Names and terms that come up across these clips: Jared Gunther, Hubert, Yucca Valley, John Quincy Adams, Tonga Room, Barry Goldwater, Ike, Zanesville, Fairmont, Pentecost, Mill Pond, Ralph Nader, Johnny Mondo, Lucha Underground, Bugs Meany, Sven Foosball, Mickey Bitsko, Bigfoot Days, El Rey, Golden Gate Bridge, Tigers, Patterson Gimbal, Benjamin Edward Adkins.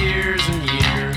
years and years.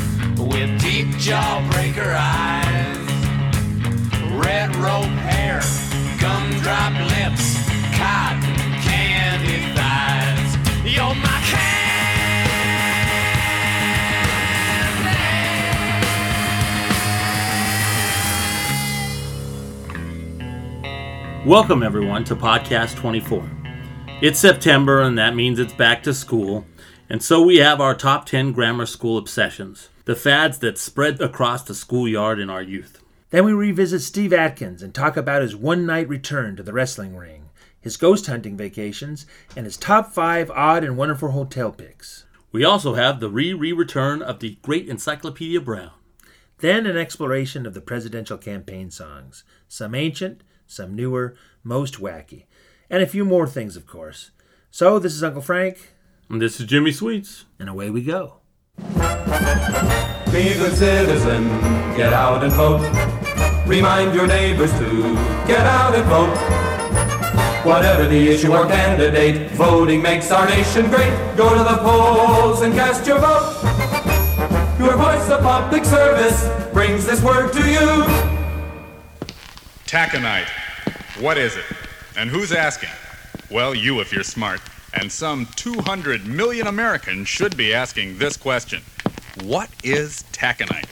with deep jawbreaker eyes, red rope hair, gumdrop lips, cotton candy thighs. You're my cat! Welcome, everyone, to Podcast 24. It's September, and that means it's back to school, and so we have our top 10 grammar school obsessions, the fads that spread across the schoolyard in our youth. Then we revisit Steve Adkins and talk about his one-night return to the wrestling ring, his ghost hunting vacations, and his top 5 odd and wonderful hotel picks. We also have the return of the great Encyclopedia Brown. Then an exploration of the presidential campaign songs, some ancient, some newer, most wacky, and a few more things, of course. So, this is Uncle Frank. And this is Jimmy Sweets. And away we go. Be a good citizen, get out and vote. Remind your neighbors to get out and vote. Whatever the issue or candidate, voting makes our nation great. Go to the polls and cast your vote. Your voice of public service brings this word to you. Taconite. What is it? And who's asking? Well, you if you're smart. And some 200 million Americans should be asking this question. What is taconite?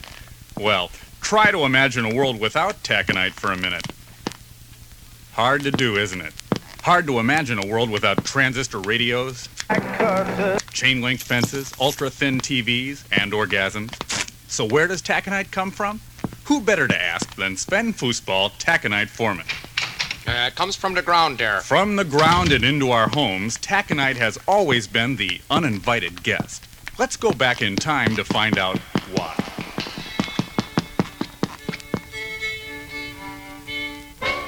Well, try to imagine a world without taconite for a minute. Hard to do, isn't it? Hard to imagine a world without transistor radios, chain-link fences, ultra-thin TVs, and orgasms. So where does taconite come from? Who better to ask than Sven Foosball, taconite foreman? It comes from the ground there. From the ground and into our homes, taconite has always been the uninvited guest. Let's go back in time to find out why.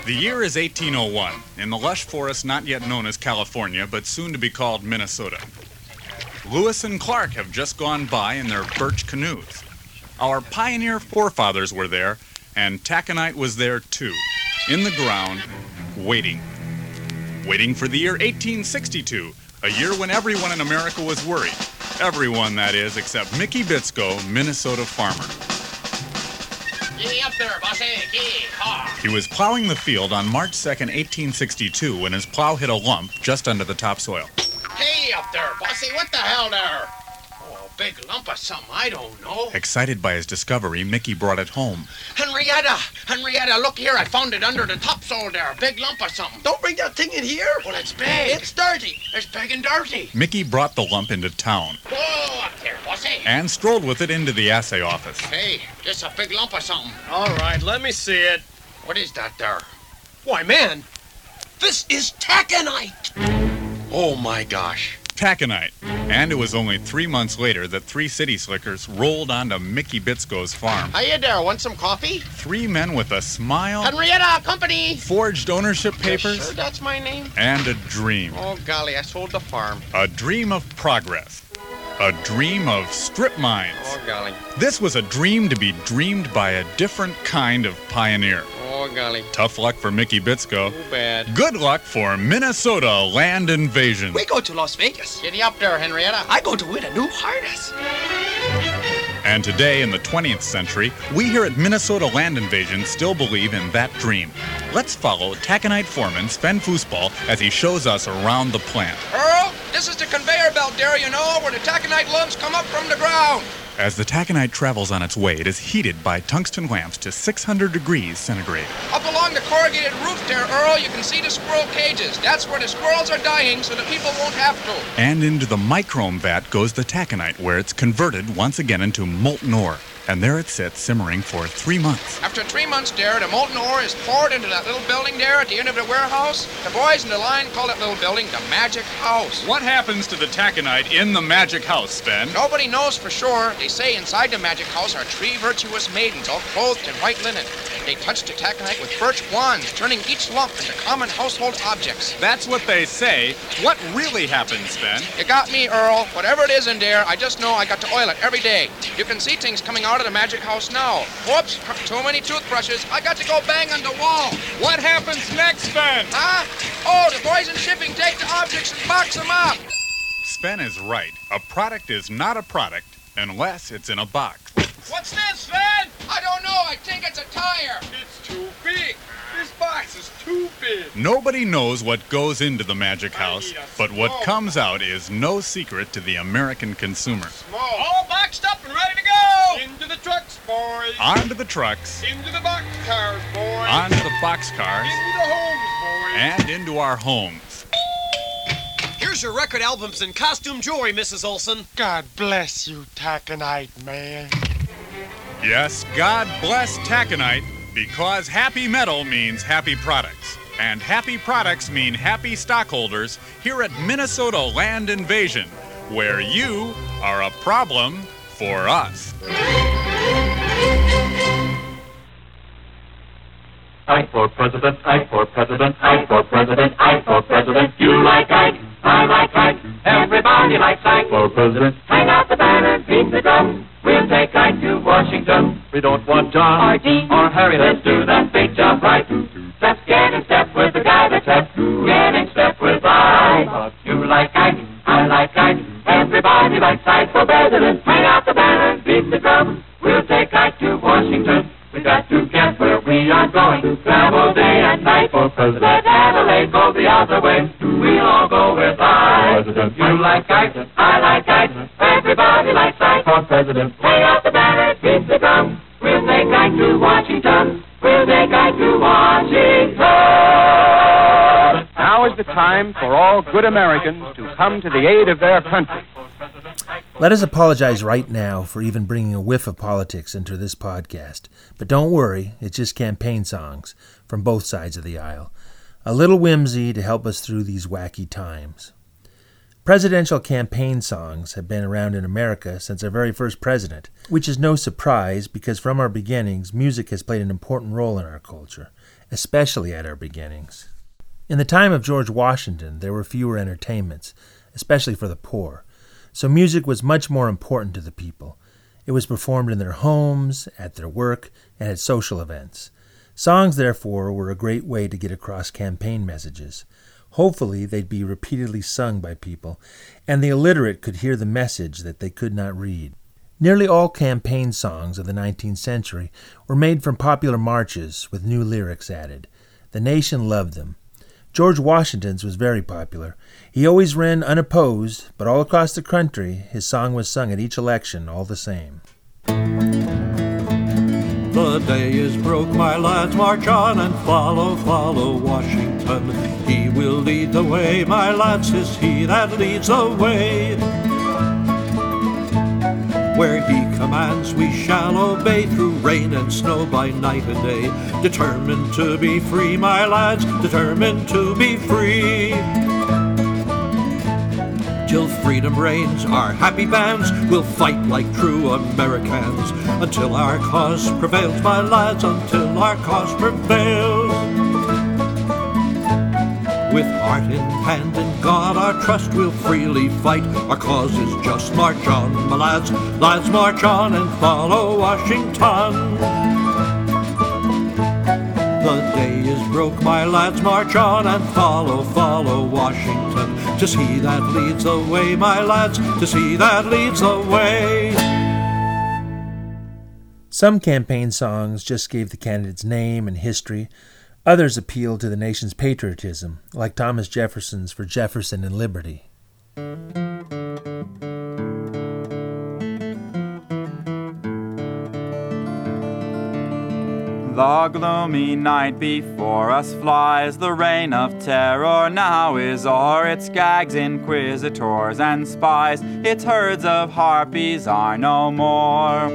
The year is 1801, in the lush forest not yet known as California, but soon to be called Minnesota. Lewis and Clark have just gone by in their birch canoes. Our pioneer forefathers were there, and taconite was there too, in the ground, waiting. Waiting for the year 1862, a year when everyone in America was worried. Everyone, that is, except Mickey Bitsko, Minnesota farmer. He was plowing the field on March 2nd, 1862, when his plow hit a lump just under the topsoil. Hey, up there, bossy, what the hell there? Big lump of something, I don't know. Excited by his discovery, Mickey brought it home. Henrietta, look here, I found it under the topsoil there, a big lump of something. Don't bring that thing in here. Well, it's big. It's dirty. It's big and dirty. Mickey brought the lump into town. Whoa, up there, bossy. And strolled with it into the assay office. Hey, this a big lump of something. All right, let me see it. What is that there? Why, man, this is taconite. Oh, my gosh. Taconite. And it was only 3 months later that 3 city slickers rolled onto Mickey Bitsko's farm. Hiya there, want some coffee? 3 men with a smile, Henrietta Company, forged ownership papers, sure that's my name, and a dream. Oh golly, I sold the farm. A dream of progress. A dream of strip mines. Oh golly. This was a dream to be dreamed by a different kind of pioneer. Oh golly. Tough luck for Mickey Bitsko. Too bad. Good luck for Minnesota Land Invasion. We go to Las Vegas. Giddy up there, Henrietta. I go to win a new harness. And today, in the 20th century, we here at Minnesota Land Invasion still believe in that dream. Let's follow taconite foreman Sven Foosball as he shows us around the plant. Earl, this is the conveyor belt there, you know, where the taconite lumps come up from the ground. As the taconite travels on its way, it is heated by tungsten lamps to 600 degrees centigrade. Up along the corrugated roof there, Earl, you can see the squirrel cages. That's where the squirrels are dying so the people won't have to. And into the microme vat goes the taconite, where it's converted once again into molten ore. And there it sits, simmering for 3 months. After 3 months there, the molten ore is poured into that little building there at the end of the warehouse. The boys in the line call that little building the Magic House. What happens to the taconite in the Magic House, Sven? Nobody knows for sure. They say inside the Magic House are 3 virtuous maidens, all clothed in white linen. They touch the taconite with birch wands, turning each lump into common household objects. That's what they say. What really happens, Sven? You got me, Earl. Whatever it is in there, I just know I got to oil it every day. You can see things coming out of the Magic House now. Whoops, too many toothbrushes. I got to go bang on the wall. What happens next, Sven? Huh? Oh, the boys in shipping take the objects and box them up. Sven is right. A product is not a product unless it's in a box. What's this, Sven? I don't know. I think it's a tire. It's too big. This box is too big. Nobody knows what goes into the Magic House, but what comes out is no secret to the American consumer. Smoke. All boxed up and ready to go. Into the trucks, boys. Onto the trucks. Into the boxcars, boys. Onto the boxcars. Into the homes, boys. And into our homes. Here's your record albums and costume jewelry, Mrs. Olson. God bless you, taconite man. Yes, God bless taconite, because happy metal means happy products. And happy products mean happy stockholders here at Minnesota Land Invasion, where you are a problem for us. Ike for president, Ike for president, Ike for president, Ike for president. You like Ike, I like Ike, everybody likes Ike for president. Hang out the banner, beat the drum. We'll take Ike to Washington. We don't want John or Dean or Harry. Let's do that big job right. Let's get in step with the guy that's at. Get in step with Ike. You like Ike, I like Ike. Everybody likes Ike for president. Hang out the banner, beat the drum. We'll take Ike to Washington. We got to get where we are going. Travel day and night for president. Let Adelaide go the other way. We'll all go with Ike. You like Ike, I like Ike. Everybody likes Ike for president. Hang out the banner, beat the drum. We'll take Ike to Washington. We'll take Ike to Washington. Now is the time for all good Americans to come to the aid of their country. Let us apologize right now for even bringing a whiff of politics into this podcast. But don't worry, it's just campaign songs from both sides of the aisle. A little whimsy to help us through these wacky times. Presidential campaign songs have been around in America since our very first president, which is no surprise because from our beginnings, music has played an important role in our culture, especially at our beginnings. In the time of George Washington, there were fewer entertainments, especially for the poor, so music was much more important to the people. It was performed in their homes, at their work, and at social events. Songs, therefore, were a great way to get across campaign messages. Hopefully, they'd be repeatedly sung by people, and the illiterate could hear the message that they could not read. Nearly all campaign songs of the 19th century were made from popular marches with new lyrics added. The nation loved them. George Washington's was very popular. He always ran unopposed, but all across the country, his song was sung at each election all the same. The day is broke, my lads, march on and follow, follow Washington. He will lead the way, my lads, 'tis he that leads the way. Where he commands we shall obey, through rain and snow by night and day. Determined to be free, my lads, determined to be free. Till freedom reigns, our happy bands will fight like true Americans. Until our cause prevails, my lads, until our cause prevails. With heart in hand in God our trust, we'll freely fight. Our cause is just. March on, my lads, lads, march on and follow Washington. The day is broke, my lads, march on and follow, follow Washington. 'Tis he that leads the way, my lads, 'tis he that leads the way. Some campaign songs just gave the candidate's name and history. Others appealed to the nation's patriotism, like Thomas Jefferson's For Jefferson and Liberty. The gloomy night before us flies, the reign of terror now is o'er. Its gags, inquisitors, and spies, its herds of harpies are no more.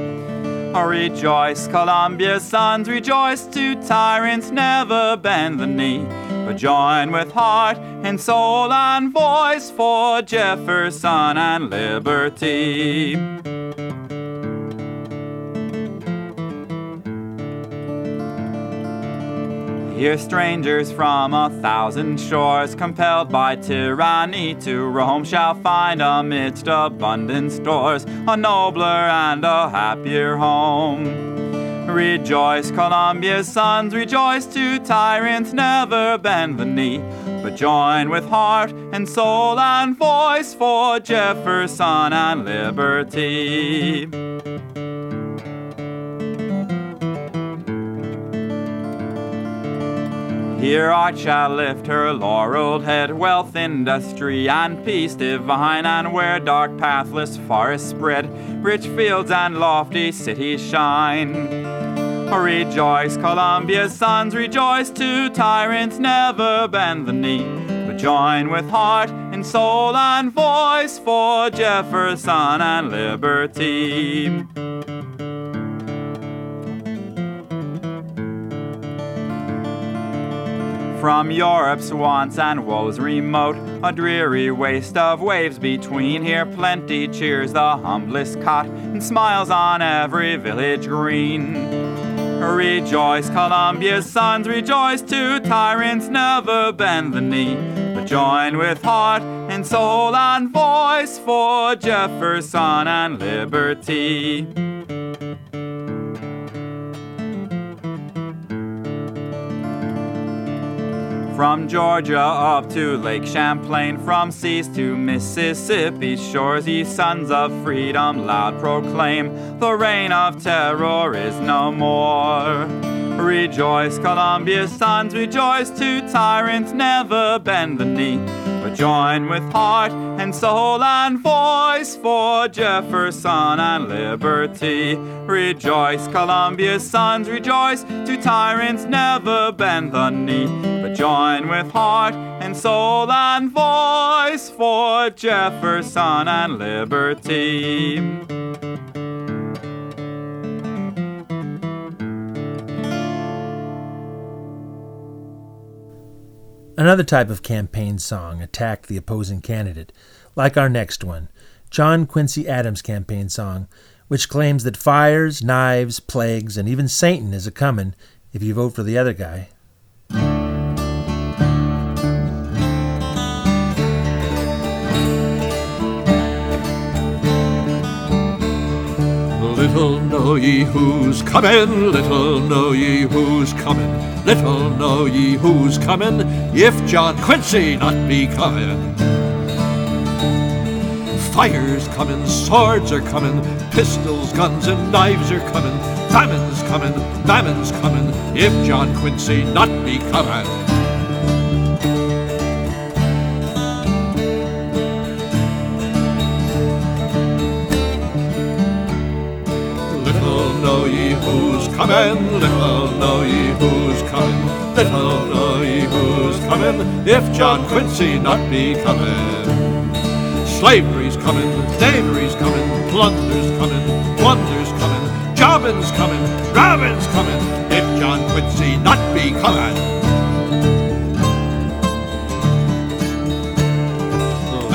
Rejoice, Columbia's sons, rejoice, to tyrants never bend the knee, but join with heart and soul and voice for Jefferson and liberty. Here strangers from 1,000 shores, compelled by tyranny to roam, shall find amidst abundant stores a nobler and a happier home. Rejoice, Columbia's sons, rejoice, to tyrants never bend the knee, but join with heart and soul and voice for Jefferson and liberty. Here art shall lift her laureled head, wealth, industry, and peace divine, and where dark pathless forests spread, rich fields and lofty cities shine. Rejoice, Columbia's sons, rejoice, to tyrants never bend the knee, but join with heart and soul and voice for Jefferson and liberty. From Europe's wants and woes remote, a dreary waste of waves between, here plenty cheers the humblest cot and smiles on every village green. Rejoice, Columbia's sons, rejoice, to tyrants never bend the knee, but join with heart and soul and voice for Jefferson and liberty. From Georgia up to Lake Champlain, from seas to Mississippi's shores, ye sons of freedom loud proclaim, the reign of terror is no more. Rejoice, Columbia's sons, rejoice, to tyrants never bend the knee, but join with heart and soul and voice for Jefferson and liberty. Rejoice, Columbia's sons, rejoice, to tyrants never bend the knee, but join with heart and soul and voice for Jefferson and liberty. Another type of campaign song attacked the opposing candidate, like our next one, John Quincy Adams' campaign song, which claims that fires, knives, plagues, and even Satan is a-comin' if you vote for the other guy. Little know ye who's coming, little know ye who's coming, little know ye who's coming, if John Quincy not be coming. Fire's coming, swords are coming, pistols, guns, and knives are coming, famine's coming, famine's coming, if John Quincy not be coming. Who's coming? Little know ye who's coming. Little know ye who's coming, if John Quincy not be coming. Slavery's coming, knavery's coming, plunder's coming, plunder's coming, jobbin's coming, robbin's coming, if John Quincy not be coming.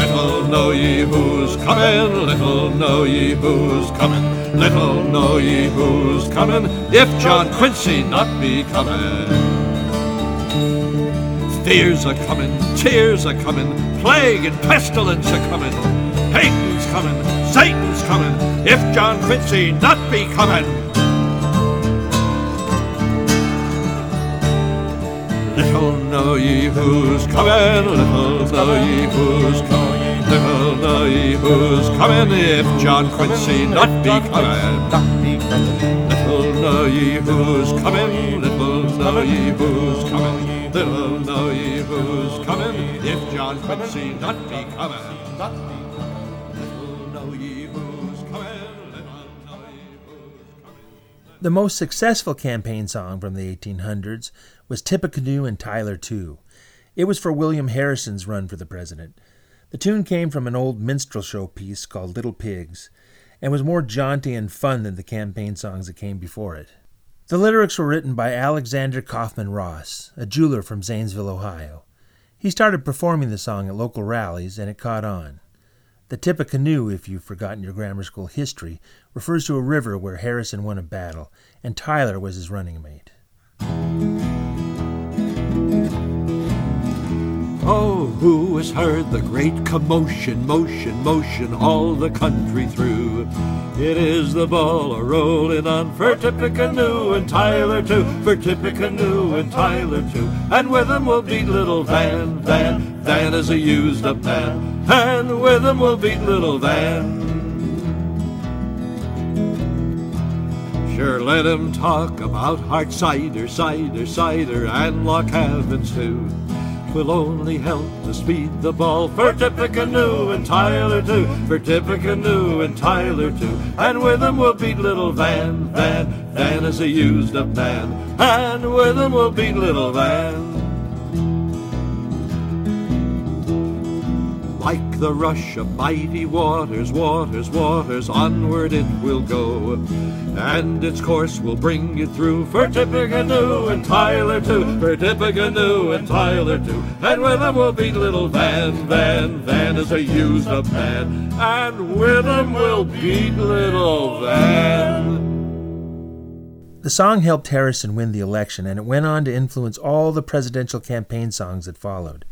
Little know ye who's coming. Little know ye who's coming. Little know ye who's coming, if John Quincy not be coming. Fears are coming, tears are coming, plague and pestilence are coming, Satan's coming, Satan's coming, if John Quincy not be coming. Little know ye who's coming, little know ye who's coming. Little know ye who's coming, if John Quincy not be coming. Little know ye who's coming, little know ye who's coming. Little know ye who's coming, if John Quincy not be coming. The most successful campaign song from the 1800s was Tippecanoe and Tyler Too. It was for William Harrison's run for the president. The tune came from an old minstrel show piece called Little Pigs and was more jaunty and fun than the campaign songs that came before it. The lyrics were written by Alexander Kaufman Ross, a jeweler from Zanesville, Ohio. He started performing the song at local rallies, and it caught on. The Tippecanoe, if you've forgotten your grammar school history, refers to a river where Harrison won a battle, and Tyler was his running mate. Oh, who has heard the great commotion, motion, motion, all the country through? It is the ball a-rolling on for Tippecanoe and Tyler too, for Tippecanoe and Tyler too. And with them will beat little Van, Van, Van is a used-up man. And with them will beat little Van. Sure, let him talk about hard cider, cider, cider, and lock heavens too. Will only help to speed the ball for Tippecanoe and Tyler too, for Tippecanoe and Tyler too, and with them we'll beat little Van, Van, Van is a used up man, and with them we'll beat little Van. Like the rush of mighty waters, waters, waters, onward it will go, and its course will bring you through for Tippecanoe and Tyler too, for Tippecanoe and Tyler too, and with them we'll beat little Van, Van, Van is a used-up man, and with them we'll beat little Van. The song helped Harrison win the election, and it went on to influence all the presidential campaign songs that followed.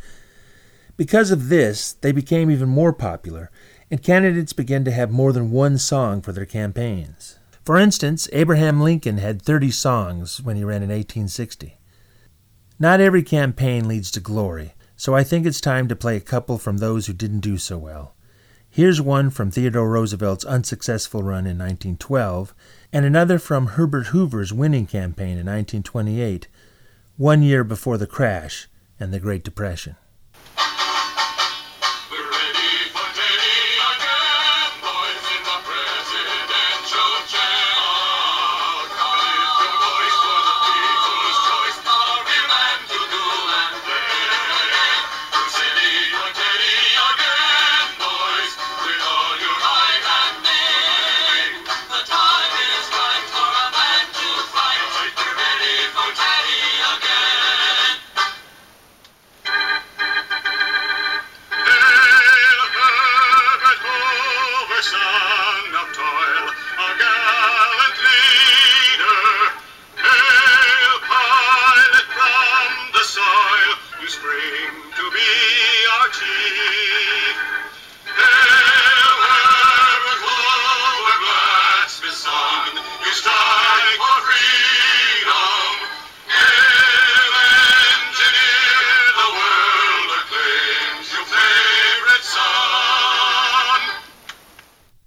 Because of this, they became even more popular, and candidates began to have more than one song for their campaigns. For instance, Abraham Lincoln had 30 songs when he ran in 1860. Not every campaign leads to glory, so I think it's time to play a couple from those who didn't do so well. Here's one from Theodore Roosevelt's unsuccessful run in 1912, and another from Herbert Hoover's winning campaign in 1928, 1 year before the crash and the Great Depression.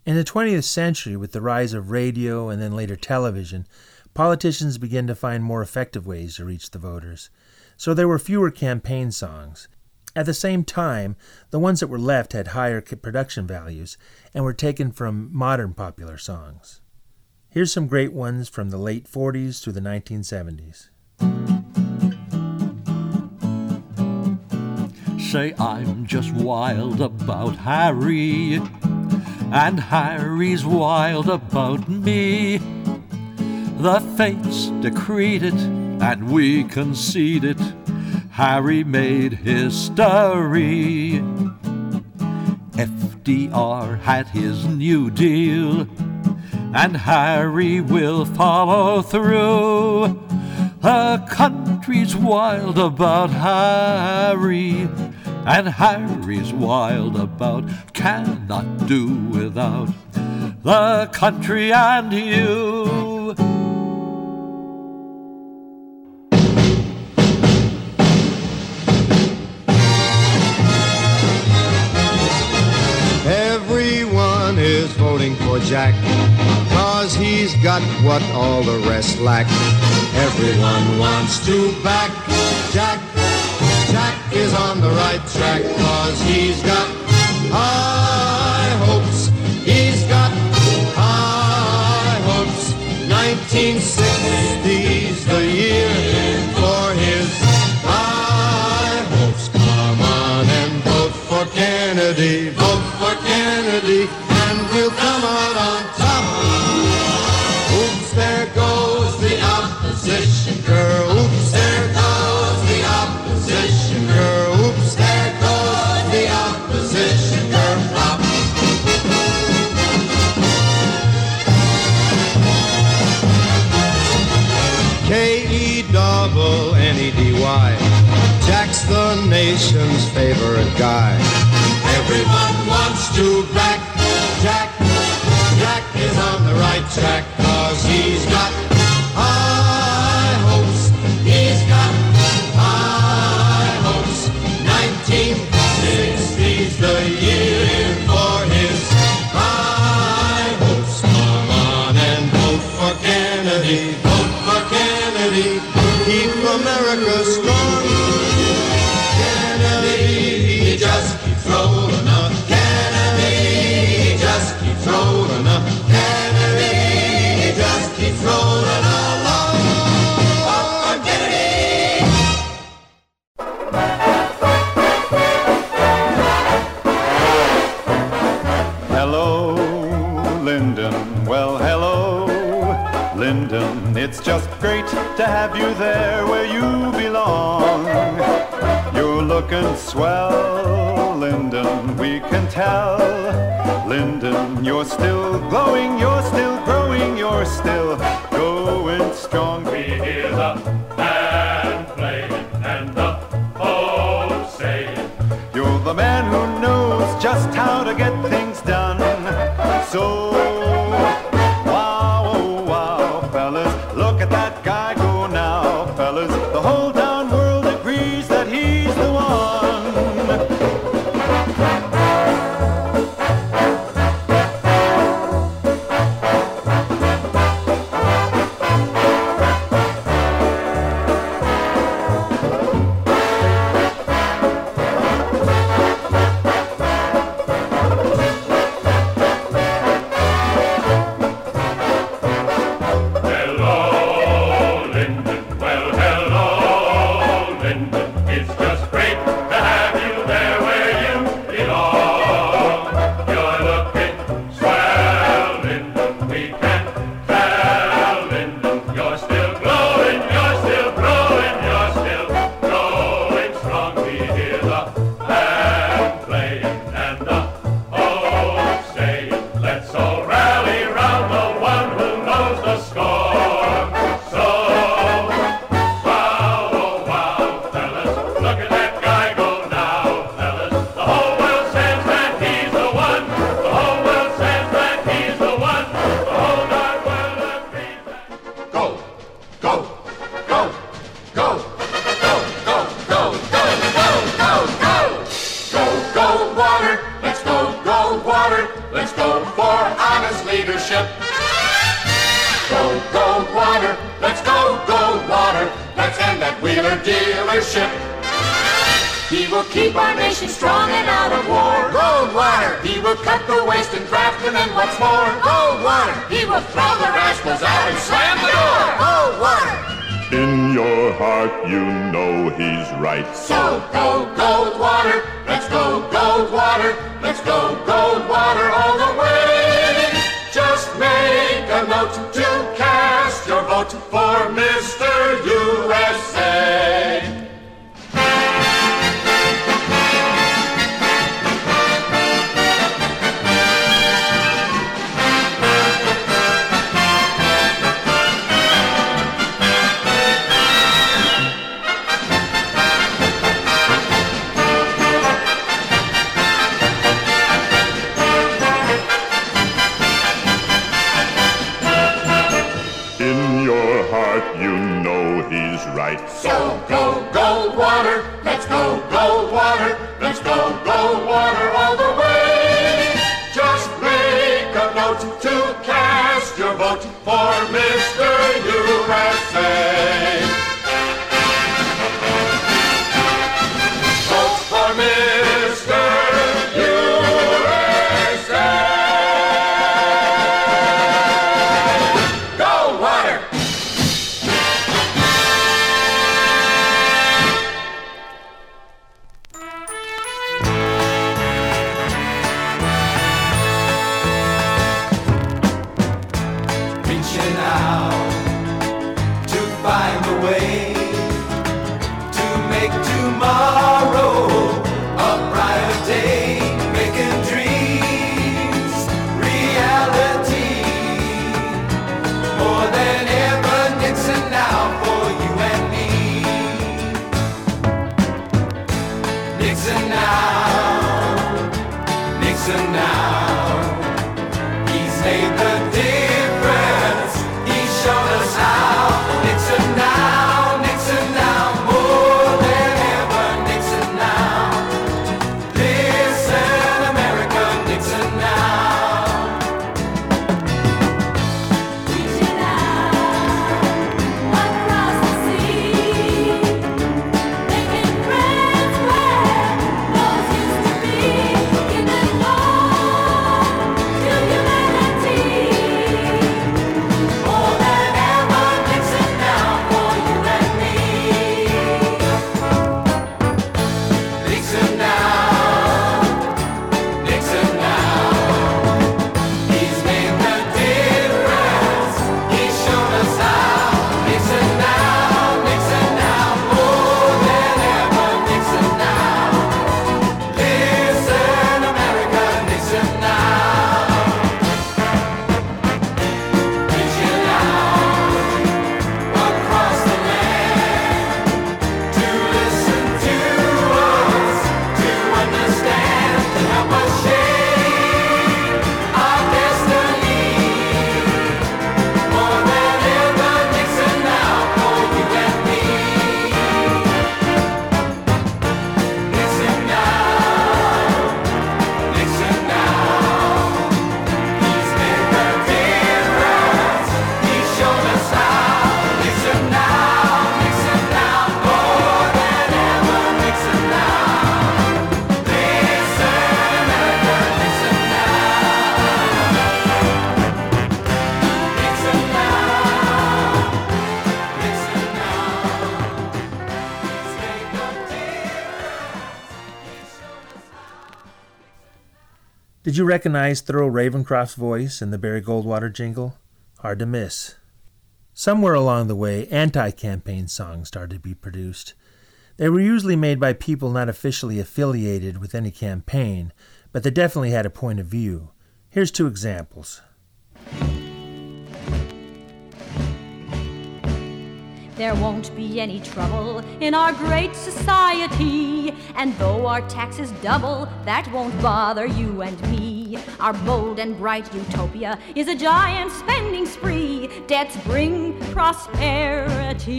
In the 20th century, with the rise of radio and then later television, politicians began to find more effective ways to reach the voters. So there were fewer campaign songs. At the same time, the ones that were left had higher production values and were taken from modern popular songs. Here's some great ones from the late 40s through the 1970s. Say, I'm just wild about Harry, and Harry's wild about me. The fates decreed it, and we concede it. Harry made history. FDR had his New Deal, and Harry will follow through. The country's wild about Harry, and Harry's wild about, cannot do without the country and you. Everyone is voting for Jack, 'cause he's got what all the rest lack. Everyone wants to back Jack. Jack is on the right track, 'cause he's got high hopes. He's got high hopes. 19 1960's the year for his high hopes. Come on and vote for Kennedy, vote for Kennedy, and we'll come out on top. Oops, there goes the opposition girl. Oops, there goes the opposition girl. Oops, there goes the opposition girl. Up. K-E-double-N-E-D-Y, Jack's the nation's favorite guy. Everyone wants to back Jack. Jack is on the right track, 'cause he's got high hopes. He's got high hopes. 1960's the year for his high hopes. Come on and vote for Kennedy, vote for Kennedy. Keep America strong. Kennedy, he just keeps rolling up. Kennedy, he just keeps rolling up. Kennedy, he just keeps rolling along. Up on Kennedy. Hello, Lyndon. Well, hello, Lyndon. It's just great to have you there where you belong. You're looking swell, Lyndon, we can tell. Lyndon, you're still glowing, you're still growing, you're still going strong. We hear the band playing and the whole saying, you're the man who knows just how to get things done. So way to make tomorrow a brighter day, making dreams reality. More than ever, Nixon now for you and me. Nixon now, Nixon now, he's made the difference. Did you recognize Thurl Ravencroft's voice in the Barry Goldwater jingle? Hard to miss. Somewhere along the way, anti-campaign songs started to be produced. They were usually made by people not officially affiliated with any campaign, but they definitely had a point of view. Here's two examples. There won't be any trouble in our great society, and though our taxes double, that won't bother you and me. Our bold and bright utopia is a giant spending spree. Debts bring prosperity.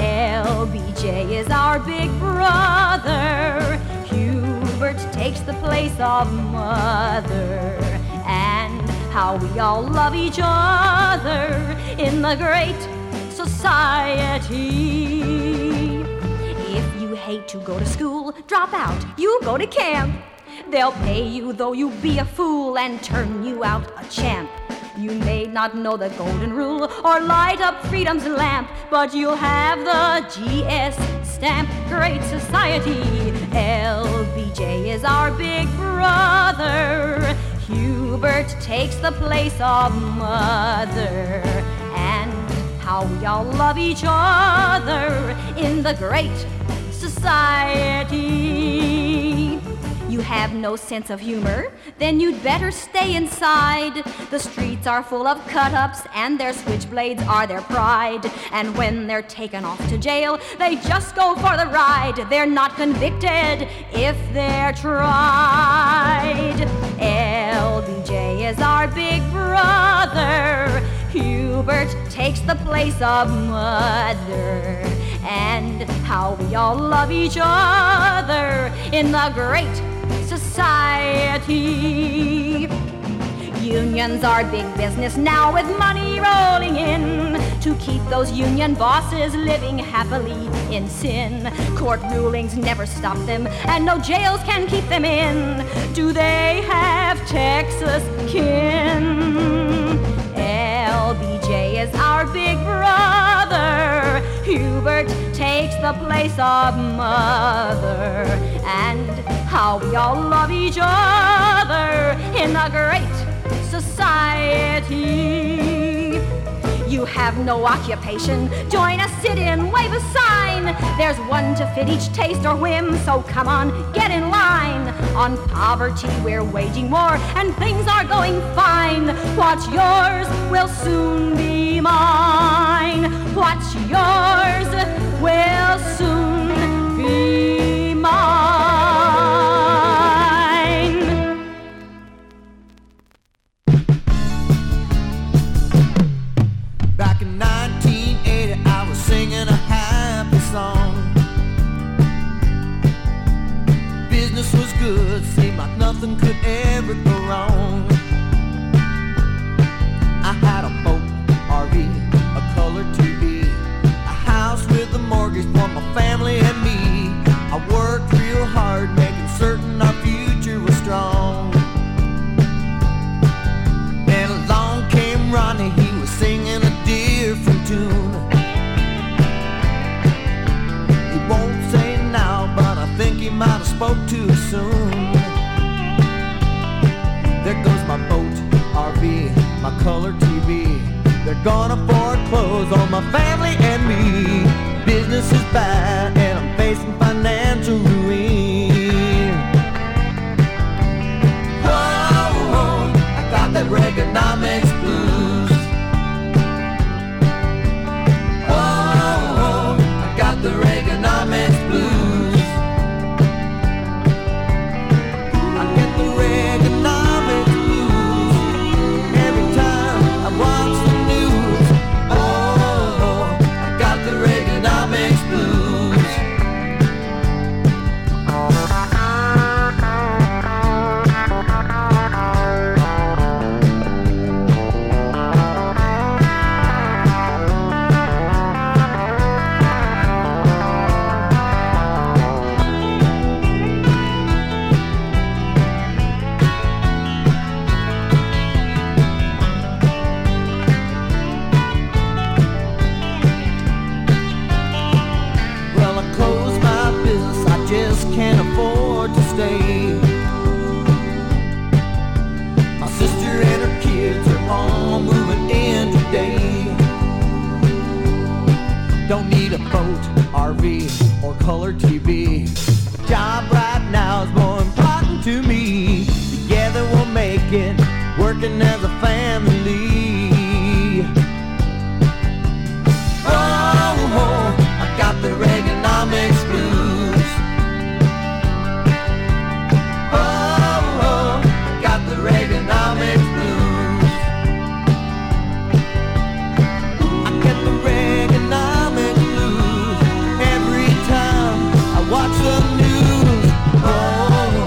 LBJ is our big brother. Hubert takes the place of mother. How we all love each other in the great society. If you hate to go to school, drop out, you go to camp. They'll pay you though you be a fool and turn you out a champ. You may not know the golden rule or light up freedom's lamp, but you'll have the GS stamp. Great society, LBJ is our big brother. Hubert takes the place of mother, and how we all love each other in the great society. You have no sense of humor, then you'd better stay inside. The streets are full of cut-ups, and their switchblades are their pride. And when they're taken off to jail, they just go for the ride. They're not convicted if they're tried. LBJ is our big brother. Hubert takes the place of mother. And how we all love each other in the great society. Unions are big business now with money rolling in to keep those union bosses living happily in sin. Court rulings never stop them, and no jails can keep them in. Do they have Texas kin? LBJ is our big brother. Hubert takes the place of mother, and how we all love each other in a great society. You have no occupation. Join a sit-in, wave a sign. There's one to fit each taste or whim, so come on, get in line. On poverty we're waging war, and things are going fine. What's yours will soon be mine. What's yours will soon be mine. Back in 1980, I was singing a happy song. Business was good, seemed like nothing could ever go wrong. I had a boat, RV, a color TV, a house with a mortgage for my family and me. I worked real hard, making certain our future was strong. Then along came Ronnie, he was singing a different tune. He won't say now, but I think he might have spoke too soon. There goes my boat, RV, my color TV. They're gonna foreclose on my family and me. Business is bad and I'm facing financial ruin. Oh, oh, I got that Reaganomics blues. Oh, oh, I got the Reaganomics blues. I get the Reaganomics blues every time I watch the news. Oh, I got the Reaganomics blues. Well, I closed my business, I just can't afford to stay. My sister and her kids are all moving in today. Don't need a boat, RV, or color TV. A job right now is more important to me. Together we'll make it, working as a family. Oh, oh, I got the Reaganomics blues. Oh, oh, I got the Reaganomics blues. I get the Reaganomics blues every time I watch the news. Oh,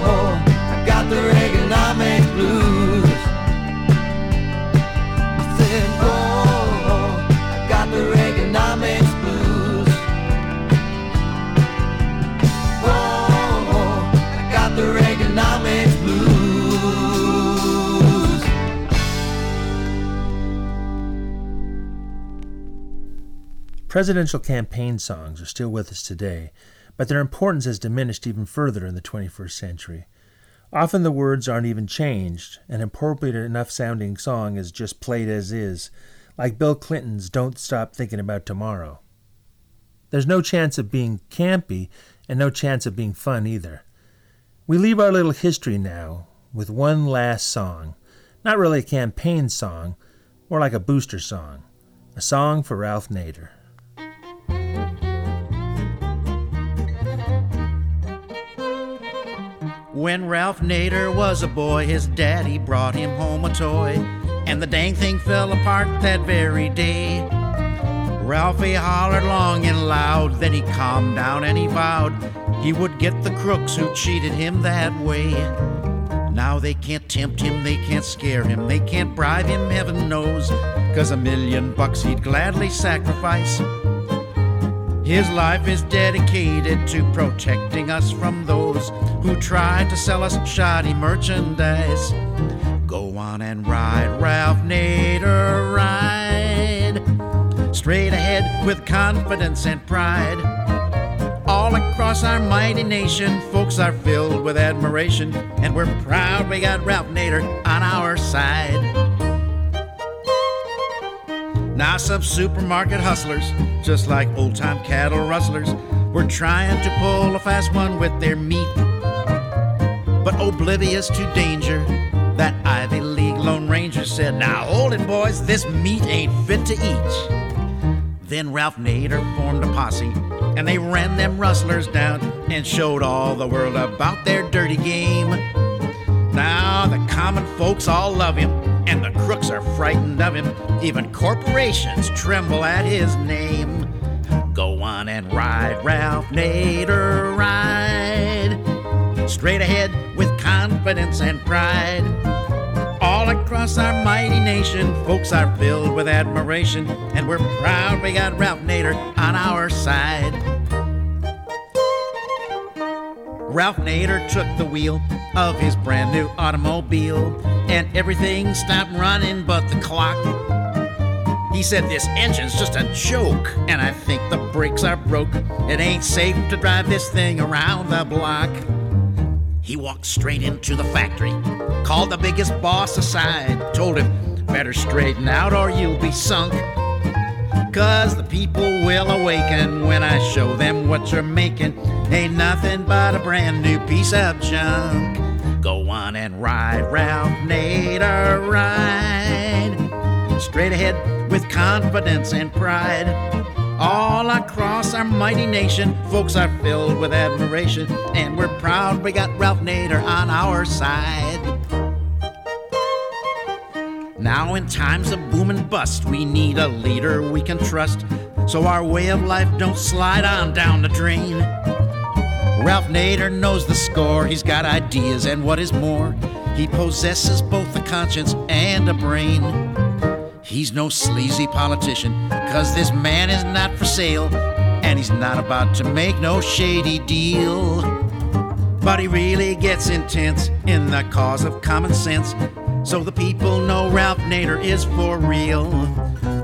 oh, I got the Reaganomics blues. I said, oh, oh, I got the Reaganomics blues. The Reaganomics blues. Presidential campaign songs are still with us today, but their importance has diminished even further in the 21st century. Often the words aren't even changed, an appropriate enough sounding song is just played as is, like Bill Clinton's Don't Stop Thinking About Tomorrow. There's no chance of being campy and no chance of being fun either. We leave our little history now with one last song, not really a campaign song, more like a booster song, a song for Ralph Nader. When Ralph Nader was a boy, his daddy brought him home a toy, and the dang thing fell apart that very day. Ralphie hollered long and loud, then he calmed down and he vowed he would get the crooks who cheated him that way. Now they can't tempt him, they can't scare him, they can't bribe him, heaven knows, 'cause $1 million he'd gladly sacrifice. His life is dedicated to protecting us from those who try to sell us shoddy merchandise. Go on and ride, Ralph Nader, ride, straight ahead with confidence and pride. All across our mighty nation, folks are filled with admiration, and we're proud we got Ralph Nader on our side. Now some supermarket hustlers, just like old-time cattle rustlers, were trying to pull a fast one with their meat. But oblivious to danger, that Ivy League Lone Ranger said, "Now hold it, boys, this meat ain't fit to eat." Then Ralph Nader formed a posse, and they ran them rustlers down and showed all the world about their dirty game. Now the common folks all love him, and the crooks are frightened of him. Even corporations tremble at his name. Go on and ride, Ralph Nader, ride. Straight ahead with confidence and pride. All across our mighty nation, folks are filled with admiration, and we're proud we got Ralph Nader on our side. Ralph Nader took the wheel of his brand new automobile, and everything stopped running but the clock. He said, "This engine's just a joke, and I think the brakes are broke. It ain't safe to drive this thing around the block." He walked straight into the factory, called the biggest boss aside, told him, "Better straighten out or you'll be sunk, 'cause the people will awaken when I show them what you're making. Ain't nothing but a brand new piece of junk. Go on and ride, Ralph Nader, ride. Straight ahead with confidence and pride. All across our mighty nation, folks are filled with admiration, and we're proud we got Ralph Nader on our side." Now in times of boom and bust, we need a leader we can trust, so our way of life don't slide on down the drain. Ralph Nader knows the score, he's got ideas, and what is more, he possesses both a conscience and a brain. He's no sleazy politician, 'cause this man is not for sale, and he's not about to make no shady deal. But he really gets intense in the cause of common sense, so the people know Ralph Nader is for real.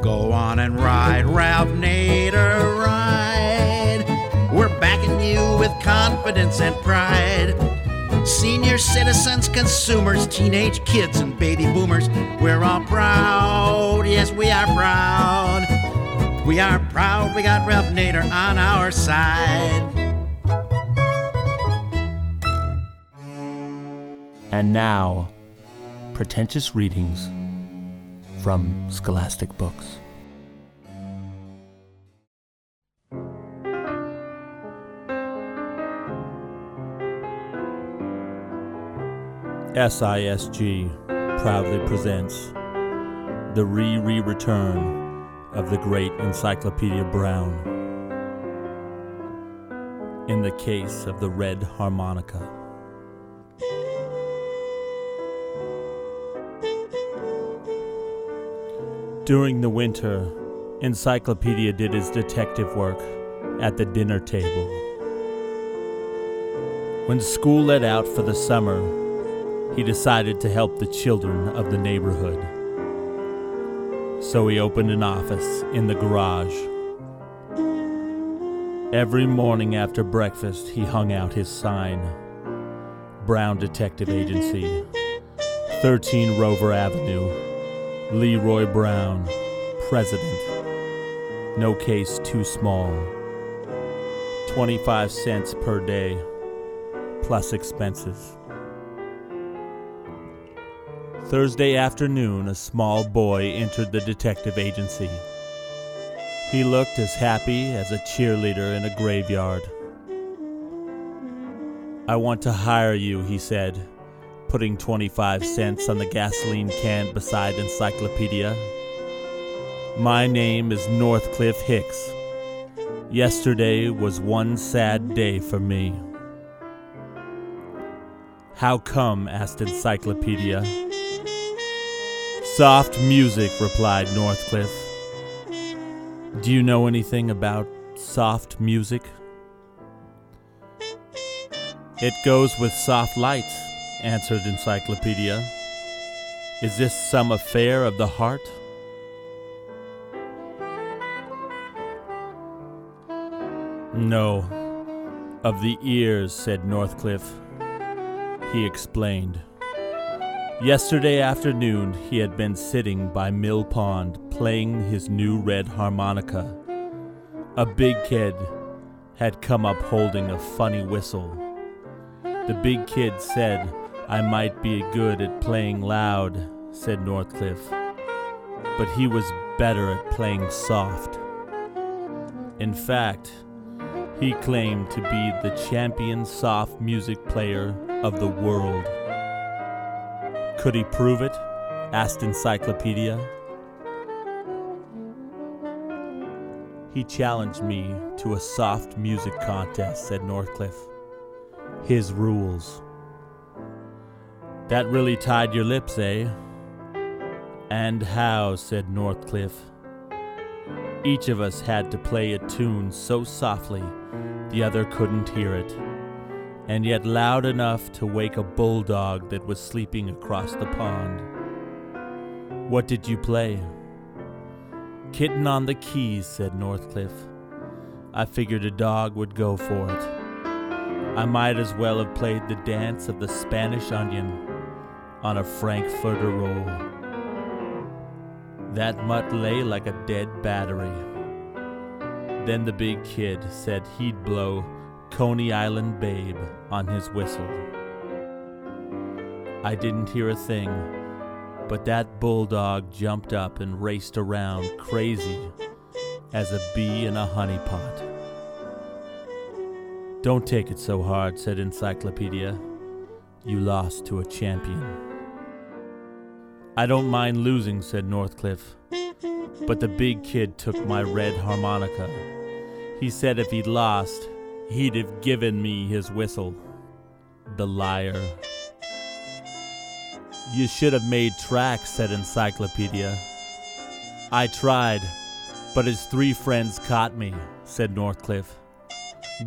Go on and ride, Ralph Nader, ride. We're backing you with confidence and pride. Senior citizens, consumers, teenage kids, and baby boomers, we're all proud, yes we are proud. We are proud we got Ralph Nader on our side. And now, pretentious readings from Scholastic Books. SISG proudly presents the return of the great Encyclopedia Brown in the case of the Red Harmonica. During the winter, Encyclopedia did his detective work at the dinner table. When school let out for the summer, he decided to help the children of the neighborhood. So he opened an office in the garage. Every morning after breakfast, he hung out his sign, Brown Detective Agency, 13 Rover Avenue, Leroy Brown, President. No case too small. 25 cents per day, plus expenses. Thursday afternoon, a small boy entered the detective agency. He looked as happy as a cheerleader in a graveyard. "I want to hire you," he said, putting 25 cents on the gasoline can beside Encyclopedia. "My name is Northcliff Hicks. Yesterday was one sad day for me." "How come?" asked Encyclopedia. "Soft music," replied Northcliff. "Do you know anything about soft music?" "It goes with soft lights," answered Encyclopedia. "Is this some affair of the heart?" "No, of the ears," said Northcliff. He explained. Yesterday afternoon, he had been sitting by Mill Pond playing his new red harmonica. A big kid had come up holding a funny whistle. The big kid said, "I might be good at playing loud," said Northcliff, "but he was better at playing soft." In fact, he claimed to be the champion soft music player of the world. Could he prove it? Asked Encyclopedia. "He challenged me to a soft music contest," said Northcliff. "His rules." "That really tied your lips, eh?" "And how," said Northcliff. "Each of us had to play a tune so softly the other couldn't hear it, and yet loud enough to wake a bulldog that was sleeping across the pond." "What did you play?" "Kitten on the Keys," said Northcliff. "I figured a dog would go for it. I might as well have played the Dance of the Spanish Onion on a frankfurter roll. That mutt lay like a dead battery." Then the big kid said he'd blow "Coney Island Babe" on his whistle. "I didn't hear a thing, but that bulldog jumped up and raced around crazy as a bee in a honeypot." "Don't take it so hard," said Encyclopedia. "You lost to a champion." "I don't mind losing," said Northcliff, "but the big kid took my red harmonica. He said if he'd lost, he'd have given me his whistle. The liar." "You should have made tracks," said Encyclopedia. "I tried, but his three friends caught me," said Northcliff.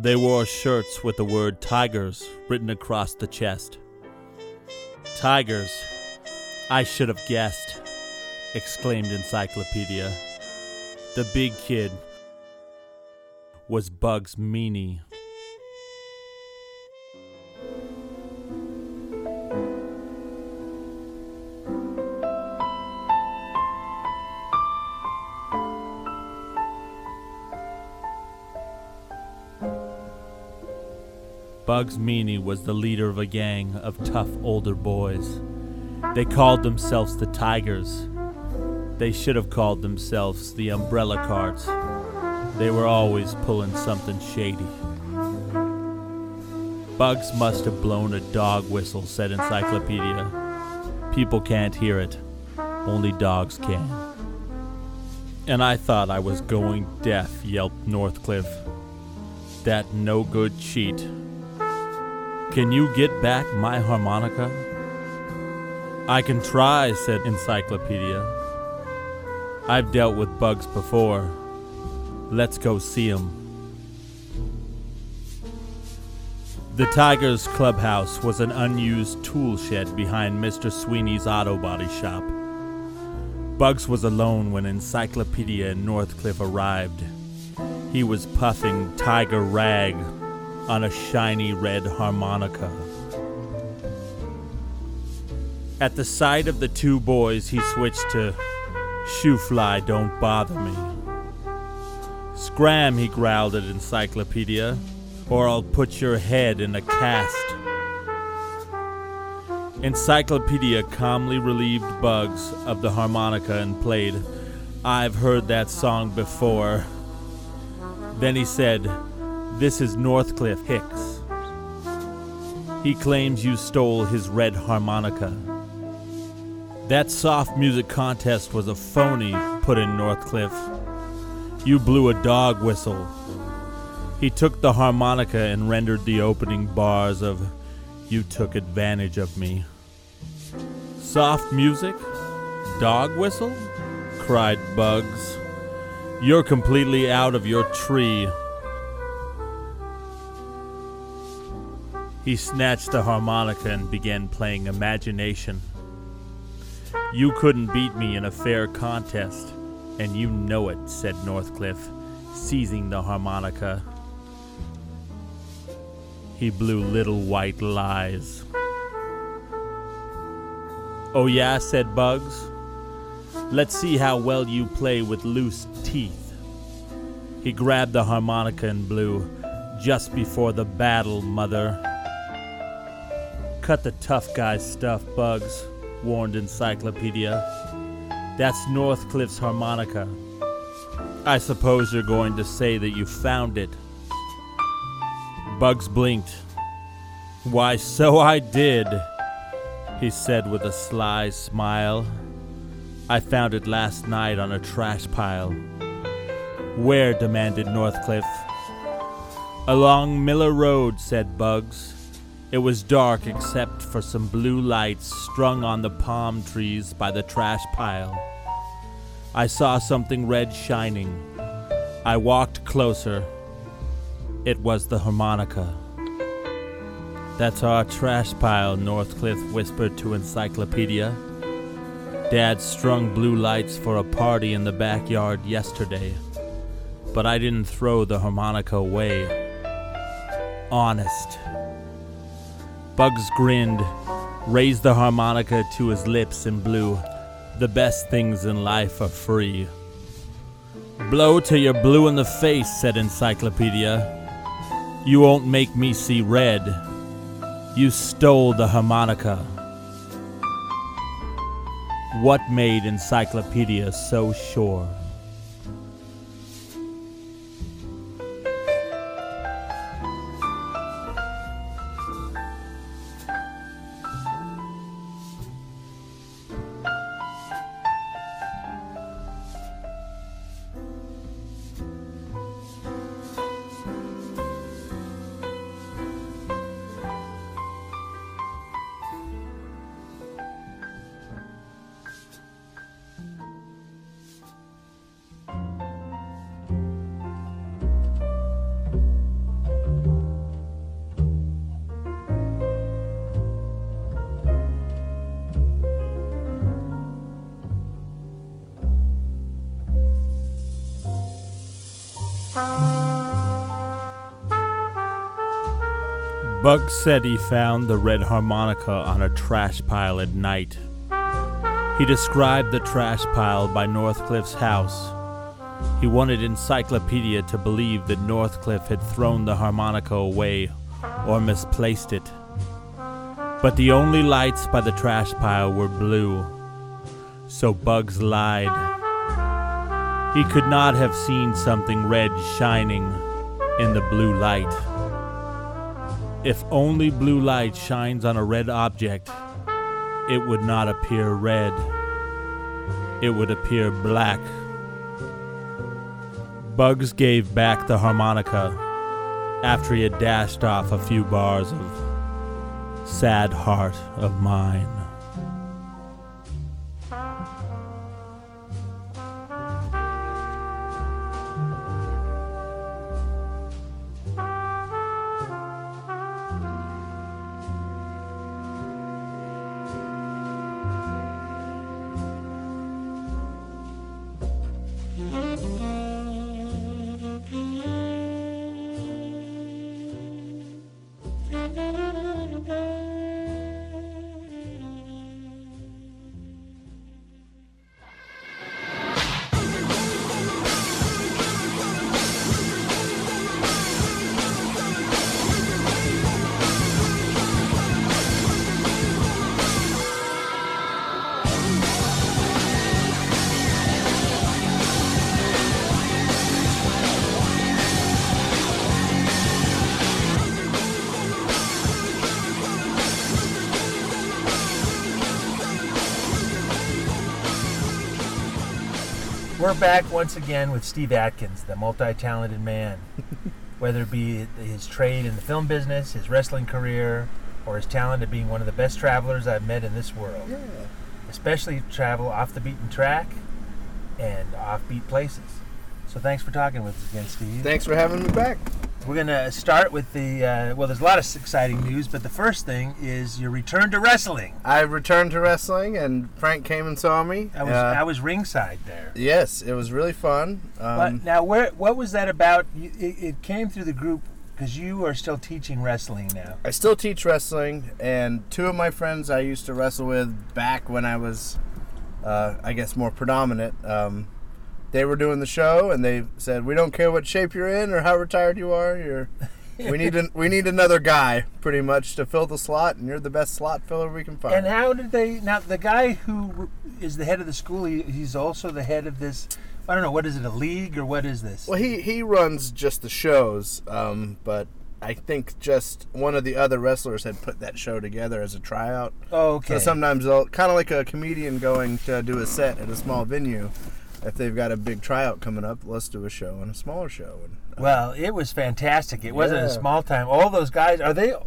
"They wore shirts with the word Tigers written across the chest." "Tigers? I should have guessed," exclaimed Encyclopedia. "The big kid was Bugs Meany." Bugs Meany was the leader of a gang of tough older boys. They called themselves the Tigers. They should have called themselves the Umbrella Carts. They were always pulling something shady. "Bugs must have blown a dog whistle," said Encyclopedia. "People can't hear it. Only dogs can." "And I thought I was going deaf," yelped Northcliff. "That no-good cheat. Can you get back my harmonica?" "I can try," said Encyclopedia. "I've dealt with Bugs before. Let's go see him." The Tigers' clubhouse was an unused tool shed behind Mr. Sweeney's auto body shop. Bugs was alone when Encyclopedia and Northcliff arrived. He was puffing Tiger Rag on a shiny red harmonica. At the sight of the two boys, he switched to "Shoefly, don't bother me." "Scram," he growled at Encyclopedia, "or I'll put your head in a cast." Encyclopedia calmly relieved Bugs of the harmonica and played "I've Heard That Song Before." Then he said, "This is Northcliff Hicks. He claims you stole his red harmonica." "That soft music contest was a phony," put in Northcliff. "You blew a dog whistle." He took the harmonica and rendered the opening bars of "You Took Advantage of Me." "Soft music? Dog whistle?" cried Bugs. "You're completely out of your tree." He snatched the harmonica and began playing "Imagination." "You couldn't beat me in a fair contest, and you know it," said Northcliff, seizing the harmonica. He blew "Little White Lies." "Oh yeah," said Bugs. "Let's see how well you play with loose teeth." He grabbed the harmonica and blew, "Just before the battle, mother." "Cut the tough guy stuff, Bugs," warned Encyclopedia. "That's Northcliff's harmonica. I suppose you're going to say that you found it." Bugs blinked. "Why, so I did," he said with a sly smile. "I found it last night on a trash pile." "Where?" demanded Northcliff. "Along Miller Road," said Bugs. It was dark except for some blue lights strung on the palm trees by the trash pile. I saw something red shining. I walked closer. It was the harmonica. "That's our trash pile," Northcliff whispered to Encyclopedia. "Dad strung blue lights for a party in the backyard yesterday, but I didn't throw the harmonica away. Honest." Bugs grinned, raised the harmonica to his lips and blew, "The best things in life are free." "Blow till you're blue in the face," said Encyclopedia. "You won't make me see red. You stole the harmonica." What made Encyclopedia so sure? Bugs said he found the red harmonica on a trash pile at night. He described the trash pile by Northcliff's house. He wanted Encyclopedia to believe that Northcliff had thrown the harmonica away or misplaced it. But the only lights by the trash pile were blue. So Bugs lied. He could not have seen something red shining in the blue light. If only blue light shines on a red object, it would not appear red. It would appear black. Bugs gave back the harmonica after he had dashed off a few bars of "Sad Heart of Mine." We're back once again with Steve Adkins, the multi-talented man. Whether it be his trade in the film business, his wrestling career, or his talent at being one of the best travelers I've met in this world. Yeah. Especially travel off the beaten track and offbeat places. So thanks for talking with us again, Steve. Thanks for having me back. We're going to start with the, well, there's a lot of exciting news, but the first thing is your return to wrestling. I returned to wrestling, and Frank came and saw me. I was ringside there. Yes, it was really fun. But now, what was that about? It came through the group Because you are still teaching wrestling now. I still teach wrestling, and two of my friends I used to wrestle with back when I was, I guess, more predominant. They were doing the show, and they said, "We don't care what shape you're in or how retired you are. We need another guy, pretty much, to fill the slot, and you're the best slot filler we can find." And how did they? Now, the guy who is the head of the school, he's also the head of this. I don't know, what is it, a league, or what is this? Well, he runs just the shows, but I think just one of the other wrestlers had put that show together as a tryout. Oh, okay. So sometimes they'll, kind of like a comedian going to do a set at a small venue, if they've got a big tryout coming up, let's do a show and a smaller show. And, well, it was fantastic. It wasn't a small time. All those guys,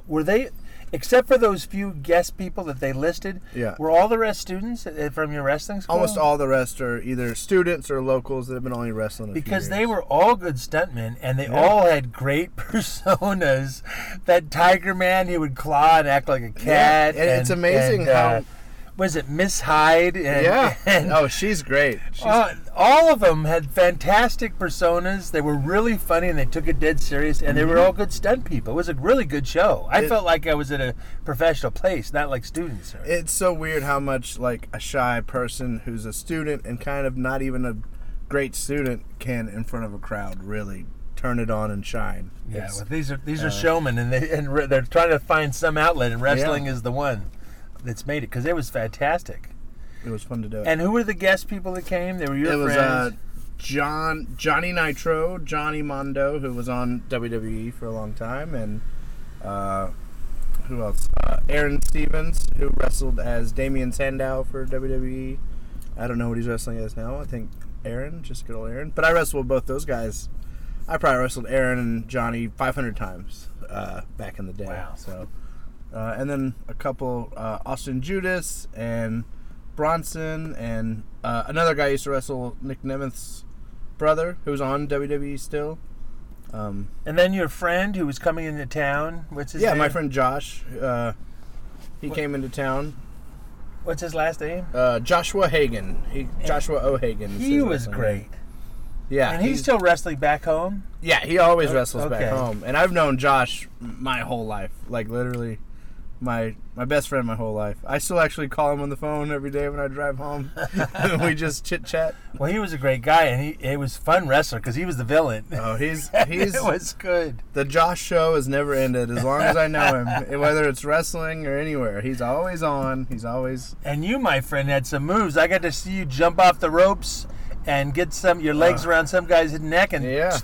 were they, except for those few guest people that they listed, were all the rest students from your wrestling school? Almost all the rest are either students or locals that have been only wrestling because they were all good stuntmen, and they all had great personas. That Tiger Man, he would claw and act like a cat. Yeah. And it's amazing how... Was it Miss Hyde? And she's great. All of them had fantastic personas. They were really funny, and they took it dead serious, and they were all good stunt people. It was a really good show. I felt like I was at a professional place, not like students. It's so weird how much like a shy person who's a student and kind of not even a great student can, in front of a crowd, really turn it on and shine. Yeah, well, these are showmen, and they're trying to find some outlet, and wrestling is the one that's made it, because it was fantastic. It was fun to do. And who were the guest people that came? They were friends. It was Johnny Nitro, Johnny Mondo, who was on WWE for a long time, and who else? Aaron Stevens, who wrestled as Damian Sandow for WWE. I don't know what he's wrestling as now. I think Aaron, just good old Aaron. But I wrestled with both those guys. I probably wrestled Aaron and Johnny 500 times back in the day. Wow. So. And then a couple, Austin Judas and Bronson, and another guy used to wrestle, Nick Nemeth's brother, who's on WWE still. And then your friend who was coming into town, what's his name? Yeah, my friend Josh. Came into town. What's his last name? Joshua Hagen. Joshua O'Hagen. He was great. Name. Yeah, and he's still wrestling back home? Yeah, he always wrestles back home. And I've known Josh my whole life, like literally... My best friend my whole life. I still actually call him on the phone every day when I drive home. We just chit-chat. Well, he was a great guy, and it was fun wrestler because he was the villain. Oh, he's it was good. The Josh show has never ended as long as I know him, whether it's wrestling or anywhere. He's always on. He's always... And you, my friend, had some moves. I got to see you jump off the ropes and get your legs around some guy's neck and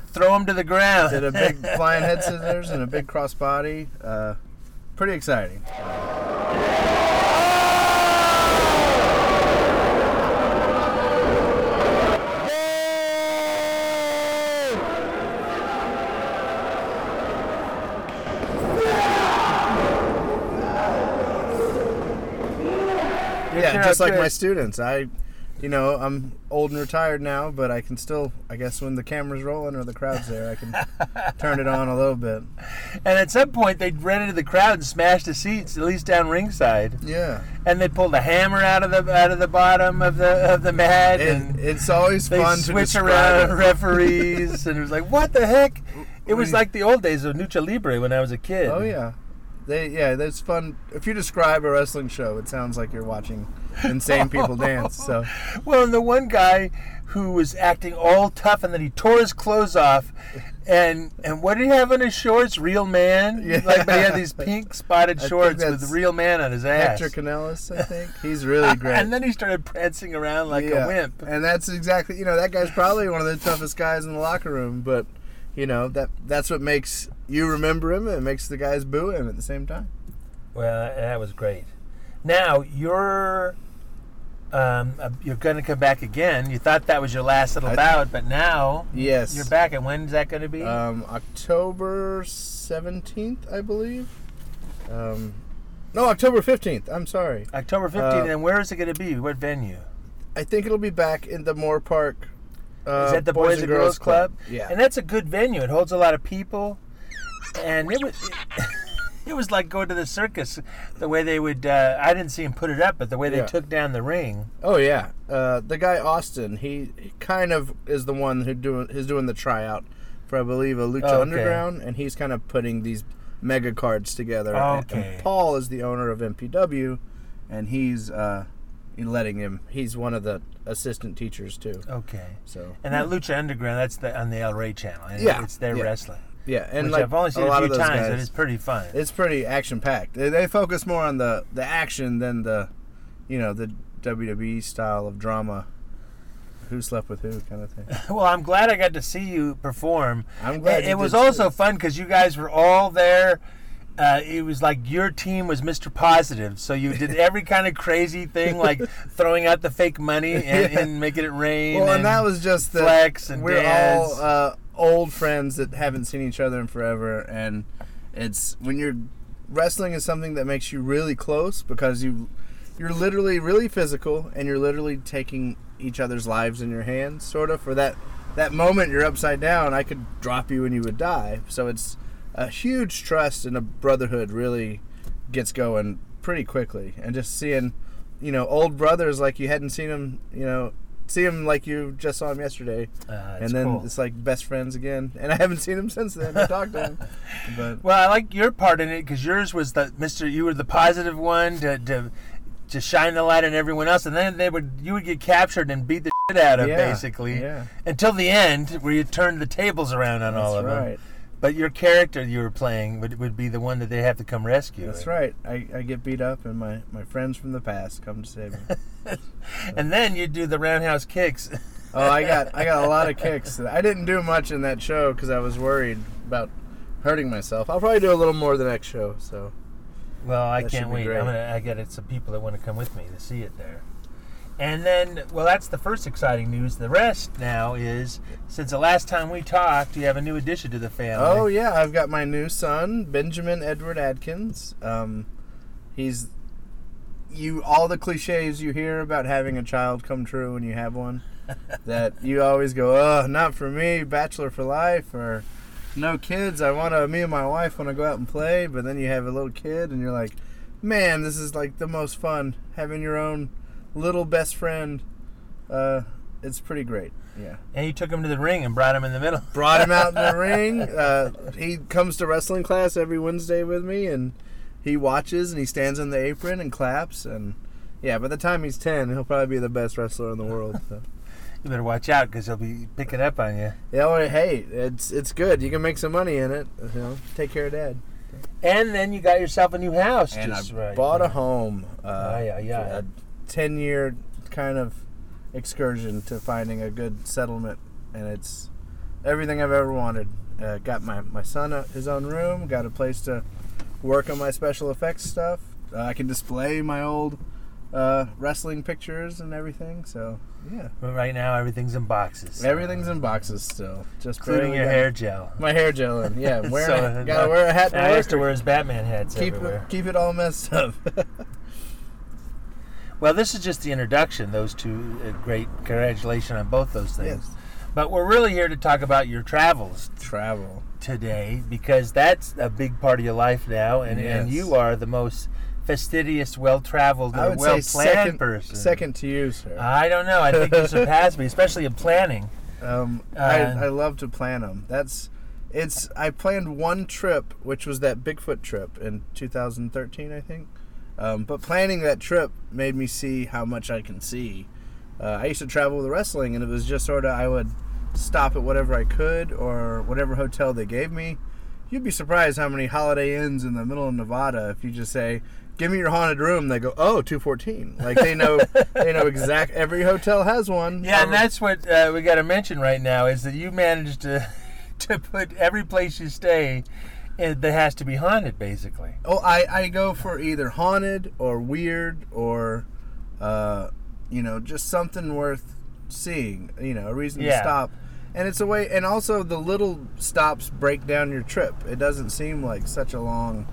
throw him to the ground. Did a big flying head scissors and a big crossbody. Pretty exciting. Yeah, just like my students. I'm old and retired now, but I can still, I guess, when the camera's rolling or the crowd's there, I can turn it on a little bit. And at some point, they ran into the crowd and smashed the seats, at least down ringside. Yeah. And they pulled a hammer out of the bottom of the mat. And it's always fun to switch around referees, and it was like, what the heck? It was like the old days of Lucha Libre when I was a kid. Oh yeah. That's fun. If you describe a wrestling show, it sounds like you're watching insane people dance. So, well, and the one guy who was acting all tough, and then he tore his clothes off, and what did he have on his shorts? Real Man. Yeah. Like, but he had these pink spotted shorts with Real Man on his ass. Hector Canellis, I think. He's really great. And then he started prancing around like a wimp. And that's exactly, that guy's probably one of the toughest guys in the locker room, but. That's what makes you remember him, and it makes the guys boo him at the same time. Well, that was great. Now, you're going to come back again. You thought that was your last little bout, but now you're back. And when's that going to be? October 17th, I believe. No, October 15th. I'm sorry. October 15th, and where is it going to be? What venue? I think it'll be back in the Moore Park. Is that the Boys and Girls Club? Yeah. And that's a good venue. It holds a lot of people. And it was like going to the circus. The way they would... I didn't see him put it up, but the way they took down the ring. Oh, yeah. The guy, Austin, he kind of is the one who's doing the tryout for, I believe, a Lucha Underground, and he's kind of putting these mega cards together. And Paul is the owner of MPW, and he's letting him. He's one of the assistant teachers too. Okay. So and that Lucha Underground, that's on the El Rey channel. It's their wrestling. Yeah, and which I've only seen a few times, and it's pretty fun. It's pretty action packed. They focus more on the action than the WWE style of drama. Who slept with who kind of thing. Well, I'm glad I got to see you perform. I'm glad it was also fun because you guys were all there. It was like your team was Mr. Positive, so you did every kind of crazy thing, like throwing out the fake money and making it rain. Well, and that was just flex and we're dance. All old friends that haven't seen each other in forever, and it's when you're wrestling is something that makes you really close because you're literally really physical and you're literally taking each other's lives in your hands, sort of. For that moment, you're upside down. I could drop you and you would die. So it's a huge trust, and a brotherhood really gets going pretty quickly. And just seeing, old brothers like you hadn't seen them, see him like you just saw him yesterday, and then cool. It's like best friends again. And I haven't seen him since then. I talked to him. But. Well, I like your part in it because yours was you were the positive one to shine the light on everyone else, and then you would get captured and beat the shit out of basically until the end where you turned the tables around on all of them. But your character you were playing would be the one that they have to come rescue. That's right. I get beat up, and my friends from the past come to save me. So. And then you do the roundhouse kicks. Oh, I got a lot of kicks. I didn't do much in that show because I was worried about hurting myself. I'll probably do a little more the next show. So. Well, I can't wait. I got some people that want to come with me to see it there. And then, well, that's the first exciting news. The rest now is, since the last time we talked, you have a new addition to the family. Oh, yeah. I've got my new son, Benjamin Edward Adkins. He's all the cliches you hear about having a child come true when you have one, that you always go, oh, not for me, bachelor for life, or no kids. Me and my wife want to go out and play, but then you have a little kid, and you're like, man, this is like the most fun, having your own little best friend. It's pretty great. Yeah. And you took him to the ring and brought him in the middle. Brought him out in the ring. He comes to wrestling class every Wednesday with me, and he watches and he stands on the apron and claps. And yeah, by the time he's 10, he'll probably be the best wrestler in the world. So. You better watch out because he'll be picking up on you. Yeah. Well, hey, it's good. You can make some money in it. Take care of Dad. And then you got yourself a new house. And I bought a home. Yeah. 10-year kind of excursion to finding a good settlement, and it's everything I've ever wanted. Got my son his own room, got a place to work on my special effects stuff. I can display my old wrestling pictures and everything, so yeah. But right now everything's in boxes. Everything's in boxes still. Just including your hair gel. My hair gel in, yeah. Gotta wear a hat. I used to wear his Batman hats everywhere. Keep it all messed up. Well, this is just the introduction, those two. Great. Congratulations on both those things. Yes. But we're really here to talk about your travels. Travel. Today, because that's a big part of your life now, and you are the most fastidious, well-traveled, and well-planned person. Second to you, sir. I don't know. I think you surpassed me, especially in planning. I love to plan them. I planned one trip, which was that Bigfoot trip in 2013, I think. But planning that trip made me see how much I can see. I used to travel with wrestling, and it was just sort of I would stop at whatever I could or whatever hotel they gave me. You'd be surprised how many Holiday Inns in the middle of Nevada, if you just say, give me your haunted room, they go, oh, 214. Like, they know exact, every hotel has one. Yeah, and that's what we got to mention right now is that you managed to put every place you stay that has to be haunted, basically. Oh, I go for either haunted or weird or, just something worth seeing, a reason to stop. And it's a way, and also the little stops break down your trip. It doesn't seem like such a long,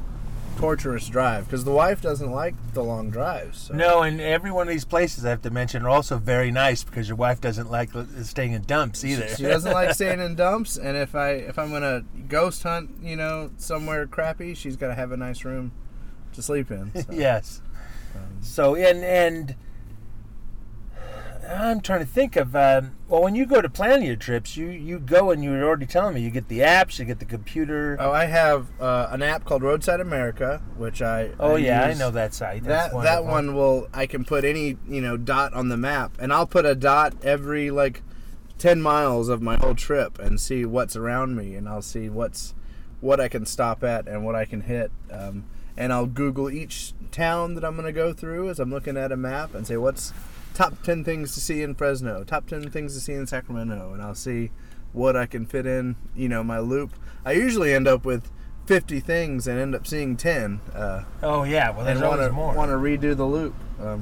torturous drive, because the wife doesn't like the long drives. So. No, and every one of these places I have to mention are also very nice, because your wife doesn't like staying in dumps either. She doesn't like staying in dumps, and if I'm gonna ghost hunt, somewhere crappy, she's gotta have a nice room to sleep in. So. Yes. So and I'm trying to think of, well, when you go to plan your trips, you go and you were already telling me you get the apps, you get the computer. Oh, I have an app called Roadside America, which I use. I know that site. That one will, I can put any, dot on the map, and I'll put a dot every, 10 miles of my whole trip and see what's around me, and I'll see what I can stop at and what I can hit. And I'll Google each town that I'm going to go through as I'm looking at a map and say, what's top 10 things to see in Fresno, top 10 things to see in Sacramento, and I'll see what I can fit in, my loop. I usually end up with 50 things and end up seeing 10. Well, there's always more. I want to redo the loop. Well,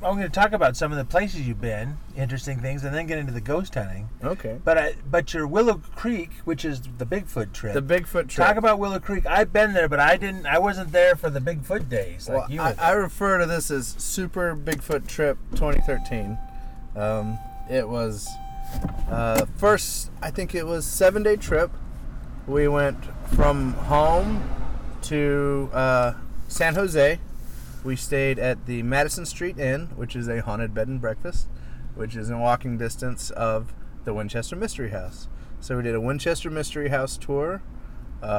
I'm going to talk about some of the places you've been, interesting things, and then get into the ghost hunting. Okay. But your Willow Creek, which is the Bigfoot trip. The Bigfoot trip. Talk about Willow Creek. I've been there, but I wasn't there for the Bigfoot Days. Well, I refer to this as Super Bigfoot Trip 2013. It was first, I think it was 7-day trip. We went from home to San Jose. We stayed at the Madison Street Inn, which is a haunted bed and breakfast, which is in walking distance of the Winchester Mystery House. So we did a Winchester Mystery House tour,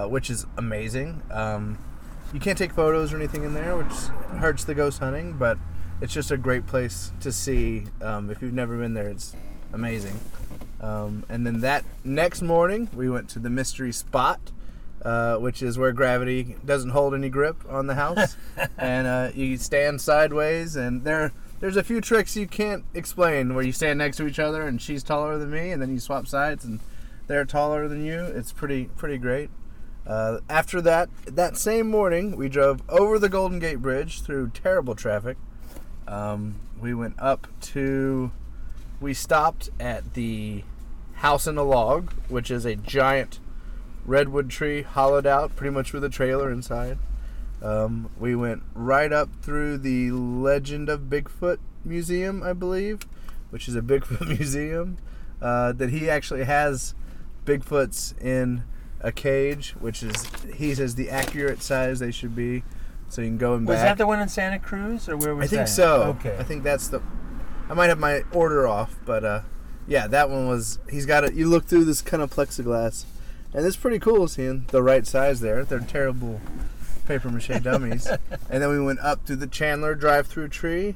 which is amazing. You can't take photos or anything in there, which hurts the ghost hunting, but it's just a great place to see. If you've never been there, it's amazing. And then that next morning, we went to the Mystery Spot, which is where gravity doesn't hold any grip on the house, and you stand sideways, and there's a few tricks you can't explain, where you stand next to each other and she's taller than me, and then you swap sides and they're taller than you. It's pretty great. After that same morning, we drove over the Golden Gate Bridge through terrible traffic. We stopped at the House in a Log, which is a giant redwood tree hollowed out pretty much with a trailer inside. We went right up through the Legend of Bigfoot Museum, I believe, which is a Bigfoot museum that he actually has Bigfoots in a cage, which is, he says, the accurate size they should be, so you can go and back. Was that the one in Santa Cruz, or where was that? I think so. Okay. I think that's the... I might have my order off, but yeah, that one was... He's got it... You look through this kind of plexiglass... And it's pretty cool seeing the right size there. They're terrible papier-mâché dummies. And then we went up to the Chandler drive-through tree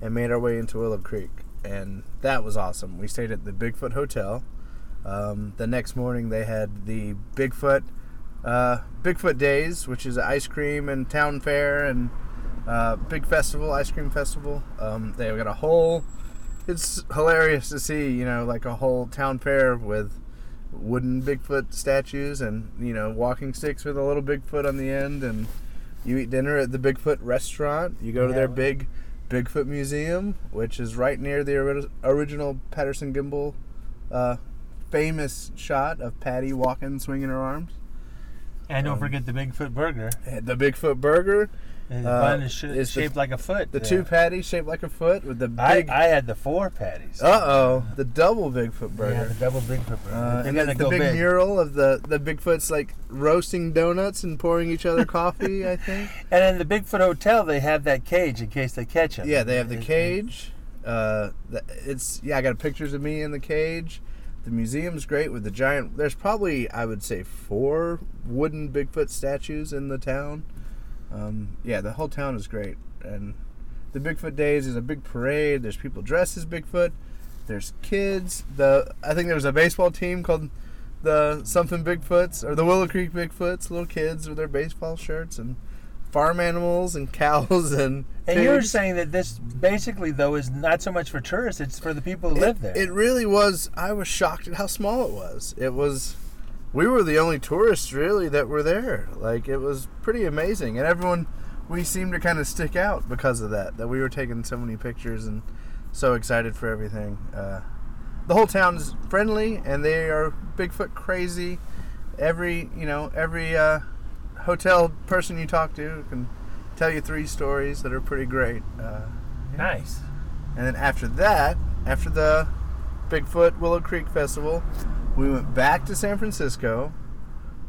and made our way into Willow Creek. And that was awesome. We stayed at the Bigfoot Hotel. The next morning they had the Bigfoot Days, which is an ice cream and town fair and big festival, ice cream festival. They've got a whole... It's hilarious to see, a whole town fair with... wooden Bigfoot statues and walking sticks with a little Bigfoot on the end, and you eat dinner at the Bigfoot restaurant. You go to their big Bigfoot museum, which is right near the original Patterson Gimble famous shot of Patty walking, swinging her arms. And don't forget the Bigfoot burger. The Bigfoot burger. The bun is shaped like a foot. The two patties shaped like a foot with the big... I had the four patties. Uh-oh. The double Bigfoot burger. Yeah, the double Bigfoot burger. And then the big mural of the Bigfoots, roasting donuts and pouring each other coffee, I think. And in the Bigfoot Hotel, they have that cage in case they catch them. Yeah, they have the cage. I got pictures of me in the cage. The museum's great with the giant... There's probably, I would say, 4 wooden Bigfoot statues in the town. The whole town is great. And the Bigfoot Days is a big parade. There's people dressed as Bigfoot. There's kids. I think there was a baseball team called the something Bigfoots, or the Willow Creek Bigfoots, little kids with their baseball shirts, and farm animals and cows and pigs. And you were saying that this basically, though, is not so much for tourists, it's for the people who live there. It really was. I was shocked at how small it was. We were the only tourists, really, that were there. It was pretty amazing. And everyone, we seemed to kind of stick out because of that we were taking so many pictures and so excited for everything. The whole town is friendly, and they are Bigfoot crazy. Every hotel person you talk to can tell you 3 stories that are pretty great. Nice. And then after that, after the Bigfoot Willow Creek Festival... We went back to San Francisco.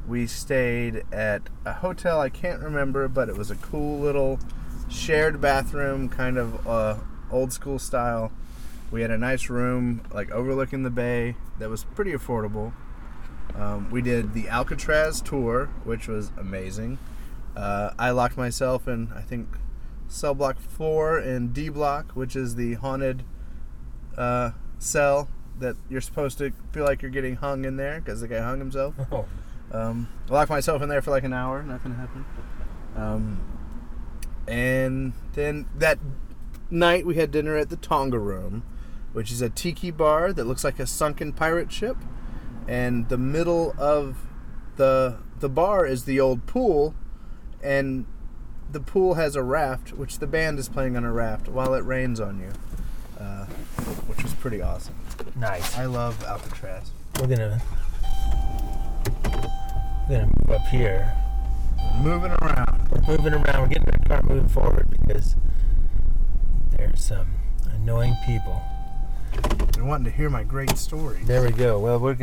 We stayed at a hotel I can't remember, but it was a cool little shared bathroom, kind of old school style. We had a nice room, like overlooking the bay, that was pretty affordable. We did the Alcatraz tour, which was amazing. I locked myself in, I think, cell block 4 in D block, which is the haunted cell that you're supposed to feel like you're getting hung in there because the guy hung himself. Oh. I locked myself in there for like an hour. Nothing happened. And then that night we had dinner at the Tonga Room, which is a tiki bar that looks like a sunken pirate ship. And the middle of the bar is the old pool, and the pool has a raft, which the band is playing on a raft while it rains on you, which was pretty awesome. Nice. I love Alcatraz. We're gonna move up here. We're moving around. We're getting the car moving forward because there's some annoying people. They're wanting to hear my great story. There we go. Well, we're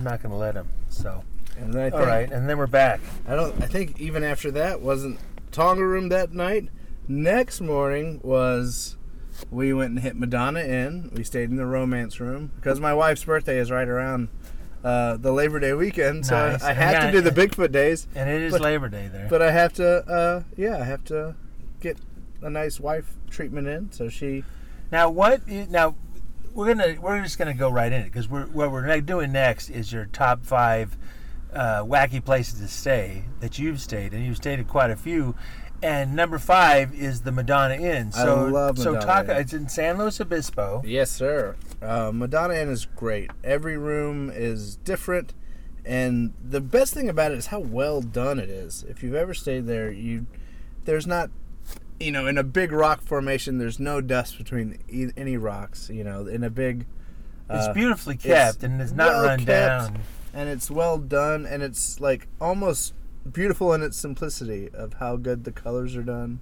not gonna let them. So. And then all right, and then we're back. I think even after that wasn't Tonga Room that night. Next morning was we went and hit Madonna Inn. We stayed in the romance room because my wife's birthday is right around the Labor Day weekend, so nice. I have to do the Bigfoot Days. And it is Labor Day there. But I have to, I have to get a nice wife treatment in. So she. Now we're just gonna go right in it because what we're doing next is your top 5 wacky places to stay that you've stayed, and you've stayed at quite a few. And number 5 is the Madonna Inn. So, I love Madonna Inn. It's in San Luis Obispo. Yes, sir. Madonna Inn is great. Every room is different, and the best thing about it is how well done it is. If you've ever stayed there, there's not, in a big rock formation, there's no dust between any rocks. In a big, it's beautifully kept, and it's not well run down, and it's well done, and it's like almost beautiful in its simplicity of how good the colors are done.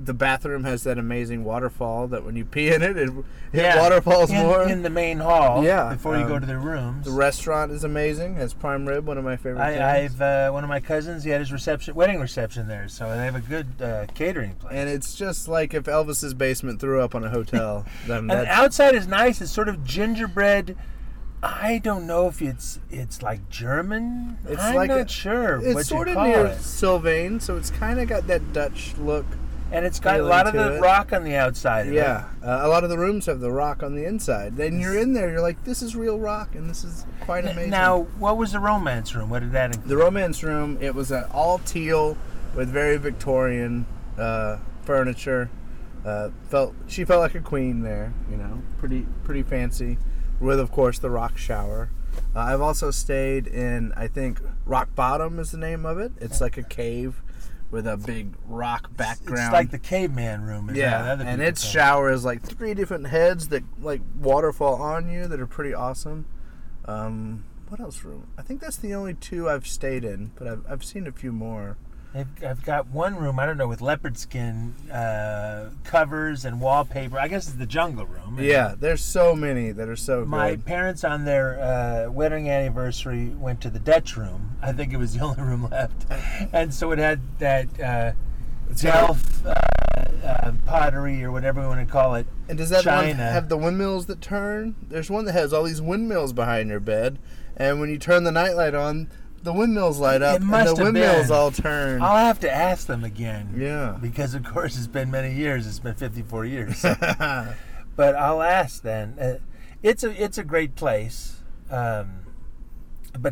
The bathroom has that amazing waterfall that when you pee in it, it waterfalls more. In the main hall, before you go to the rooms. The restaurant is amazing. It has prime rib, one of my favorite things. I've one of my cousins, he had his wedding reception there, so they have a good catering place. And it's just like if Elvis's basement threw up on a hotel. And the outside is nice. It's sort of gingerbread. I don't know if it's like German. I'm not sure. It's sort of near Sylvain, so it's kind of got that Dutch look. And it's got a lot of the rock on the outside. Yeah, a lot of the rooms have the rock on the inside. Then you're in there, you're like, this is real rock, and this is quite amazing. Now, what was the romance room? What did that include? The romance room, it was an all teal with very Victorian furniture. She felt like a queen there, pretty fancy. With, of course, the rock shower. I've also stayed in, I think, Rock Bottom is the name of it. It's like a cave with a big rock background. It's like the caveman room. And its shower is like 3 different heads that like waterfall on you that are pretty awesome. What else room? I think that's the only 2 I've stayed in, but I've seen a few more. I've got one room, I don't know, with leopard skin covers and wallpaper. I guess it's the jungle room. Yeah, there's so many that are so good. My parents on their wedding anniversary went to the Dutch room. I think it was the only room left. And so it had that Delft pottery or whatever you want to call it. And does that one have the windmills that turn? There's one that has all these windmills behind your bed. And when you turn the nightlight on, the windmills light up, and the windmills all turn. I'll have to ask them again. Yeah. Because, of course, it's been many years. It's been 54 years. But I'll ask then. It's a great place, but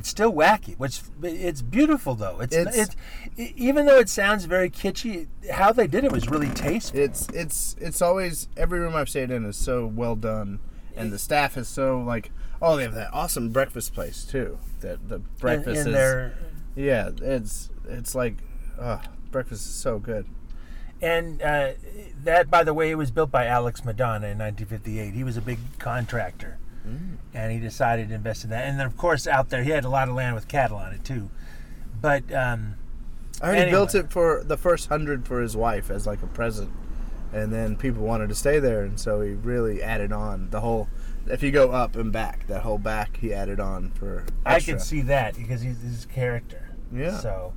still wacky. It's beautiful, though. It's even though it sounds very kitschy, how they did it was really tasteful. It's always, every room I've stayed in is so well done, and the staff is so, like, oh, they have that awesome breakfast place too. That the breakfast in is their, yeah, it's like breakfast is so good. And that, by the way, it was built by Alex Madonna in 1958. He was a big contractor, and he decided to invest in that. And then, of course, out there he had a lot of land with cattle on it too. But he built it for the first 100 for his wife as like a present, and then people wanted to stay there, and so he really added on the whole. If you go up and back, that whole back he added on for extra. I could see that because he's his character. Yeah. So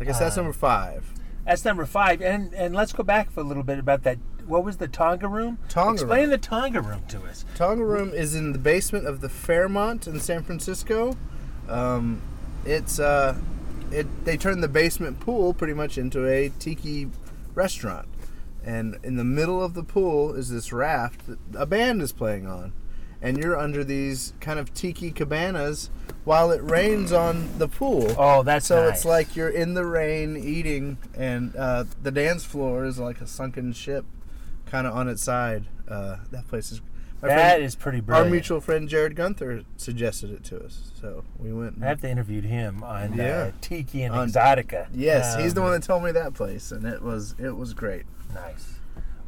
I guess that's number 5. That's number 5. And let's go back for a little bit about that. What was the Tonga Room? Explain the Tonga Room to us. Tonga Room is in the basement of the Fairmont in San Francisco. They turned the basement pool pretty much into a tiki restaurant. And in the middle of the pool is this raft that a band is playing on. And you're under these kind of tiki cabanas while it rains on the pool. Oh, that's so nice. It's like you're in the rain eating, and the dance floor is like a sunken ship kind of on its side. That place is... That is pretty brilliant. Our mutual friend Jared Gunther suggested it to us, so we went. I have to interviewed him on Tiki and Exotica. Yes, he's the one that told me that place, and it was great. Nice.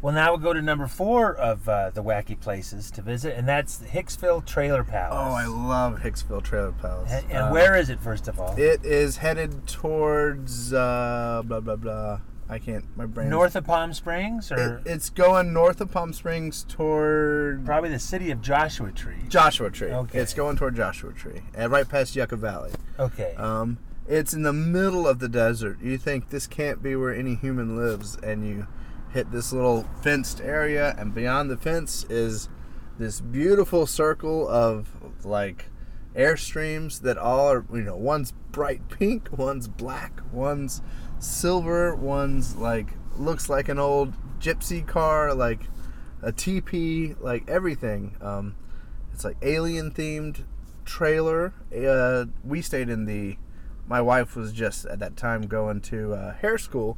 Well, now we'll go to number 4 of the wacky places to visit, and that's the Hicksville Trailer Palace. Oh, I love Hicksville Trailer Palace. And where is it, first of all? It is headed towards blah blah blah. I can't. My brain. North of Palm Springs, or it's going north of Palm Springs toward probably the city of Joshua Tree. Joshua Tree. Okay. It's going toward Joshua Tree, and right past Yucca Valley. Okay. It's in the middle of the desert. You think this can't be where any human lives, and you hit this little fenced area, and beyond the fence is this beautiful circle of like airstreams that all are, you know, one's bright pink, one's black, one's silver, one's like looks like an old gypsy car, like a teepee, like everything. It's like alien themed trailer. We stayed in the, my wife was just at that time going to hair school,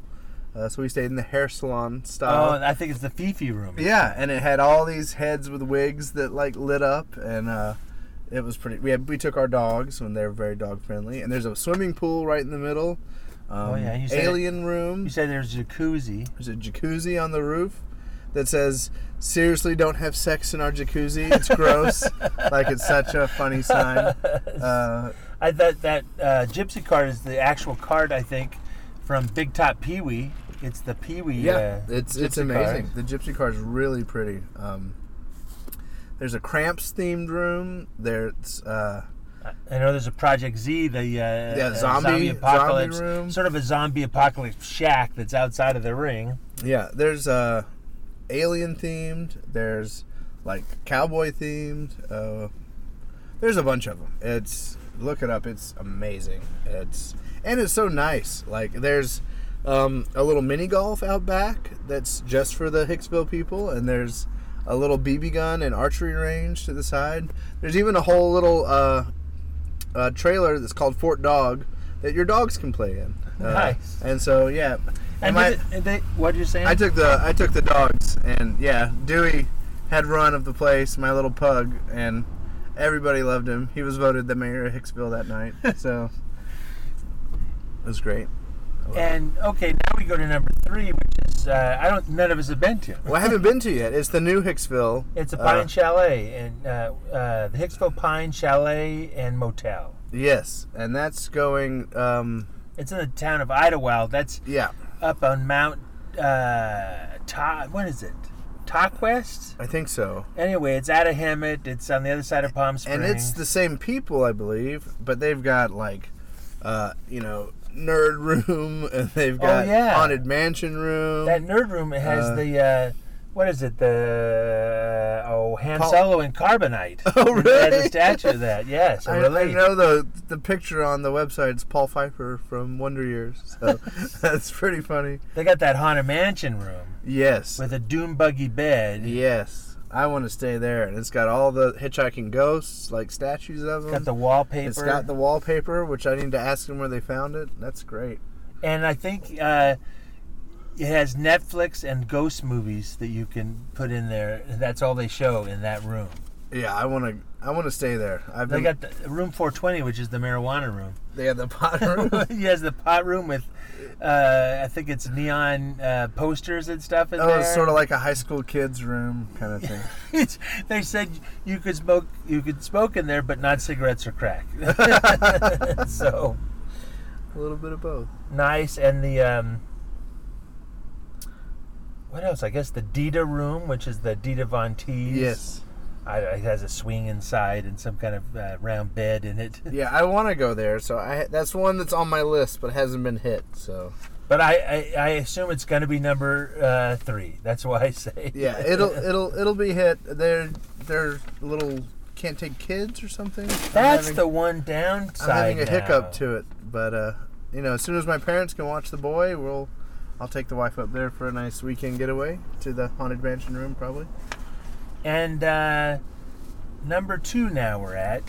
so we stayed in the hair salon style. Oh, and I think it's the Fifi room. Yeah, and it had all these heads with wigs that like lit up, and it was pretty. We took our dogs when they were very dog friendly, and there's a swimming pool right in the middle. You said alien room. You said there's a jacuzzi. There's a jacuzzi on the roof that says, seriously, don't have sex in our jacuzzi. It's gross. Like, it's such a funny sign. I thought that gypsy card is the actual card, I think, from Big Top Pee-wee. It's the Pee-wee. Yeah, it's amazing. Card. The gypsy card is really pretty. There's a Cramps-themed room. There's... I know there's a Project Z, the zombie apocalypse, zombie room. Sort of a zombie apocalypse shack that's outside of the ring. Yeah, there's alien themed, there's like cowboy themed. There's a bunch of them. Look it up. It's amazing. It's so nice. Like there's a little mini golf out back that's just for the Hicksville people, and there's a little BB gun and archery range to the side. There's even a whole little. A trailer that's called Fort Dog that your dogs can play in. Nice. And so yeah. What you're saying? I took the dogs, and yeah, Dewey had run of the place, my little pug, and everybody loved him. He was voted the mayor of Hicksville that night, so it was great. Okay, now we go to number 3, which is none of us have been to. Well, I haven't been to yet. It's the new Hicksville. It's a Pine Chalet, and the Hicksville Pine Chalet and Motel. Yes, and that's going. It's in the town of Idlewild. That's up on Mount. What is it? Tocquest? I think so. Anyway, it's out of Hemet. It's on the other side of Palm Springs, and it's the same people, I believe, but they've got like, nerd room, and they've got haunted mansion room. That nerd room has Han Solo and Carbonite. Oh, really? They had a statue of that. Yes, I know the picture on the website is Paul Pfeiffer from Wonder Years. So that's pretty funny. They got that haunted mansion room. Yes, with a dune buggy bed. Yes. I want to stay there, and it's got all the hitchhiking ghosts, like statues of them. It's got the wallpaper. Which I need to ask them where they found it. That's great. And I think it has Netflix and ghost movies that you can put in there. That's all they show in that room. Yeah, I want to stay there. They got the room 420, which is the marijuana room. They have the pot room. He has the pot room with, I think it's neon posters and stuff in there. Oh, it's sort of like a high school kids' room kind of thing. They said you could smoke in there, but not cigarettes or crack. So, a little bit of both. Nice, and the what else? I guess the Dita room, which is the Dita Von Teese. Yes. It has a swing inside and some kind of round bed in it. Yeah, I want to go there. So that's one that's on my list, but hasn't been hit. So But I assume it's going to be number 3. That's why I say. Yeah, it'll be hit. They're little can't take kids or something. That's the one downside. I'm having a hiccup to it, but as soon as my parents can watch the boy, I'll take the wife up there for a nice weekend getaway to the Haunted Mansion room probably. And number 2 now we're at,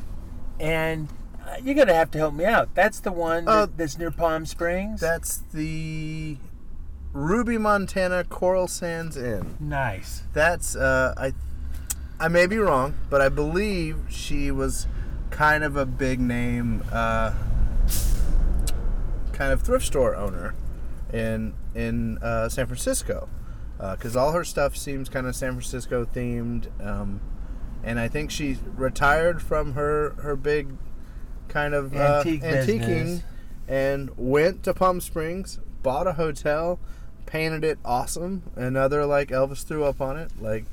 and you're going to have to help me out. That's the one that's near Palm Springs? That's the Ruby, Montana Coral Sands Inn. Nice. That's, I may be wrong, but I believe she was kind of a big name, kind of thrift store owner in San Francisco. Because all her stuff seems kind of San Francisco themed. And I think she retired from her big kind of antiquing and went to Palm Springs, bought a hotel, painted it awesome. Another like Elvis threw up on it, like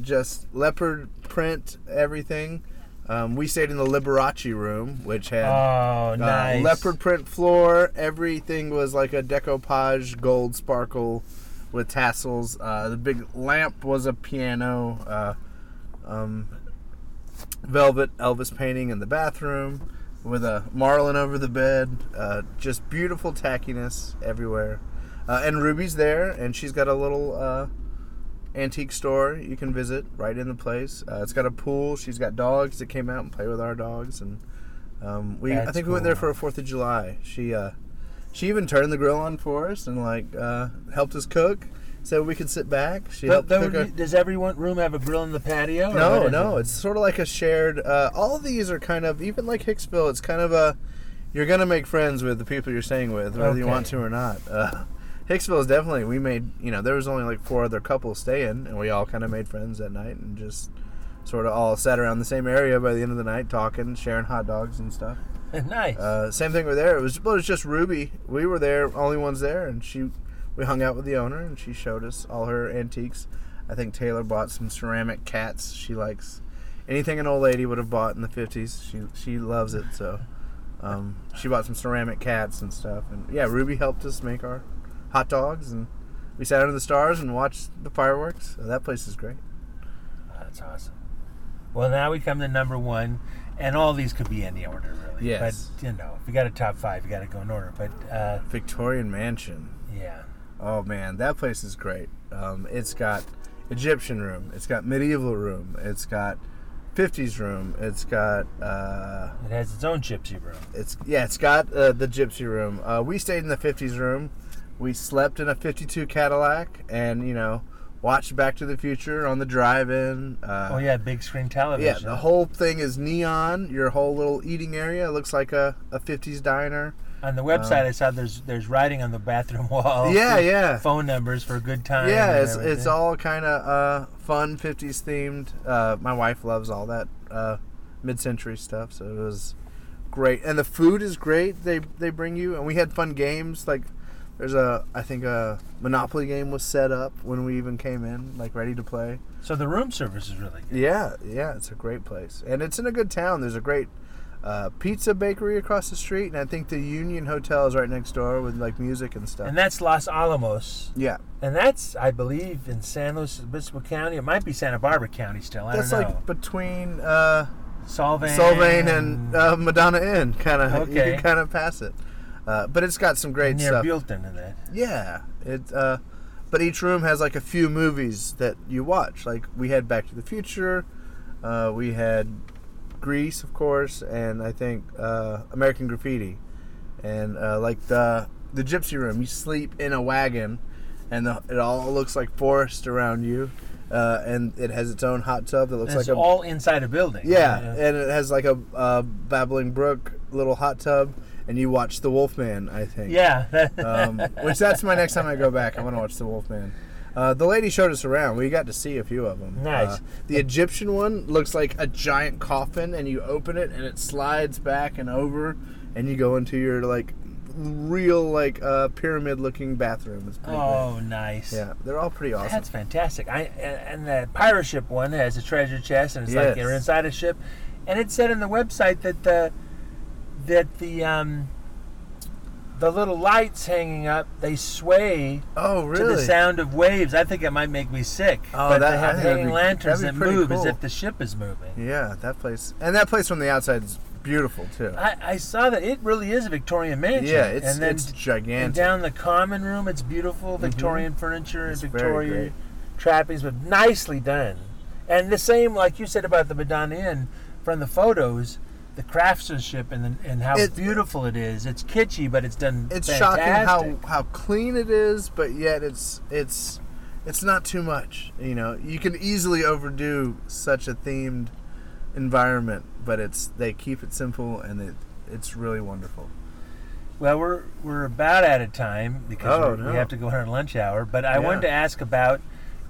just leopard print everything. We stayed in the Liberace room, which had nice leopard print floor. Everything was like a decoupage gold sparkle with tassels. The big lamp was a piano. Velvet Elvis painting in the bathroom with a marlin over the bed. Just beautiful tackiness everywhere. And Ruby's there, and she's got a little antique store you can visit right in the place. It's got a pool. She's got dogs that came out and play with our dogs. And I think we went there for a 4th of July. She even turned the grill on for us and helped us cook. So we could sit back. Does every room have a grill in the patio? No. It's sort of like a shared... all of these are kind of... Even like Hicksville, it's kind of a... You're going to make friends with the people you're staying with, whether you want to or not. Hicksville is definitely... We made... there was only 4 other couples staying, and we all kind of made friends that night and just sort of all sat around the same area by the end of the night talking, sharing hot dogs and stuff. Nice. Same thing with there. It was just Ruby. We were there, only ones there, and she... We hung out with the owner, and she showed us all her antiques. I think Taylor bought some ceramic cats she likes. Anything an old lady would have bought in the 50s, she loves it. So she bought some ceramic cats and stuff. And yeah, Ruby helped us make our hot dogs, and we sat under the stars and watched the fireworks. So that place is great. That's awesome. Well, now we come to number 1, and all these could be in the order, really. Yes. But, if you got a top 5, you got to go in order. But Victorian Mansion. Yeah. Oh man, that place is great. It's got Egyptian room, it's got medieval room, it's got 50s room, it's got it has its own gypsy room. It's got the gypsy room. We stayed in the 50s room. We slept in a 52 Cadillac and watched Back to the Future on the drive-in. Big screen television. Yeah, the whole thing is neon. Your whole little eating area looks like a 50s diner. On the website, I saw there's writing on the bathroom wall. Yeah. Phone numbers for a good time. Yeah, it's all kind of fun, 50s themed. My wife loves all that mid-century stuff, so it was great. And the food is great. They bring you, and we had fun games. Like there's I think a Monopoly game was set up when we even came in, ready to play. So the room service is really good. Yeah, it's a great place, and it's in a good town. There's a great pizza bakery across the street, and I think the Union Hotel is right next door with music and stuff. And that's Los Alamos. Yeah. And that's, I believe, in San Luis Obispo County. It might be Santa Barbara County still. I don't know. That's between Solvang and Madonna Inn. You can kind of pass it. But it's got some great stuff. Near Buellton in that. Yeah. But each room has a few movies that you watch. We had Back to the Future. We had Grease, of course, and I think American Graffiti, and the Gypsy Room. You sleep in a wagon, and it all looks like forest around you, and it has its own hot tub that looks like it's all inside a building. Yeah, and it has a babbling brook little hot tub, and you watch The Wolfman, I think. Yeah, which that's my next time I go back. I want to watch The Wolfman. The lady showed us around. We got to see a few of them. Nice. The Egyptian one looks like a giant coffin, and you open it, and it slides back and over, and you go into your real pyramid-looking bathroom. It's pretty great. Nice. Yeah, they're all pretty awesome. That's fantastic. And the pirate ship one has a treasure chest, and it's you're inside a ship. And it said on the website that the the little lights hanging up, they sway to the sound of waves. I think it might make me sick. Oh, but they have hanging lanterns that move as if the ship is moving. Yeah, that place. And that place from the outside is beautiful, too. I saw that. It really is a Victorian mansion. Yeah, it's gigantic. And down the common room, it's beautiful. Victorian furniture, it's Victorian trappings, but nicely done. And the same, like you said about the Madonna Inn, from the photos, the craftsmanship and how beautiful it is. It's kitschy, but it's done. It's fantastic. Shocking how clean it is, but yet it's not too much. You know, you can easily overdo such a themed environment, but they keep it simple and it's really wonderful. Well, we're about out of time because we have to go on our lunch hour. But I wanted to ask about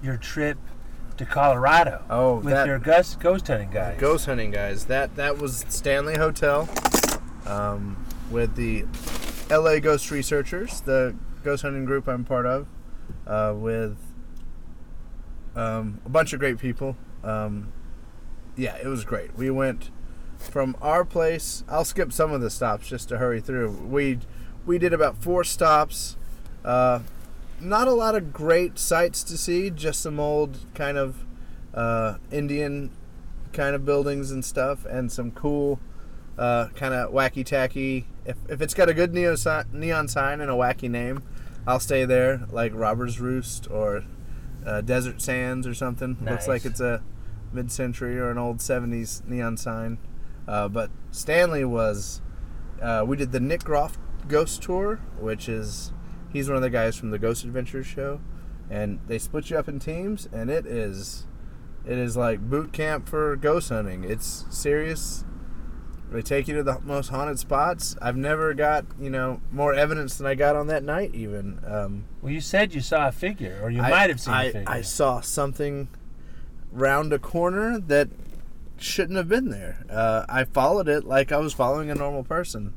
your trip to Colorado your ghost hunting guys. Ghost hunting guys. That was Stanley Hotel with the LA Ghost Researchers, the ghost hunting group I'm part of, with a bunch of great people. Yeah, it was great. We went from our place. I'll skip some of the stops just to hurry through. We did about 4 stops. Not a lot of great sights to see, just some old kind of Indian kind of buildings and stuff, and some cool kind of wacky-tacky. If it's got a good neon sign and a wacky name, I'll stay there, like Robber's Roost or Desert Sands or something. Nice. Looks like it's a mid-century or an old 70s neon sign. But Stanley was... we did the Nick Groff Ghost Tour, which is... He's one of the guys from the Ghost Adventures show, and they split you up in teams, and it is like boot camp for ghost hunting. It's serious. They take you to the most haunted spots. I've never got, more evidence than I got on that night even. Well, you said you saw a figure, or I might have seen a figure. I saw something round a corner that shouldn't have been there. I followed it like I was following a normal person.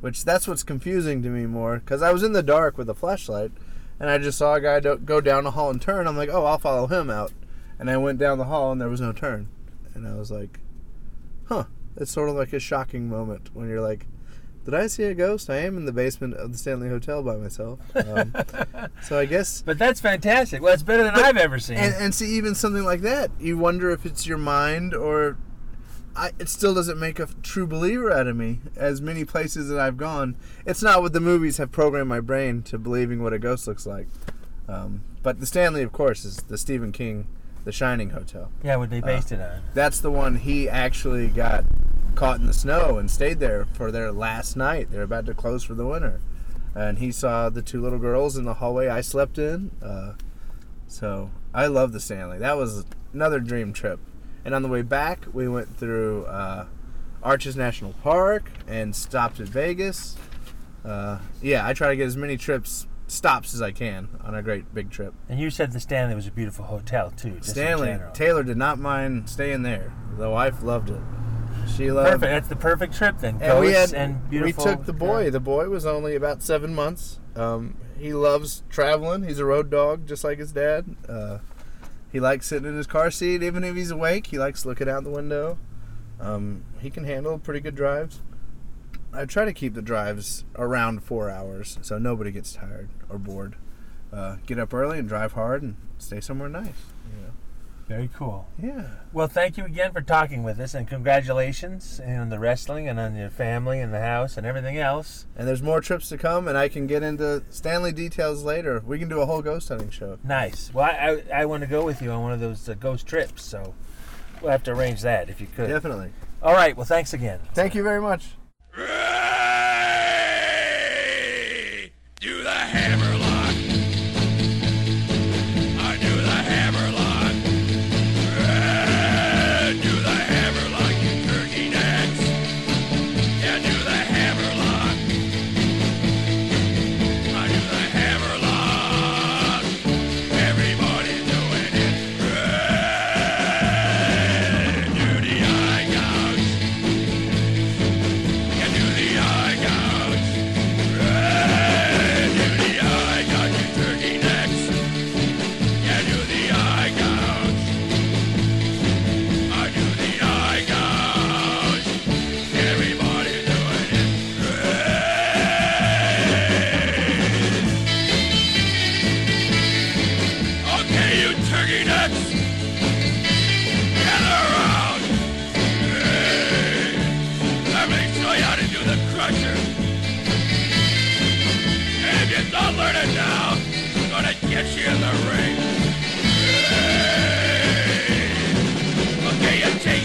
Which that's what's confusing to me more, because I was in the dark with a flashlight, and I just saw a guy go down the hall and turn. I'm like, I'll follow him out. And I went down the hall, and there was no turn. And I was like, it's sort of like a shocking moment when you're like, did I see a ghost? I am in the basement of the Stanley Hotel by myself. So I guess... But that's fantastic. Well, it's better than I've ever seen. And see, even something like that, you wonder if it's your mind or... it still doesn't make a true believer out of me. As many places that I've gone, it's not what the movies have programmed my brain to believing what a ghost looks like. But the Stanley, of course, is the Stephen King, The Shining Hotel. Yeah, what they based it on. That's the one he actually got caught in the snow and stayed there for their last night. They're about to close for the winter, and he saw the 2 little girls in the hallway I slept in. So I love the Stanley. That was another dream trip. And on the way back, we went through Arches National Park and stopped at Vegas. I try to get as many stops as I can on a great big trip. And you said the Stanley was a beautiful hotel, too. Stanley, Taylor did not mind staying there. The wife loved it. She loved it. Perfect. That's the perfect trip, then. And we took the boy. Yeah. The boy was only about 7 months. He loves traveling. He's a road dog, just like his dad. He likes sitting in his car seat, even if he's awake. He likes looking out the window. He can handle pretty good drives. I try to keep the drives around 4 hours so nobody gets tired or bored. Get up early and drive hard and stay somewhere nice. Very cool. Yeah. Well, thank you again for talking with us, and congratulations on the wrestling and on your family and the house and everything else. And there's more trips to come, and I can get into Stanley details later. We can do a whole ghost hunting show. Nice. Well, I want to go with you on one of those ghost trips, so we'll have to arrange that if you could. Definitely. All right. Well, thanks again. Thank you very much. Ray! Do the hammer lock. I do the hammer lock.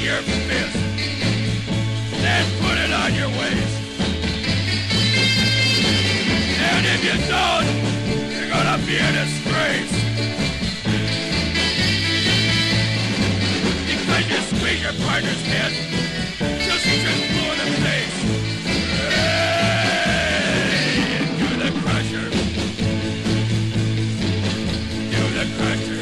your fist. Then put it on your waist. And if you don't, you're gonna be a disgrace. Because you squeeze your partner's head, just blow in the face. Hey, do the crusher. Do the crusher.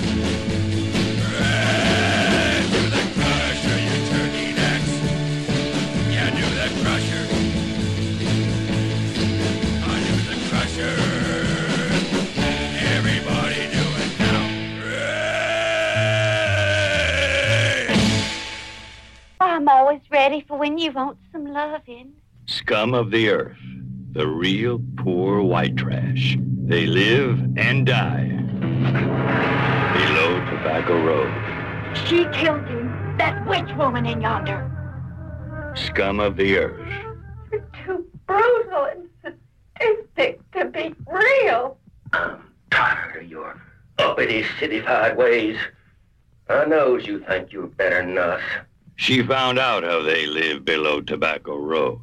I'm always ready for when you want some loving. Scum of the earth. The real poor white trash. They live and die below Tobacco Road. She killed him, that witch woman in yonder. Scum of the earth. You're too brutal and sadistic to be real. I'm tired of your uppity city-fied ways. I knows you think you're better than us. She found out how they live below Tobacco Road.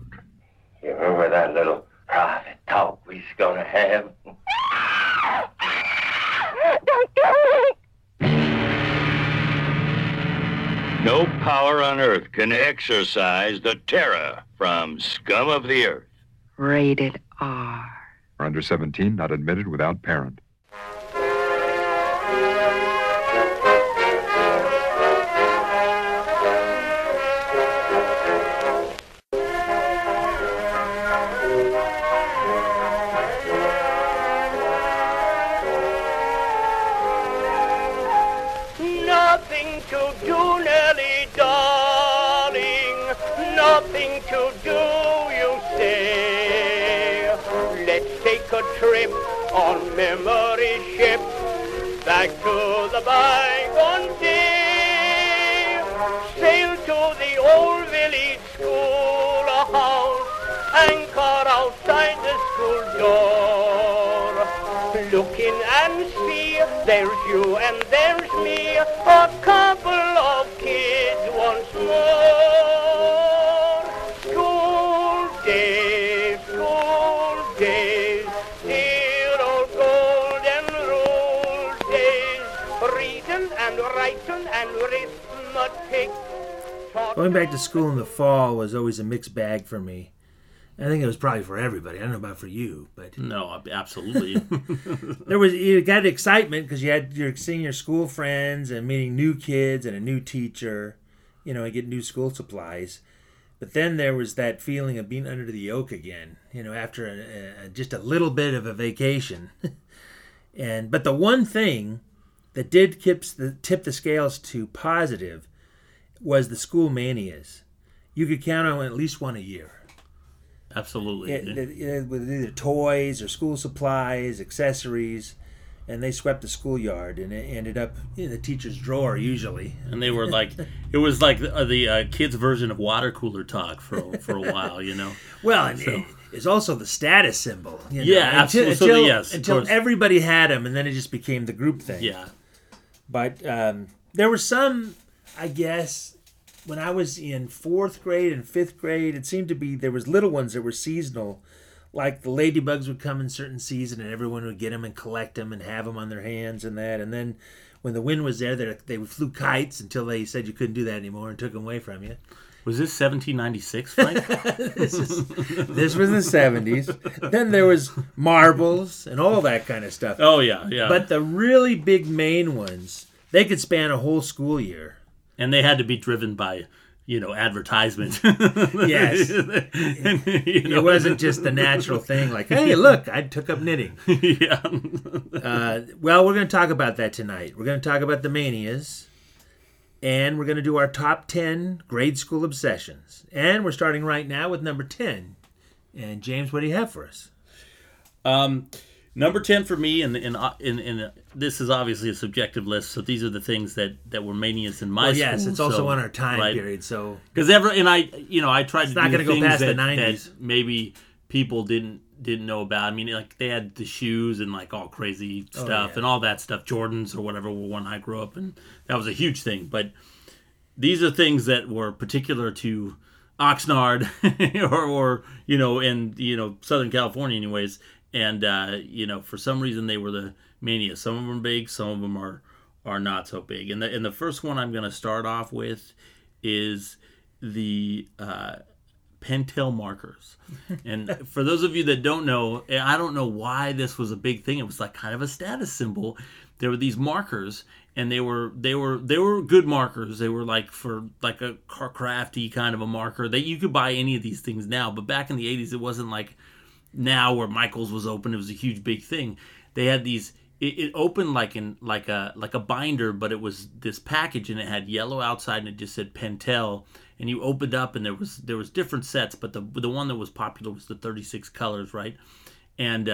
You remember that little private talk we's gonna have? Don't do it! No power on earth can exorcise the terror from Scum of the Earth. Rated R. For under 17, not admitted without parent. Trip on memory ship back to the bygone day. Sail to the old village schoolhouse, anchor outside the school door. Look in and see, there's you and there's me, a couple of kids once more. School days, going back to school in the fall was always a mixed bag for me. I think it was probably for everybody. I don't know about for you, but no, absolutely. There was, you got excitement because you had your senior school friends and meeting new kids and a new teacher, you know, and get new school supplies. But then there was that feeling of being under the yoke again, you know, after just a little bit of a vacation. But the one thing that did tip the scales to positive was the school manias. You could count on at least one a year. Absolutely. With either toys or school supplies, accessories, and they swept the schoolyard, and it ended up in the teacher's drawer usually. And they were like, it was like the kids' version of water cooler talk for a while, you know. Well, and so. It's also the status symbol. You know? Yeah, absolutely. Until everybody had them, and then it just became the group thing. Yeah. But there were some, I guess, when I was in 4th grade and 5th grade, it seemed to be there was little ones that were seasonal. Like the ladybugs would come in certain season and everyone would get them and collect them and have them on their hands and that. And then when the wind was there, they flew kites until they said you couldn't do that anymore and took them away from you. Was this 1796, Frank? This was the 70s. Then there was marbles and all that kind of stuff. Oh, yeah, yeah. But the really big main ones, they could span a whole school year. And they had to be driven by, you know, advertisement. Yes. And, you know. It wasn't just the natural thing like, hey, look, I took up knitting. Yeah. Well, we're going to talk about that tonight. We're going to talk about the manias. And we're going to do our top 10 grade school obsessions. And we're starting right now with number 10. And James, what do you have for us? Number 10 for me, and this is obviously a subjective list, so these are the things that were manias in my school. Yes, it's also on our time period. So because I tried to do the things past the 90s. That maybe people didn't know about. I mean, like they had the shoes and like all crazy stuff and all that stuff. Jordans or whatever were one I grew up in. That was a huge thing. But these are things that were particular to Oxnard or you know, in, you know, Southern California anyways. And, you know, for some reason they were the mania. Some of them are big, some of them are not so big. And the first one I'm going to start off with is the Pentel markers. And for those of you that don't know, I don't know why this was a big thing. It was like kind of a status symbol. There were these markers, and they were good markers. They were like for like a crafty kind of a marker that you could buy any of these things now. But back in the 80s, it wasn't like now where Michael's was open. It was a huge big thing. They had these. It opened like a binder, but it was this package, and it had yellow outside, and it just said Pentel. And you opened up, and there was different sets, but the one that was popular was the 36 colors, right? And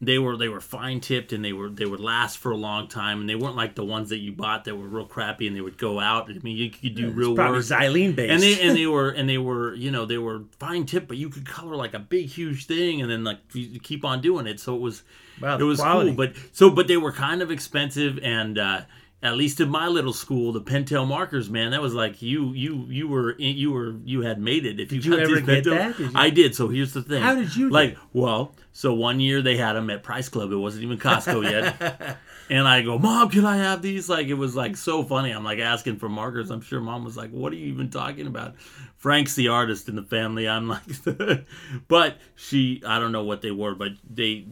they were fine tipped, and they would last for a long time, and they weren't like the ones that you bought that were real crappy, and they would go out. I mean, you could do real work. Xylene based. And they were you know, they were fine tipped, but you could color like a big huge thing, and then like you keep on doing it. So it was wow, it was quality. Cool, but they were kind of expensive, and at least in my little school, the Pentel markers, man, that was like you had made it. If you ever get that? I did. So here's the thing. How did you like? Do? Well, so one year they had them at Price Club. It wasn't even Costco yet. And I go, Mom, can I have these? Like, it was like so funny. I'm like asking for markers. I'm sure Mom was like, what are you even talking about? Frank's the artist in the family. I'm like, but she, I don't know what they were, but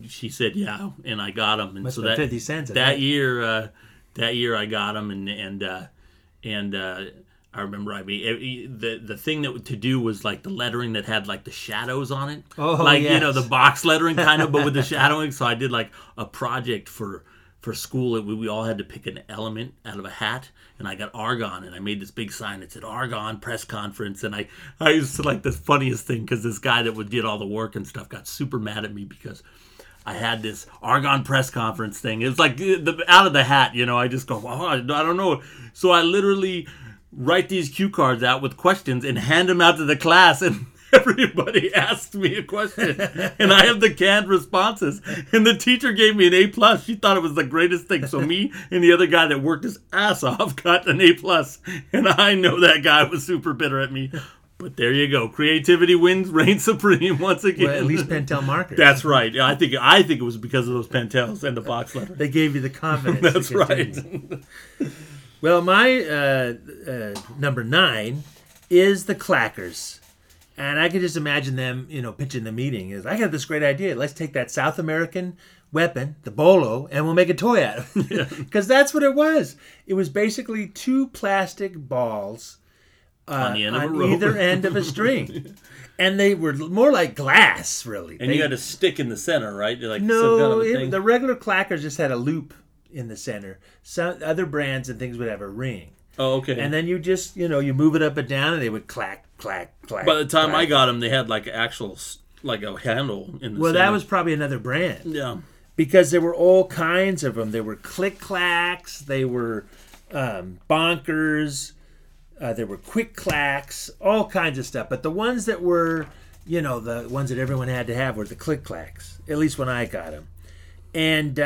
she said yeah, and I got them. And must so that 50 cents that year. That year I got them, and I remember the thing that to do was like the lettering that had like the shadows on it, you know, the box lettering kind of, but with the shadowing. So I did like a project for school. We all had to pick an element out of a hat, and I got argon, and I made this big sign that said Argon Press Conference, and I used to like the funniest thing because this guy that would did all the work and stuff got super mad at me because I had this Argon Press Conference thing. It was like out of the hat, you know. I just go, oh, I don't know. So I literally write these cue cards out with questions and hand them out to the class, and everybody asked me a question, and I have the canned responses. And the teacher gave me an A+. She thought it was the greatest thing. So me and the other guy that worked his ass off got an A+, and I know that guy was super bitter at me. But there you go. Creativity reigns supreme once again. Well, at least Pentel markers. That's right. I think it was because of those Pentels and the box letter. They gave you the confidence. That's right. Well, my number 9 is the clackers. And I can just imagine them, you know, pitching the meeting. Is I got this great idea. Let's take that South American weapon, the bolo, and we'll make a toy out of it. Because that's what it was. It was basically two plastic balls on either end of a string. And they were more like glass, really. And you had a stick in the center, right? Like no, the regular clackers just had a loop in the center. Some other brands and things would have a ring. Oh, okay. And then you just, you know, you move it up and down, and they would clack, clack, clack. By the time clack. I got them, they had like actual, like a handle in the center. Well, that was probably another brand. Yeah. Because there were all kinds of them. There were click-clacks. They were bonkers. There were quick clacks, all kinds of stuff. But the ones that were, you know, the ones that everyone had to have were the click clacks, at least when I got them. And,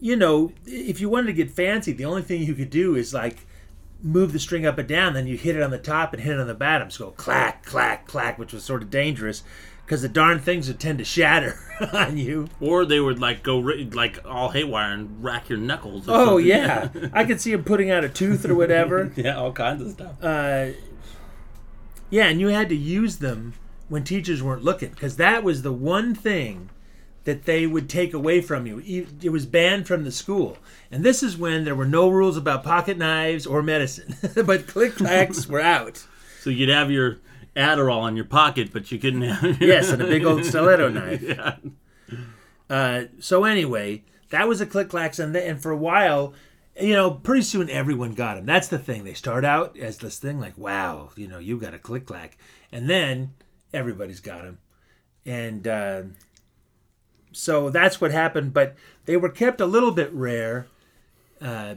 you know, if you wanted to get fancy, the only thing you could do is, like, move the string up and down. Then you hit it on the top and hit it on the bottom. So go clack, clack, clack, which was sort of dangerous. Because the darn things would tend to shatter on you. Or they would, like, go like all haywire and rack your knuckles. Or something. Yeah. I could see them putting out a tooth or whatever. Yeah, all kinds of stuff. Yeah, and you had to use them when teachers weren't looking. Because that was the one thing that they would take away from you. It was banned from the school. And this is when there were no rules about pocket knives or medicine. But click-clacks were out. So you'd have your Adderall in your pocket, but you couldn't have. Yes, and a big old stiletto knife. Yeah. So anyway, that was a click-clacks, and for a while, you know, pretty soon everyone got them. That's the thing. They start out as this thing like, wow, you know, you got a click-clack. And then everybody's got them. And so that's what happened, but they were kept a little bit rare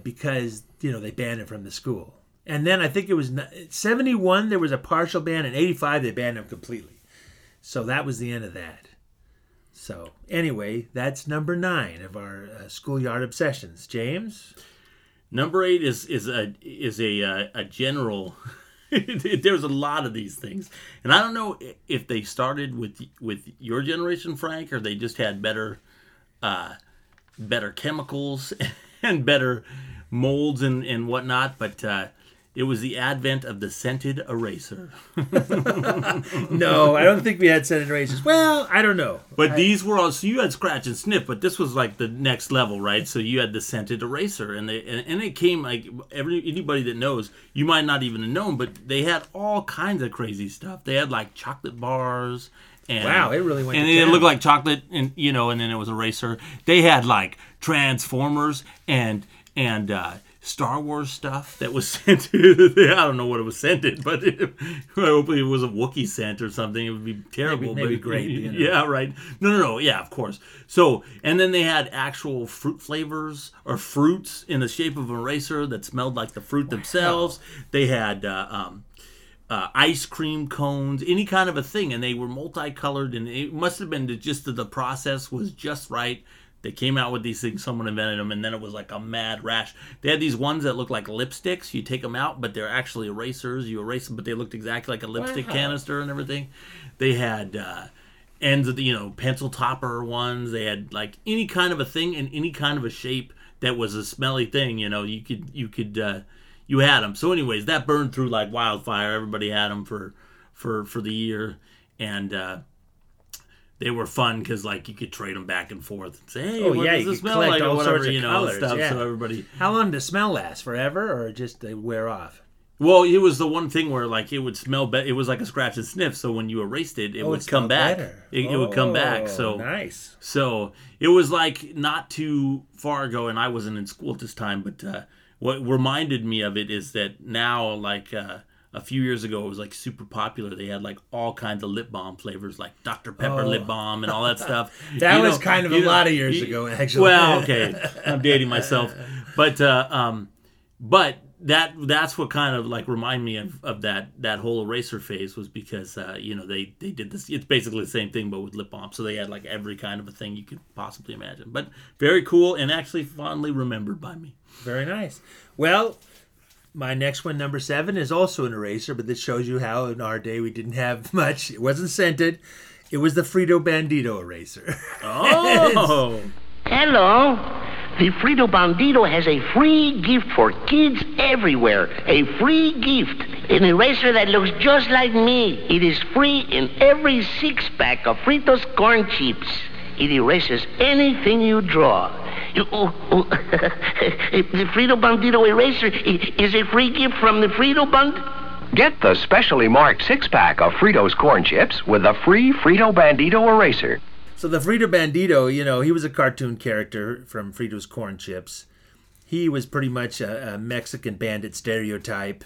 because, you know, they banned it from the school. And then I think it was 71, there was a partial ban. In 85, they banned them completely. So that was the end of that. So anyway, that's number 9 of our schoolyard obsessions. James? Number 8 is a general. There's a lot of these things, and I don't know if they started with your generation, Frank, or they just had better chemicals and better molds and whatnot. But it was the advent of the scented eraser. No, I don't think we had scented erasers. Well, I don't know. But these were all, so you had scratch and sniff, but this was like the next level, right? So you had the scented eraser, and it came like, anybody that knows, you might not even have known, but they had all kinds of crazy stuff. They had like chocolate bars. And, wow, it really went. And it looked like chocolate, and you know, and then it was eraser. They had like Transformers and Star Wars stuff that was scented. I don't know what it was scented, but hopefully it was a Wookiee scent or something. It would be terrible. Maybe but great. You know. Yeah, right. No. Yeah, of course. So, and then they had actual fruit flavors or fruits in the shape of an eraser that smelled like the fruit themselves. They had ice cream cones, any kind of a thing, and they were multicolored. And it must have been just the process was just right. They came out with these things, someone invented them, and then it was like a mad rash. They had these ones that look like lipsticks. You take them out, but they're actually erasers. You erase them, but they looked exactly like a lipstick canister and everything. They had ends of the, pencil topper ones. They had like any kind of a thing and any kind of a shape that was a smelly thing. You had them. So anyways, that burned through like wildfire. Everybody had them for the year, and they were fun because, like, you could trade them back and forth and say, hey, does this smell like, or whatever, colors, stuff. Yeah. So everybody... How long does smell last? Forever, or just they wear off? Well, it was the one thing where, like, it would smell better. It was like a scratch and sniff, so when you erased it, it would come back. It would come back. So nice. So it was, like, not too far ago, and I wasn't in school at this time, but what reminded me of it is that now, like... a few years ago, it was, like, super popular. They had, like, all kinds of lip balm flavors, like Dr. Pepper lip balm and all that stuff. That was kind of a lot of years ago, actually. Well, okay. I'm dating myself. But that's what kind of, like, reminded me of that whole eraser phase was because, they did this. It's basically the same thing, but with lip balm. So they had, like, every kind of a thing you could possibly imagine. But very cool and actually fondly remembered by me. Very nice. Well... My next one, number 7, is also an eraser, but this shows you how in our day we didn't have much. It wasn't scented. It was the Frito Bandito eraser. Oh! Hello. The Frito Bandito has a free gift for kids everywhere. A free gift. An eraser that looks just like me. It is free in every 6-pack of Fritos corn chips. It erases anything you draw. The Frito Bandito eraser is a free gift from the Frito Bandito. Get the specially marked 6-pack of Frito's corn chips with a free Frito Bandito eraser. So the Frito Bandito, he was a cartoon character from Frito's corn chips. He was pretty much a Mexican bandit stereotype.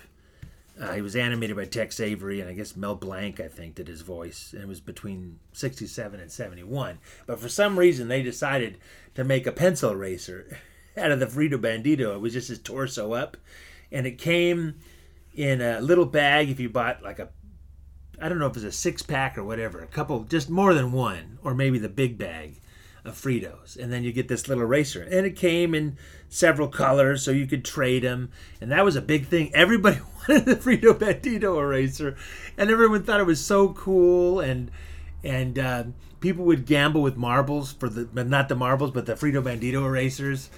He was animated by Tex Avery, and I guess Mel Blanc, I think, did his voice. And it was between 67 and 71. But for some reason, they decided to make a pencil eraser out of the Frito Bandito. It was just his torso up. And it came in a little bag if you bought, like, I don't know if it was a 6-pack or whatever. A couple, just more than one, or maybe the big bag of Fritos. And then you get this little eraser. And it came in several colors, so you could trade them. And that was a big thing. Everybody the Frito Bandito eraser, and everyone thought it was so cool, and people would gamble with marbles but the Frito Bandito erasers,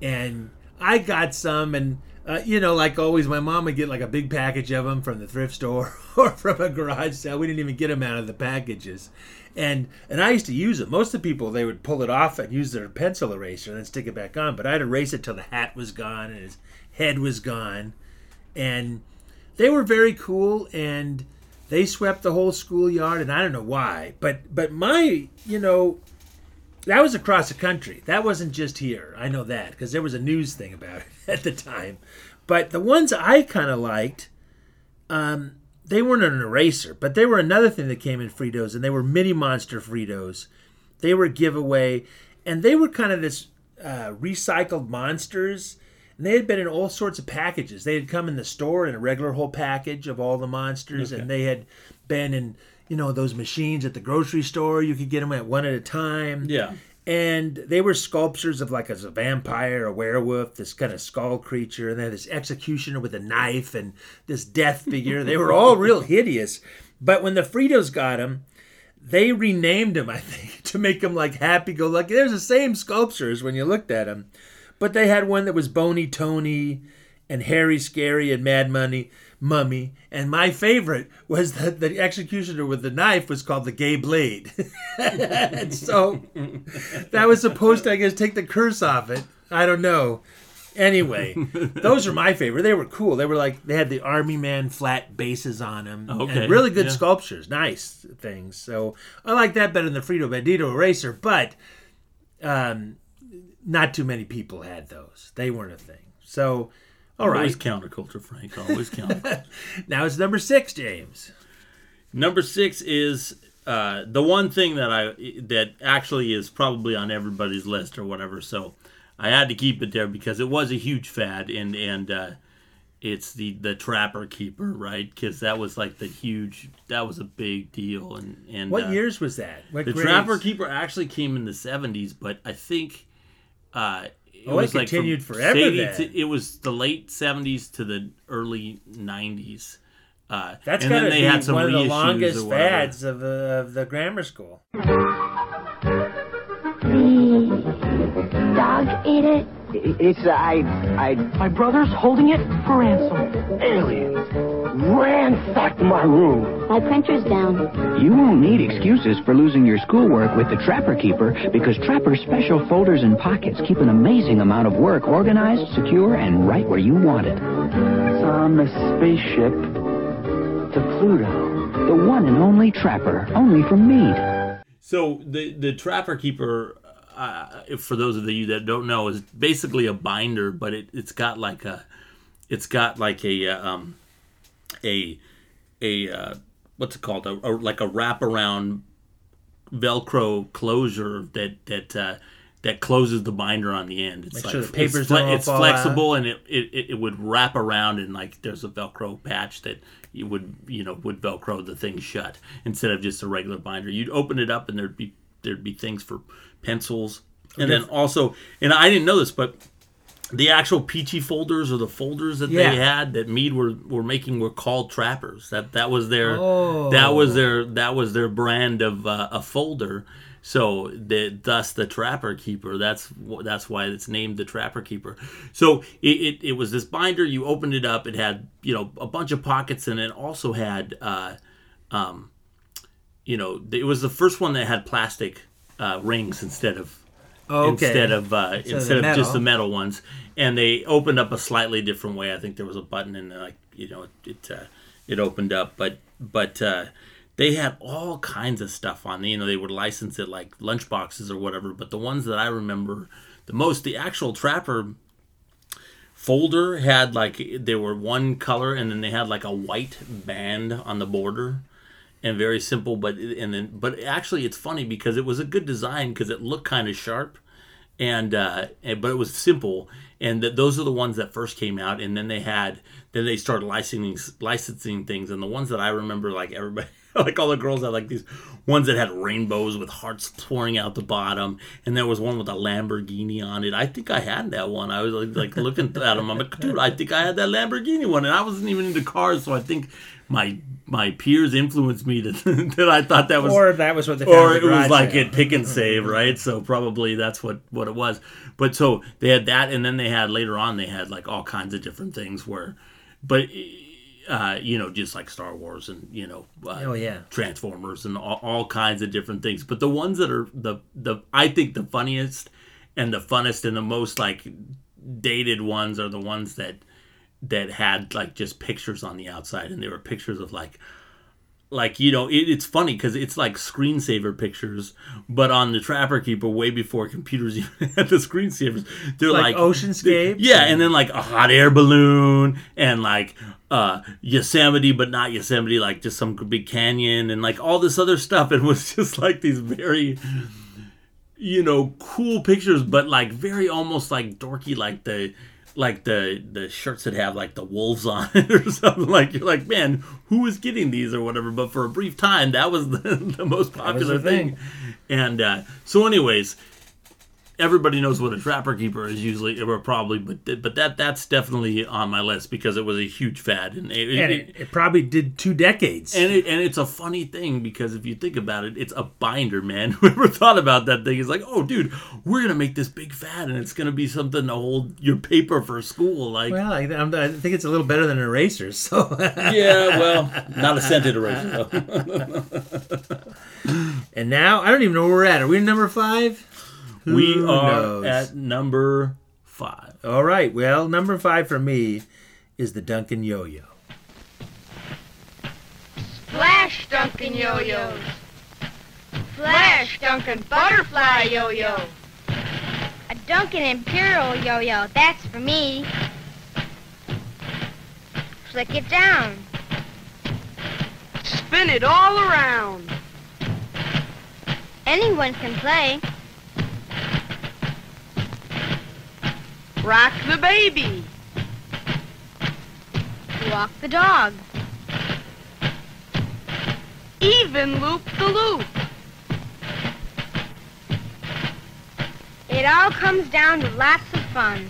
and I got some, and like always, my mom would get like a big package of them from the thrift store or from a garage sale. We didn't even get them out of the packages, and I used to use them. Most of the people, they would pull it off and use their pencil eraser and then stick it back on, but I'd erase it till the hat was gone and his head was gone, and they were very cool, and they swept the whole schoolyard, and I don't know why. But my, that was across the country. That wasn't just here. I know that, because there was a news thing about it at the time. But the ones I kind of liked, they weren't an eraser, but they were another thing that came in Fritos, and they were mini monster Fritos. They were a giveaway, and they were kind of this recycled monsters. And they had been in all sorts of packages. They had come in the store in a regular whole package of all the monsters, okay. And they had been in, those machines at the grocery store. You could get them at one at a time. Yeah. And they were sculptures of like a vampire, a werewolf, this kind of skull creature, and then this executioner with a knife and this death figure. They were all real hideous. But when the Fritos got him, they renamed him, I think, to make him like happy-go-lucky. There's the same sculptures when you looked at him. But they had one that was Bony Tony and Harry Scary and Mad Money Mummy. And my favorite was that the executioner with the knife was called the Gay Blade. And so that was supposed to, I guess, take the curse off it. I don't know. Anyway, those are my favorite. They were cool. They were like, they had the army man flat bases on them. Okay. And really good sculptures. Nice things. So I like that better than the Frito Bandito Eraser, but not too many people had those. They weren't a thing. So, all right. Always counterculture, Frank. Always counterculture. Now it's number 6, James. Number 6 is the one thing that actually is probably on everybody's list or whatever, so I had to keep it there because it was a huge fad, and it's the Trapper Keeper, right? Because that was like that was a big deal. And what years was that? What the grades? Trapper Keeper actually came in the 70s, but I think it continued like forever then. It was the late 70s to the early 90s. That's got to be had some one of the longest fads of the grammar school. Dog eat it. It's my brother's holding it for ransom. Aliens ransacked my room. My printer's down. You won't need excuses for losing your schoolwork with the Trapper Keeper, because Trapper's special folders and pockets keep an amazing amount of work organized, secure, and right where you want it. It's on a spaceship to Pluto. The one and only Trapper, only from Meade. So the Trapper Keeper, for those of you that don't know, is basically a binder, but it's got like a wraparound Velcro closure that closes the binder on the end. It's like, sure the papers don't it's flexible out. And it would wrap around, and like there's a Velcro patch that you would Velcro the thing shut instead of just a regular binder. You'd open it up and there'd be things for pencils, and then also, and I didn't know this, but the actual peachy folders, or the folders that they had that Meade were making, were called Trappers. That was their brand of a folder. So thus the Trapper Keeper. That's why it's named the Trapper Keeper. So it was this binder. You opened it up. It had a bunch of pockets, and it also had it was the first one that had plastic rings instead of just the metal ones, and they opened up a slightly different way. I think there was a button, and it opened up, but they had all kinds of stuff on. They would license it like lunch boxes or whatever. But the ones that I remember the most, the actual Trapper folder had like they were one color, and then they had like a white band on the border. And very simple, but actually it's funny because it was a good design because it looked kind of sharp, but it was simple. And those are the ones that first came out, and then they started licensing things. And the ones that I remember, like everybody, like all the girls had like these ones that had rainbows with hearts pouring out the bottom, and there was one with a Lamborghini on it. I think I had that one. I was like looking at them. I'm like, dude, I think I had that Lamborghini one, and I wasn't even into cars, so I think my peers influenced me that I thought that was... Or that was what they found. Or it was like at Pick and Save, right? So probably that's what it was. But so they had that, and then they had, later on, they had like all kinds of different things where... But, just like Star Wars and, Transformers and all kinds of different things. But the ones that are the I think the funniest and the funnest and the most like dated ones are the ones that had like just pictures on the outside, and they were pictures of it's funny because it's like screensaver pictures, but on the Trapper Keeper, way before computers even had the screensavers, they're like oceanscape, and then like a hot air balloon, and like Yosemite but not Yosemite, like just some big canyon, and like all this other stuff. It was just like these very cool pictures, but like very almost like dorky, like the shirts that have like the wolves on it or something. Like you're like, man, who is getting these or whatever? But for a brief time, that was the most popular thing. And so anyways, everybody knows what a trapper keeper is usually, or probably, but that's definitely on my list because it was a huge fad, and it probably did 2 decades. And it's a funny thing because if you think about it, it's a binder, man. Whoever thought about that thing is like, oh, dude, we're gonna make this big fad, and it's gonna be something to hold your paper for school. Like, well, I think it's a little better than an eraser. So yeah, well, not a scented eraser. Though. And now I don't even know where we're at. Are we number 5? We are at number 5. All right. Well, number 5 for me is the Duncan Yo-Yo. Flash Duncan Yo-Yos. Flash Duncan Butterfly Yo-Yo. A Duncan Imperial Yo-Yo. That's for me. Flick it down. Spin it all around. Anyone can play. Rock the baby. Walk the dog. Even loop the loop. It all comes down to lots of fun.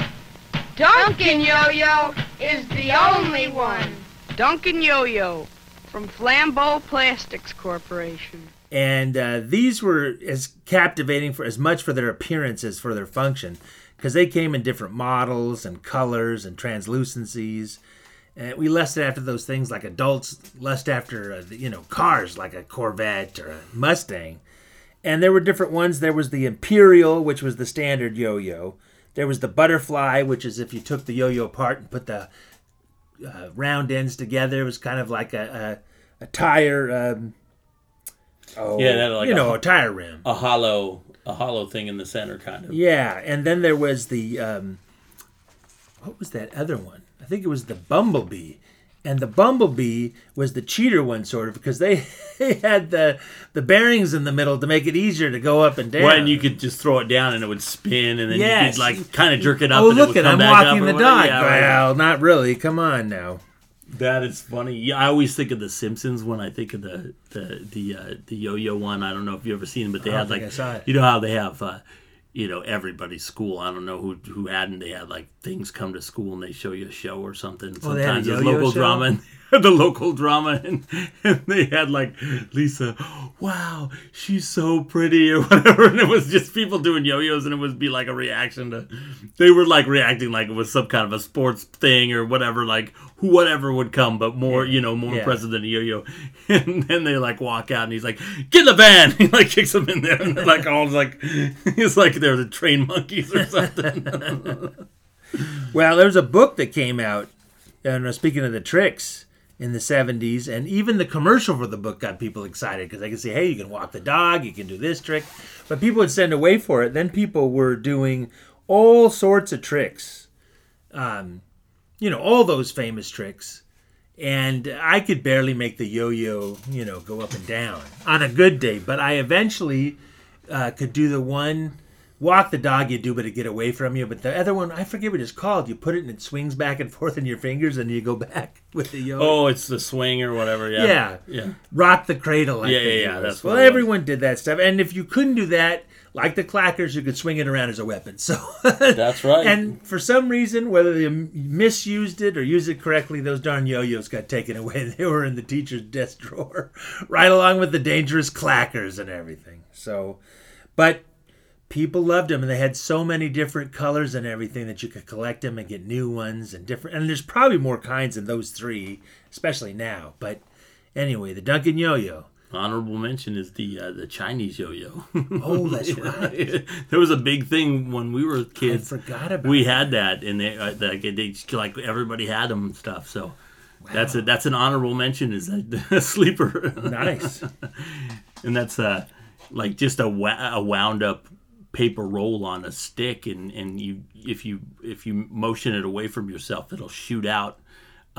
Duncan Yo-Yo is the only one. Duncan Yo-Yo from Flambeau Plastics Corporation. And these were as captivating for as much for their appearance as for their function, because they came in different models and colors and translucencies. And we lusted after those things like adults lust after, cars like a Corvette or a Mustang. And there were different ones. There was the Imperial, which was the standard yo-yo. There was the Butterfly, which is if you took the yo-yo apart and put the round ends together. It was kind of like a tire, a tire rim. A hollow thing in the center, kind of. Yeah, and then there was the, what was that other one? I think it was the Bumblebee. And the Bumblebee was the cheater one, sort of, because they had the bearings in the middle to make it easier to go up and down. Well, and you could just throw it down and it would spin, and then yes. You could, kind of jerk it up and it would come back up. Oh, look, I'm walking the dog. Yeah, well, not really. Come on now. That is funny. Yeah, I always think of The Simpsons when I think of the yo-yo one. I don't know if you've ever seen them, but they had like, you know how they have, everybody's school. I don't know who hadn't. They had like things come to school and they show you a show or something. Sometimes there's local drama and the local drama. And they had like Lisa, wow, she's so pretty or whatever. And it was just people doing yo-yos and it would be like a reaction to, they were like reacting like it was some kind of a sports thing or whatever, like whatever would come, but more impressive than a yo-yo. And then they like walk out and he's like, get in the van! He like kicks them in there and they're like all like, it's like they're the trained monkeys or something. Well, there was a book that came out, and speaking of the tricks, in the 70s, and even the commercial for the book got people excited because they could say, hey, you can walk the dog, you can do this trick. But people would send away for it. Then people were doing all sorts of tricks. All those famous tricks. And I could barely make the yo-yo, go up and down on a good day. But I eventually could do the one, walk the dog you do, but it get away from you. But the other one, I forget what it's called. You put it and it swings back and forth in your fingers and you go back with the yo-yo. Oh, it's the swing or whatever. Yeah. Yeah. Rock the cradle. I think. That's what everyone did that stuff. And if you couldn't do that, like the clackers, you could swing it around as a weapon. So that's right. And for some reason, whether they misused it or used it correctly, those darn yo-yos got taken away. They were in the teacher's desk drawer, right along with the dangerous clackers and everything. So, but people loved them, and they had so many different colors and everything that you could collect them and get new ones and different. And there's probably more kinds than those 3, especially now. But anyway, the Duncan Yo-Yo. Honorable mention is the Chinese yo-yo. Oh, that's right. There was a big thing when we were kids. I forgot about. We had that, and they everybody had them and stuff. So wow. That's an honorable mention. Is a sleeper. Nice. And that's like just a wound up paper roll on a stick, and you if you motion it away from yourself, it'll shoot out.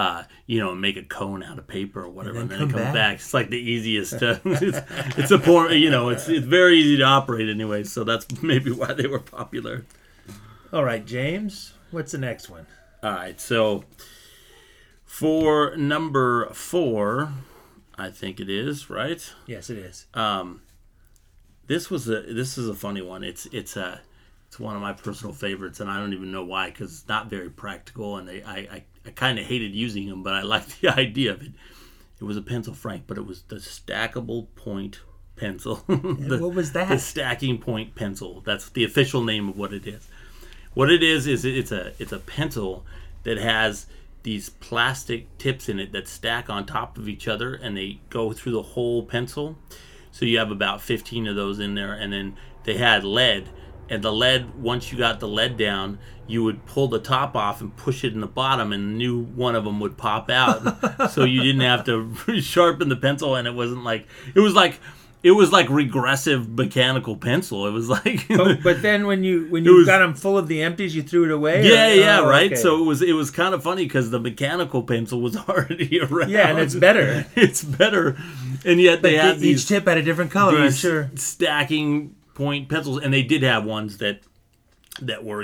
And make a cone out of paper or whatever, and then it comes back. It's like the easiest. It's a poor, it's very easy to operate anyway. So that's maybe why they were popular. All right, James, what's the next one? All right, so for number 4, I think it is, right? Yes, it is. This is a funny one. It's It's one of my personal favorites, and I don't even know why, because it's not very practical, and I kind of hated using them, but I liked the idea of it. It was a pencil Frank, but it was the stackable point pencil. What was that? The stacking point pencil. That's the official name of what it is. What it is it's a pencil that has these plastic tips in it that stack on top of each other, and they go through the whole pencil. So you have about 15 of those in there, and then they had lead. And the lead, once you got the lead down, you would pull the top off and push it in the bottom, and a new one of them would pop out. So you didn't have to sharpen the pencil, and it was like regressive mechanical pencil. It was like, but then when you got them full of the empties, you threw it away. Right. Okay. So it was kind of funny because the mechanical pencil was already around. Yeah, and it's better. And yet they had these, each tip had a different color. I'm sure stacking point pencils, and they did have ones that were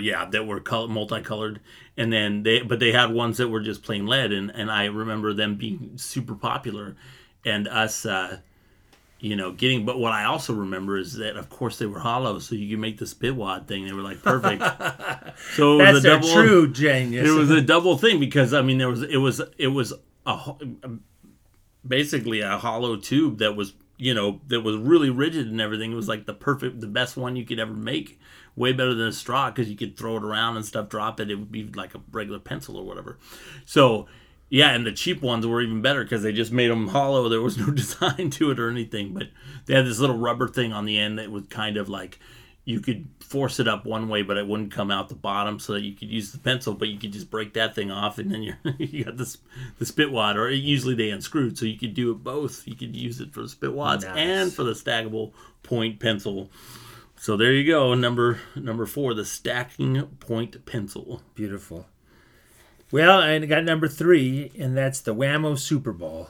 color, multicolored, and then they had ones that were just plain lead, and I remember them being super popular, and us. Getting, but what I also remember is that, of course, they were hollow, so you could make the spitwad thing. They were like perfect. So that's a true genius. It was a double thing because it was basically a hollow tube that was really rigid and everything. It was like the best one you could ever make. Way better than a straw because you could throw it around and stuff, drop it. It would be like a regular pencil or whatever. So. Yeah, and the cheap ones were even better because they just made them hollow. There was no design to it or anything, but they had this little rubber thing on the end that was kind of like you could force it up one way, but it wouldn't come out the bottom, so that you could use the pencil, but you could just break that thing off, and then you got the spit wad, or usually they unscrewed, so you could do it both. You could use it for the spit wads and for the stackable point pencil. So there you go, number 4, the stacking point pencil. Beautiful. Well, I got number 3, and that's the Whammo Super Ball.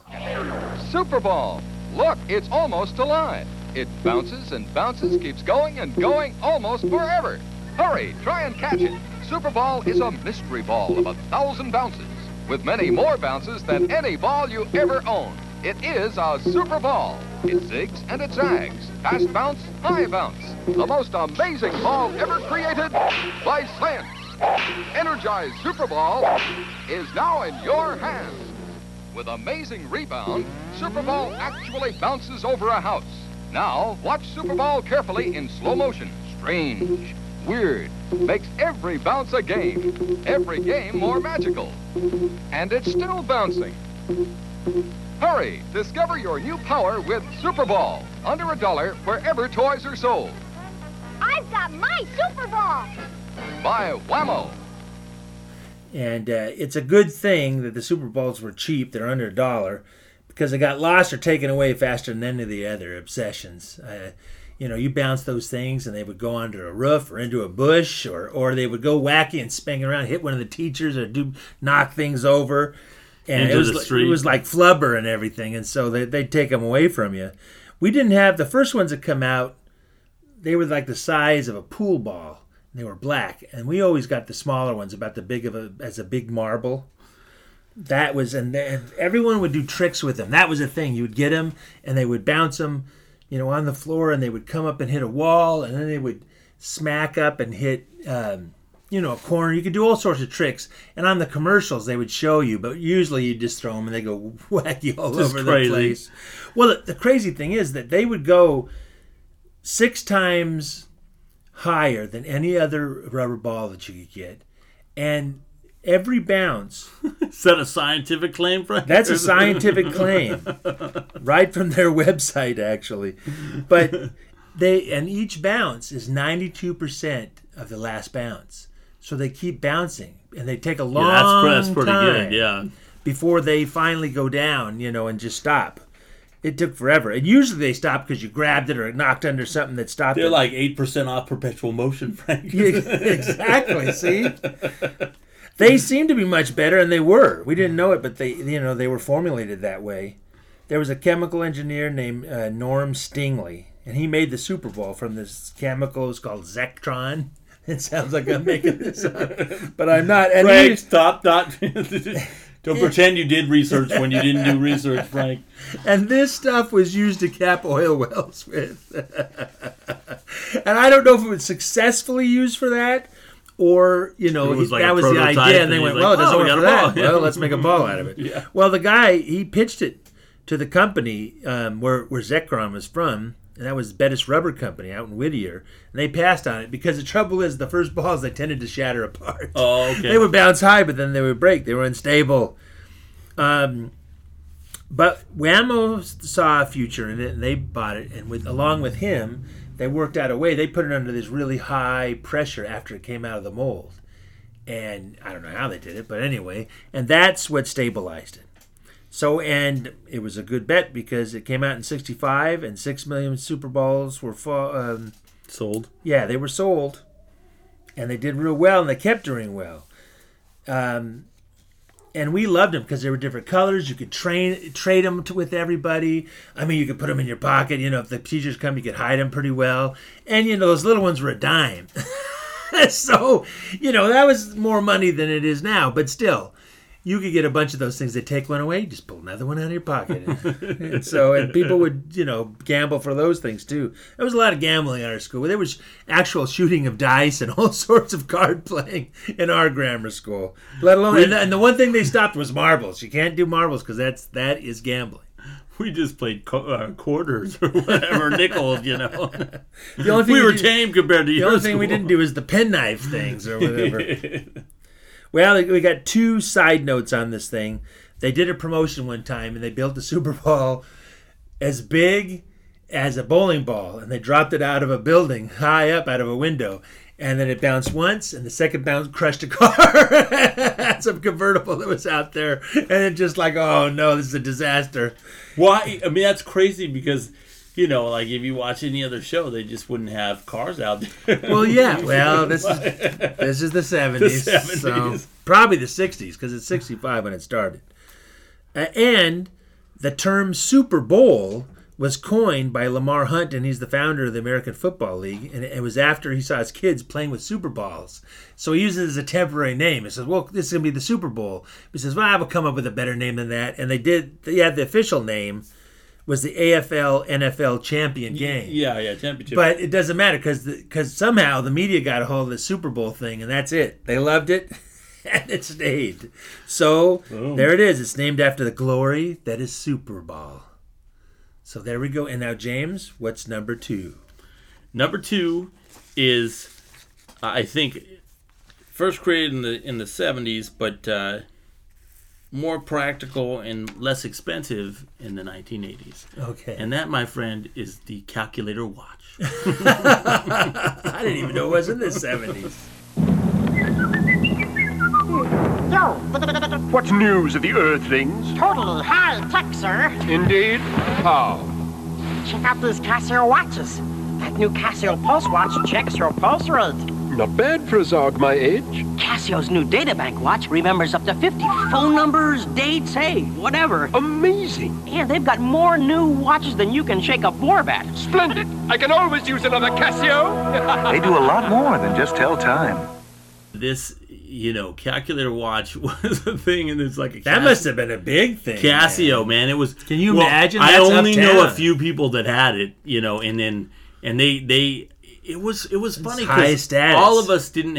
Super Ball! Look, it's almost alive. It bounces and bounces, keeps going and going almost forever. Hurry, try and catch it. Super Ball is a mystery ball of 1,000 bounces, with many more bounces than any ball you ever owned. It is a Super Ball. It zigs and it zags. Fast bounce, high bounce. The most amazing ball ever created by science. Energized Super Ball is now in your hands. With amazing rebound, Super Ball actually bounces over a house. Now, watch Super Ball carefully in slow motion. Strange, weird, makes every bounce a game. Every game more magical. And it's still bouncing. Hurry, discover your new power with Super Ball. Under $1 wherever toys are sold. I've got my Super Ball! By Whammo. And it's a good thing that the Super Bowls were cheap. They're under $1 because they got lost or taken away faster than any of the other obsessions. You bounce those things and they would go under a roof or into a bush or they would go wacky and spang around, hit one of the teachers or knock things over. And it was like flubber and everything. And so they'd take them away from you. We didn't have the first ones that come out. They were like the size of a pool ball. They were black, and we always got the smaller ones, about the big as a big marble. That was, and everyone would do tricks with them. That was a thing. You would get them, and they would bounce them, on the floor, and they would come up and hit a wall, and then they would smack up and hit, a corner. You could do all sorts of tricks, and on the commercials they would show you, but usually you just throw them and they go wacky all over the place. Well, the crazy thing is that they would go 6 times. Higher than any other rubber ball that you could get. And every bounce... Is that a scientific claim, Frank? That's a scientific claim. Right from their website, actually. But each bounce is 92% of the last bounce. So they keep bouncing. And they take a long time before they finally go down, and just stop. It took forever. And usually they stopped because you grabbed it or knocked under something that stopped it. They're like 8% off perpetual motion, Frank. Exactly, see? They seemed to be much better, and they were. We didn't know it, but they were formulated that way. There was a chemical engineer named Norm Stingley, and he made the Super Ball from this chemical. It's called Zectron. It sounds like I'm making this up, but I'm not. And Frank, stop. Don't pretend you did research when you didn't do research, Frank. And this stuff was used to cap oil wells with. And I don't know if it was successfully used for that or, you know, that was the idea. And they went, well, it doesn't work for that. Well, let's make a ball out of it. Yeah. Well, the guy, he pitched it to the company where Zekron was from. And that was Bettis Rubber Company out in Whittier. And they passed on it because the trouble is the first balls, they tended to shatter apart. Oh, okay. They would bounce high, but then they would break. They were unstable. But Whammo saw a future in it, and they bought it. And along with him, they worked out a way. They put it under this really high pressure after it came out of the mold. And I don't know how they did it, but anyway. And that's what stabilized it. So, and it was a good bet because it came out in 65 and 6 million Super Bowls were sold. Yeah, they were sold. And they did real well and they kept doing well. And we loved them because they were different colors. You could trade them with everybody. I mean, you could put them in your pocket. You know, if the teachers come, you could hide them pretty well. And, you know, those little ones were a dime. So, you know, that was more money than it is now, but still. You could get a bunch of those things. They take one away, just pull another one out of your pocket. And people would, you know, gamble for those things too. There was a lot of gambling at our school. There was actual shooting of dice and all sorts of card playing in our grammar school. Let alone, and the one thing they stopped was marbles. You can't do marbles because that is gambling. We just played quarters or whatever, nickels, you know. We were tame compared to your school. The only thing we didn't do is the penknife things or whatever. Well, we got two side notes on this thing. They did a promotion one time, and they built the Super Bowl as big as a bowling ball, and they dropped it out of a building high up out of a window. And then it bounced once, and the second bounce crushed a car. Some convertible that was out there. And it's just like, oh, no, this is a disaster. Why? I mean, that's crazy because... You know, like if you watch any other show, they just wouldn't have cars out there. Well, yeah. Well, this is the 70s. The 70s. So probably the 60s because it's 65 when it started. And the term Super Bowl was coined by Lamar Hunt, and he's the founder of the American Football League. And it was after he saw his kids playing with Super Balls. So he uses it as a temporary name. He says, well, this is going to be the Super Bowl. He says, well, I will come up with a better name than that. And they did. They had the official name. Was the AFL-NFL champion game. Yeah, championship. But it doesn't matter because somehow the media got a hold of the Super Bowl thing, and that's it. They loved it, and it stayed. So There it is. It's named after the glory that is Super Bowl. So there we go. And now, James, what's number two? Number two is, I think, first created in the 70s, but... more practical and less expensive in the 1980s. Okay. And that, my friend, is the calculator watch. I didn't even know it was in the 70s. Yo! What's news of the Earthlings? Total high tech, sir. Indeed? How? Check out those Casio watches. That new Casio Pulse watch checks your pulse rate. Not bad for a Zog my age. Casio's new databank watch remembers up to 50 phone numbers, dates, hey, whatever. Amazing. And they've got more new watches than you can shake a board at. Splendid. I can always use another Casio. They do a lot more than just tell time. This, you know, calculator watch was a thing, and it's like a Casio. That must have been a big thing. Casio, man. It was. Can you imagine? I only know a few people that had it, you know, and they It was funny because all of us didn't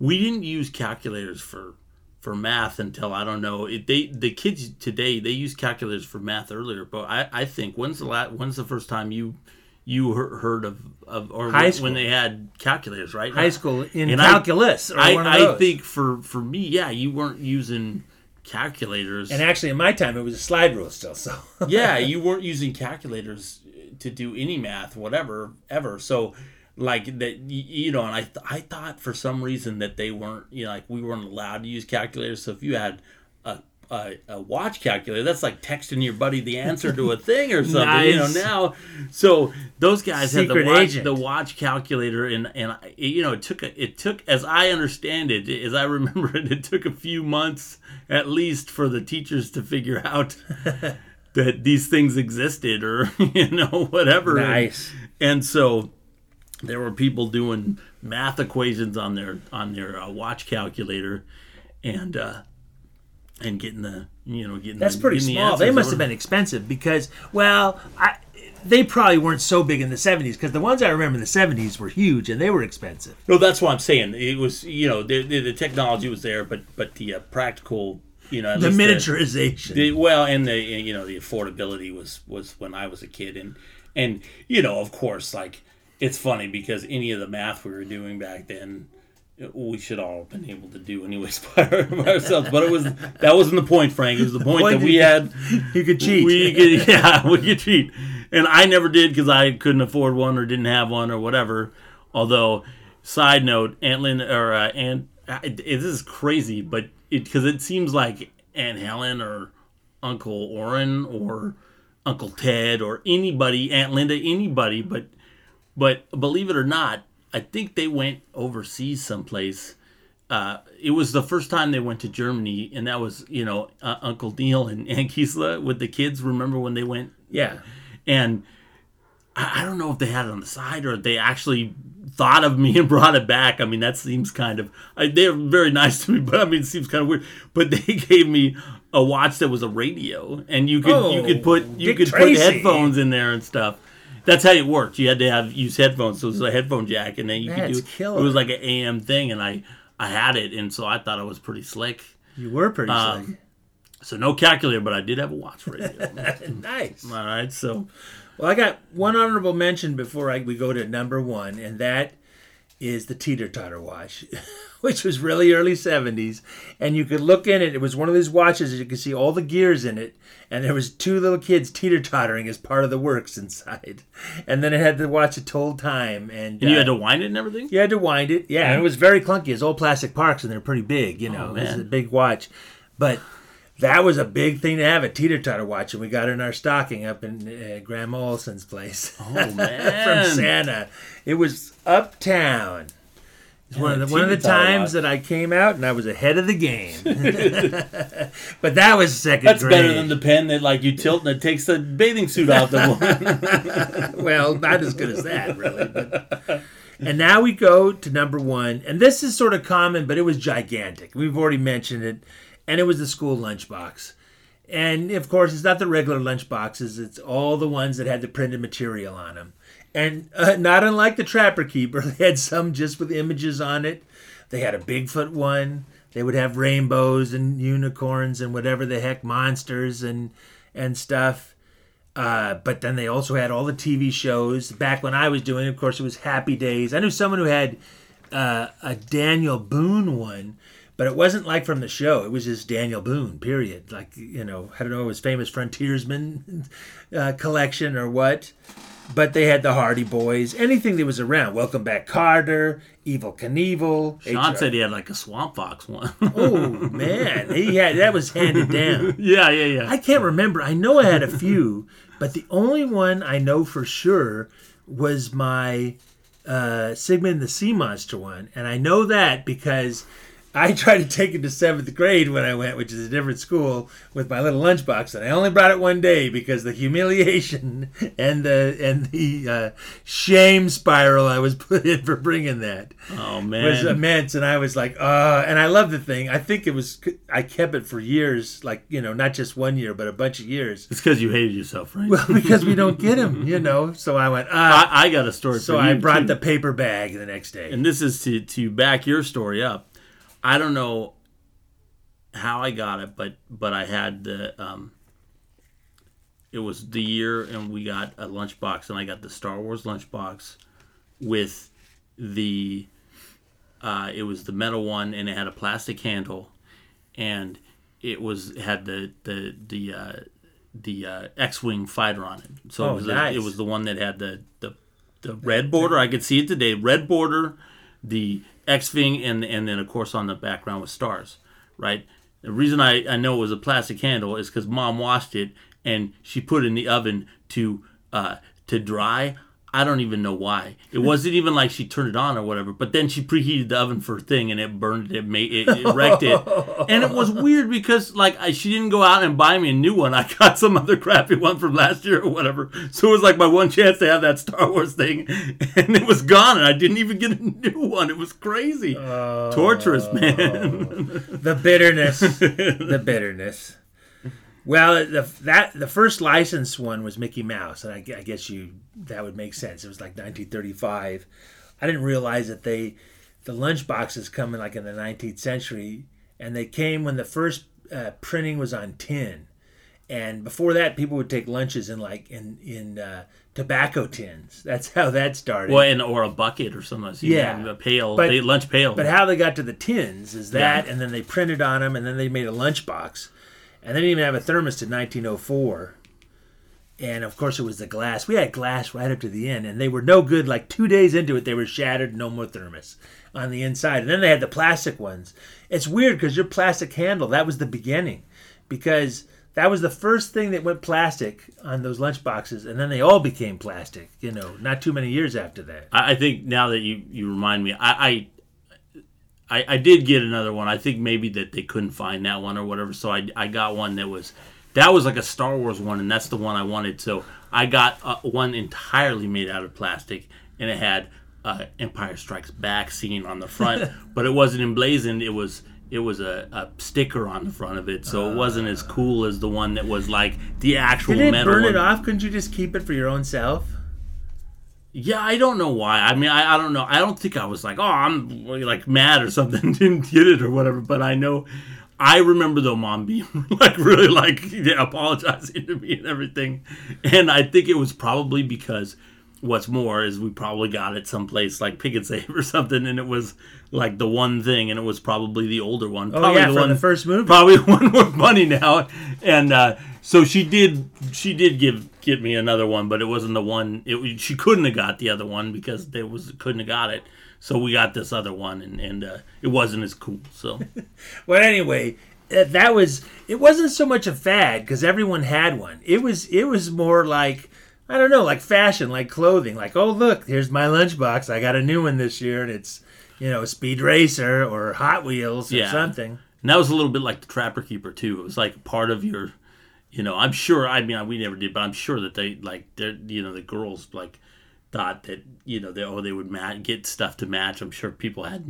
use calculators for math until, I don't know, the kids today, they use calculators for math earlier, but I think when's the first time you heard of or when they had calculators, right? High school in calculus or one of those. I think for me, yeah, you weren't using calculators. And actually in my time it was a slide rule still, so. Yeah, you weren't using calculators to do any math, whatever, ever. So, like, that, you know, and I thought for some reason that they weren't, you know, like, we weren't allowed to use calculators. So if you had a watch calculator, that's like texting your buddy the answer to a thing or something, nice. You know, now. So those guys Secret had the watch calculator, and you know, it took, as I understand it, as I remember it, it took a few months at least for the teachers to figure out that these things existed or, you know, whatever. Nice. And so there were people doing math equations on their watch calculator. And and getting the, you know, getting that's the, pretty getting small. The they must have been expensive because, well, they probably weren't so big in the 70s because the ones I remember in the 70s were huge and they were expensive. No, that's what I'm saying. It was, you know, the technology was there, but the practical, you know, at the miniaturization. The affordability was when I was a kid, and you know, of course, like it's funny because any of the math we were doing back then, we should all have been able to do anyways by ourselves. But that wasn't the point, Frank. It was the point that we had. You could cheat. We could cheat. And I never did because I couldn't afford one or didn't have one or whatever. Although, side note, this is crazy, but because it seems like Aunt Helen or Uncle Orrin or Uncle Ted or anybody, Aunt Linda, anybody, but believe it or not, I think they went overseas someplace. It was the first time they went to Germany, and that was, you know, Uncle Neil and Aunt Gisela with the kids. Remember when they went? Yeah. And I don't know if they had it on the side or if they actually thought of me and brought it back. I mean, that seems kind of... they're very nice to me, but I mean, it seems kind of weird. But they gave me a watch that was a radio, and you could put headphones in there and stuff. That's how it worked. You had to use headphones, so it was a headphone jack, and then it was like an AM thing, and I had it, and so I thought I was pretty slick. You were pretty slick. So no calculator, but I did have a watch radio. Nice. All right, so... Well, I got one honorable mention before we go to number one, and that is the teeter-totter watch, which was really early 70s. And you could look in it. It was one of these watches that you could see all the gears in it, and there was two little kids teeter-tottering as part of the works inside. And then it had the watch that told time. And you had to wind it and everything? You had to wind it, yeah. And it was very clunky. It was old plastic parks, and they're pretty big, you know. Oh, man. It was a big watch. But... that was a big thing to have, a teeter-totter watch, and we got it in our stocking up in Grandma Olson's place. Oh, man. From Santa. It was uptown. It was one of the times that I came out, and I was ahead of the game. But that was second grade. That's better than the pen that you tilt and it takes the bathing suit off the one. Well, not as good as that, really. But... And now we go to number one, and this is sort of common, but it was gigantic. We've already mentioned it. And it was the school lunchbox. And, of course, it's not the regular lunchboxes. It's all the ones that had the printed material on them. And not unlike the Trapper Keeper, they had some just with images on it. They had a Bigfoot one. They would have rainbows and unicorns and whatever the heck, monsters and stuff. But then they also had all the TV shows. Back when I was doing it, of course, it was Happy Days. I knew someone who had a Daniel Boone one. But it wasn't from the show. It was just Daniel Boone, period. I don't know, his famous frontiersman collection or what. But they had the Hardy Boys, anything that was around. Welcome Back Carter, Evel Knievel. Sean said he had a Swamp Fox one. Oh, man. That was handed down. Yeah. I can't remember. I know I had a few, but the only one I know for sure was my Sigmund the Sea Monster one. And I know that because... I tried to take it to 7th grade when I went, which is a different school, with my little lunchbox, and I only brought it one day because the humiliation and the shame spiral I was put in for bringing that was immense, and I was and I loved the thing. I think I kept it for years, not just one year, but a bunch of years. It's because you hated yourself, right? Well, because we don't get them, so I went, I got a story for you. So I brought the paper bag the next day. And this is to back your story up. I don't know how I got it, but I had the, it was the year and we got a lunchbox, and I got the Star Wars lunchbox with the, it was the metal one, and it had a plastic handle, and it had the X-Wing fighter on it. So it was the one that had the red border. I could see it today. Red border, the X-Wing, and then, of course, on the background with stars, right? The reason I know it was a plastic handle is because Mom washed it, and she put it in the oven to dry. I don't even know why. It wasn't even like she turned it on or whatever, but then she preheated the oven for a thing and it burned it, it wrecked it. And it was weird because like she didn't go out and buy me a new one. I got some other crappy one from last year or whatever. So it was like my one chance to have that Star Wars thing, and it was gone and I didn't even get a new one. It was crazy. Torturous, man. The bitterness. The bitterness. Well, the first licensed one was Mickey Mouse, and I guess that would make sense. It was like 1935. I didn't realize that the lunch boxes come in like in the 19th century, and they came when the first printing was on tin, and before that, people would take lunches in like in tobacco tins. That's how that started. Well, or a bucket or something. So a pail. But, they lunch pail. But how they got to the tins is that, and then they printed on them, and then they made a lunch box. And they didn't even have a thermos in 1904. And, of course, it was the glass. We had glass right up to the end, and they were no good. Like 2 days into it, they were shattered, no more thermos on the inside. And then they had the plastic ones. It's weird because your plastic handle, that was the beginning. Because that was the first thing that went plastic on those lunch boxes, and then they all became plastic, you know, not too many years after that. I think now that you remind me, I did get another one. I think maybe that they couldn't find that one or whatever, so I got one that was like a Star Wars one, and that's the one I wanted. So I got one entirely made out of plastic, and it had Empire Strikes Back scene on the front, but it wasn't emblazoned. It was a sticker on the front of it, so it wasn't as cool as the one that was like the actual metal. Did it burn it off? Couldn't you just keep it for your own self? Yeah, I don't know why. I mean, I don't know. I don't think I was like, oh, I'm like mad or something, didn't get it or whatever. But I know, I remember though, Mom being like really like apologizing to me and everything. And I think it was probably because what's more is we probably got it someplace like Pick and Save or something, and it was like the one thing, and it was probably the older one. Probably the first movie. Probably one with money now. And so she did get me another one, but it wasn't the one. She couldn't have got the other one because couldn't have got it. So we got this other one, and it wasn't as cool. So, well, anyway, that was. It wasn't so much a fad because everyone had one. It was more like, I don't know, like fashion, like clothing, like, oh look, here's my lunchbox. I got a new one this year, and it's Speed Racer or Hot Wheels or something. And that was a little bit like the Trapper Keeper too. It was like part of your. I'm sure, I mean, we never did, but I'm sure that they, like, the girls, like, thought that, they would get stuff to match. I'm sure people had,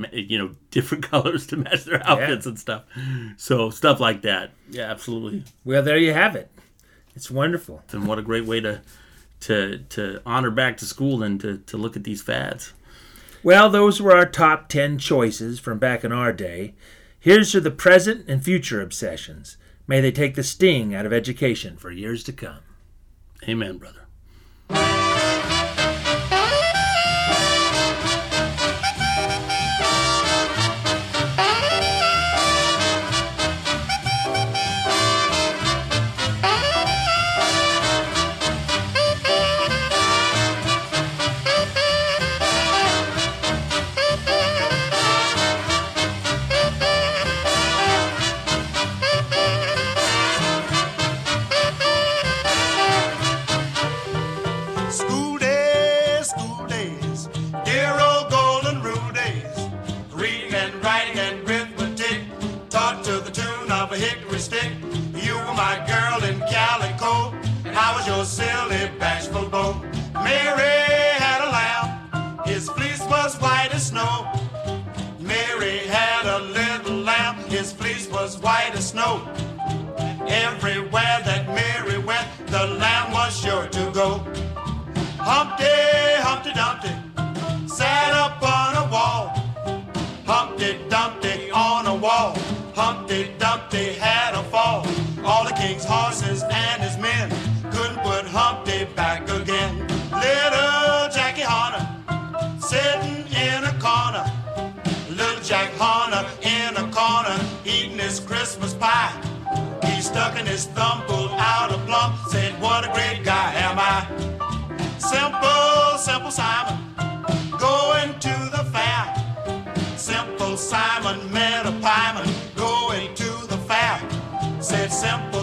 different colors to match their outfits and stuff. So, stuff like that. Yeah, absolutely. Well, there you have it. It's wonderful. And what a great way to honor back to school and to look at these fads. Well, those were our top 10 choices from back in our day. Here's to the present and future obsessions. May they take the sting out of education for years to come. Amen, brother.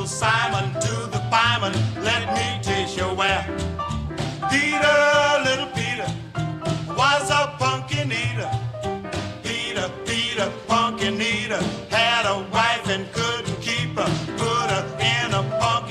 Simon to the pieman, let me taste your ware. Eat a little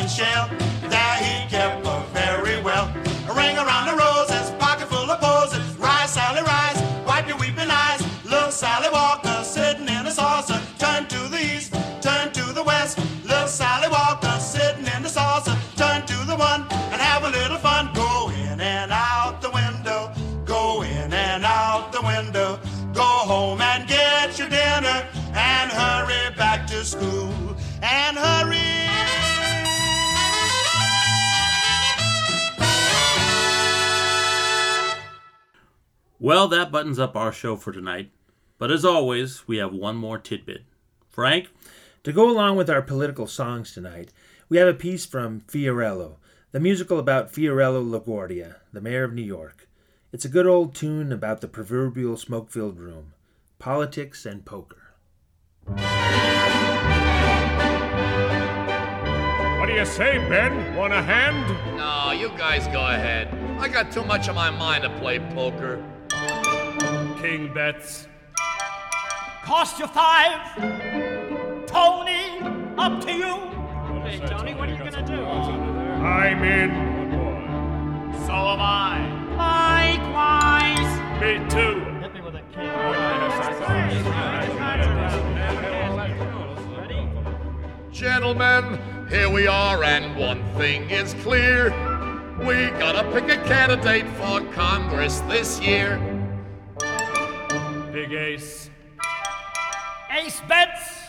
and shell that he kept up very well. A ring around the roses, pocket full of poses. Rise, Sally, rise, wipe your weeping eyes. Little Sally Walker sitting in a saucer. Turn to the east, turn to the west. Little Sally Walker sitting in the saucer. Turn to the one and have a little fun. Go in and out the window, go in and out the window. Go home and get your dinner and hurry back to school. And hurry. Well, that buttons up our show for tonight. But as always, we have one more tidbit. Frank? To go along with our political songs tonight, we have a piece from Fiorello, the musical about Fiorello LaGuardia, the mayor of New York. It's a good old tune about the proverbial smoke-filled room, politics and poker. What do you say, Ben? Want a hand? No, you guys go ahead. I got too much on my mind to play poker. King bets. Cost you five. Tony, up to you. Hey, Tony, what are you going to do? I'm in. So am I. Likewise. Me too. Hit me with a king. Ready? Gentlemen. Here we are, and one thing is clear. We gotta pick a candidate for Congress this year. Big Ace. Ace bets.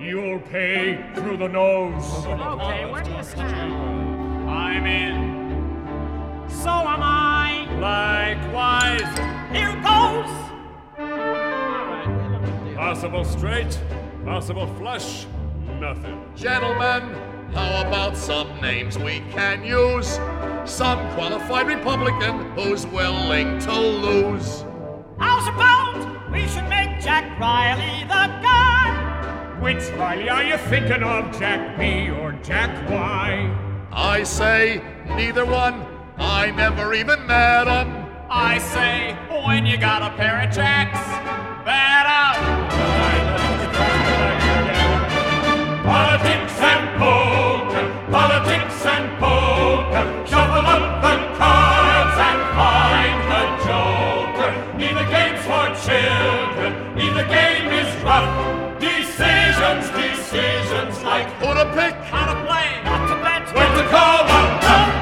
You'll pay through the nose. Okay, where do you stand? I'm in. So am I. Likewise. Here goes. All right. Possible straight, possible flush. Nothing. Gentlemen, how about some names we can use? Some qualified Republican who's willing to lose. How's about we should make Jack Riley the guy? Which Riley are you thinking of, Jack B or Jack Y? I say neither one. I never even met him. I say when you got a pair of jacks, politics and poker, politics and poker. Shuffle up the cards and find the joker. Neither game's for children, neither game is rough. Decisions, decisions like who to pick, how to play, what to bet, when to call up.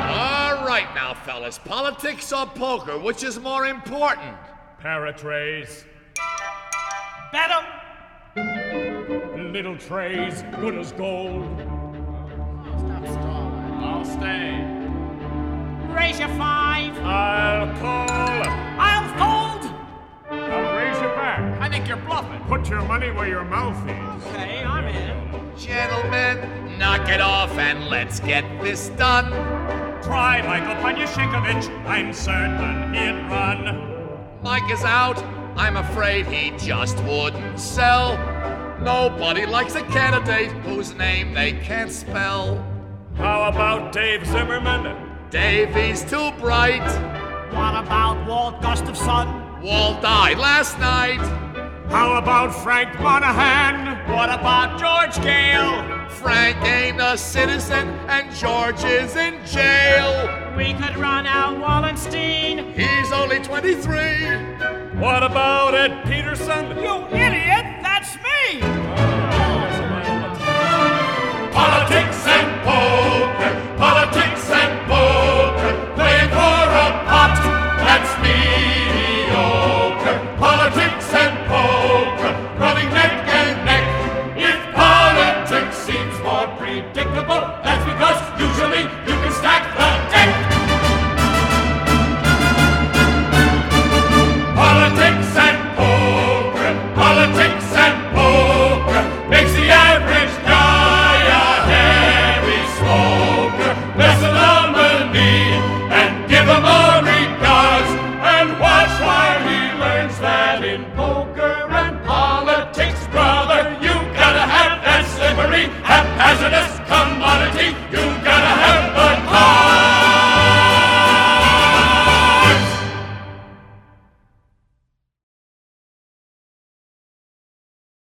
All right now, fellas, politics or poker, which is more important? Paratrays. Bet 'em. Little trays, good as gold. Stop stalling. I'll stay. Raise your five. I'll call. I'll fold. I'll raise your back. I think you're bluffing. Put your money where your mouth is. Okay, I'm in. Gentlemen, knock it off and let's get this done. Try Michael Panyashinkovich. I'm certain he'd run. Mike is out. I'm afraid he just wouldn't sell. Nobody likes a candidate whose name they can't spell. How about Dave Zimmerman? Davey's too bright. What about Walt Gustafson? Walt died last night. How about Frank Monahan? What about George Gale? Frank ain't a citizen and George is in jail. We could run out Wallenstein. He's only 23. What about Ed Peterson? You idiot!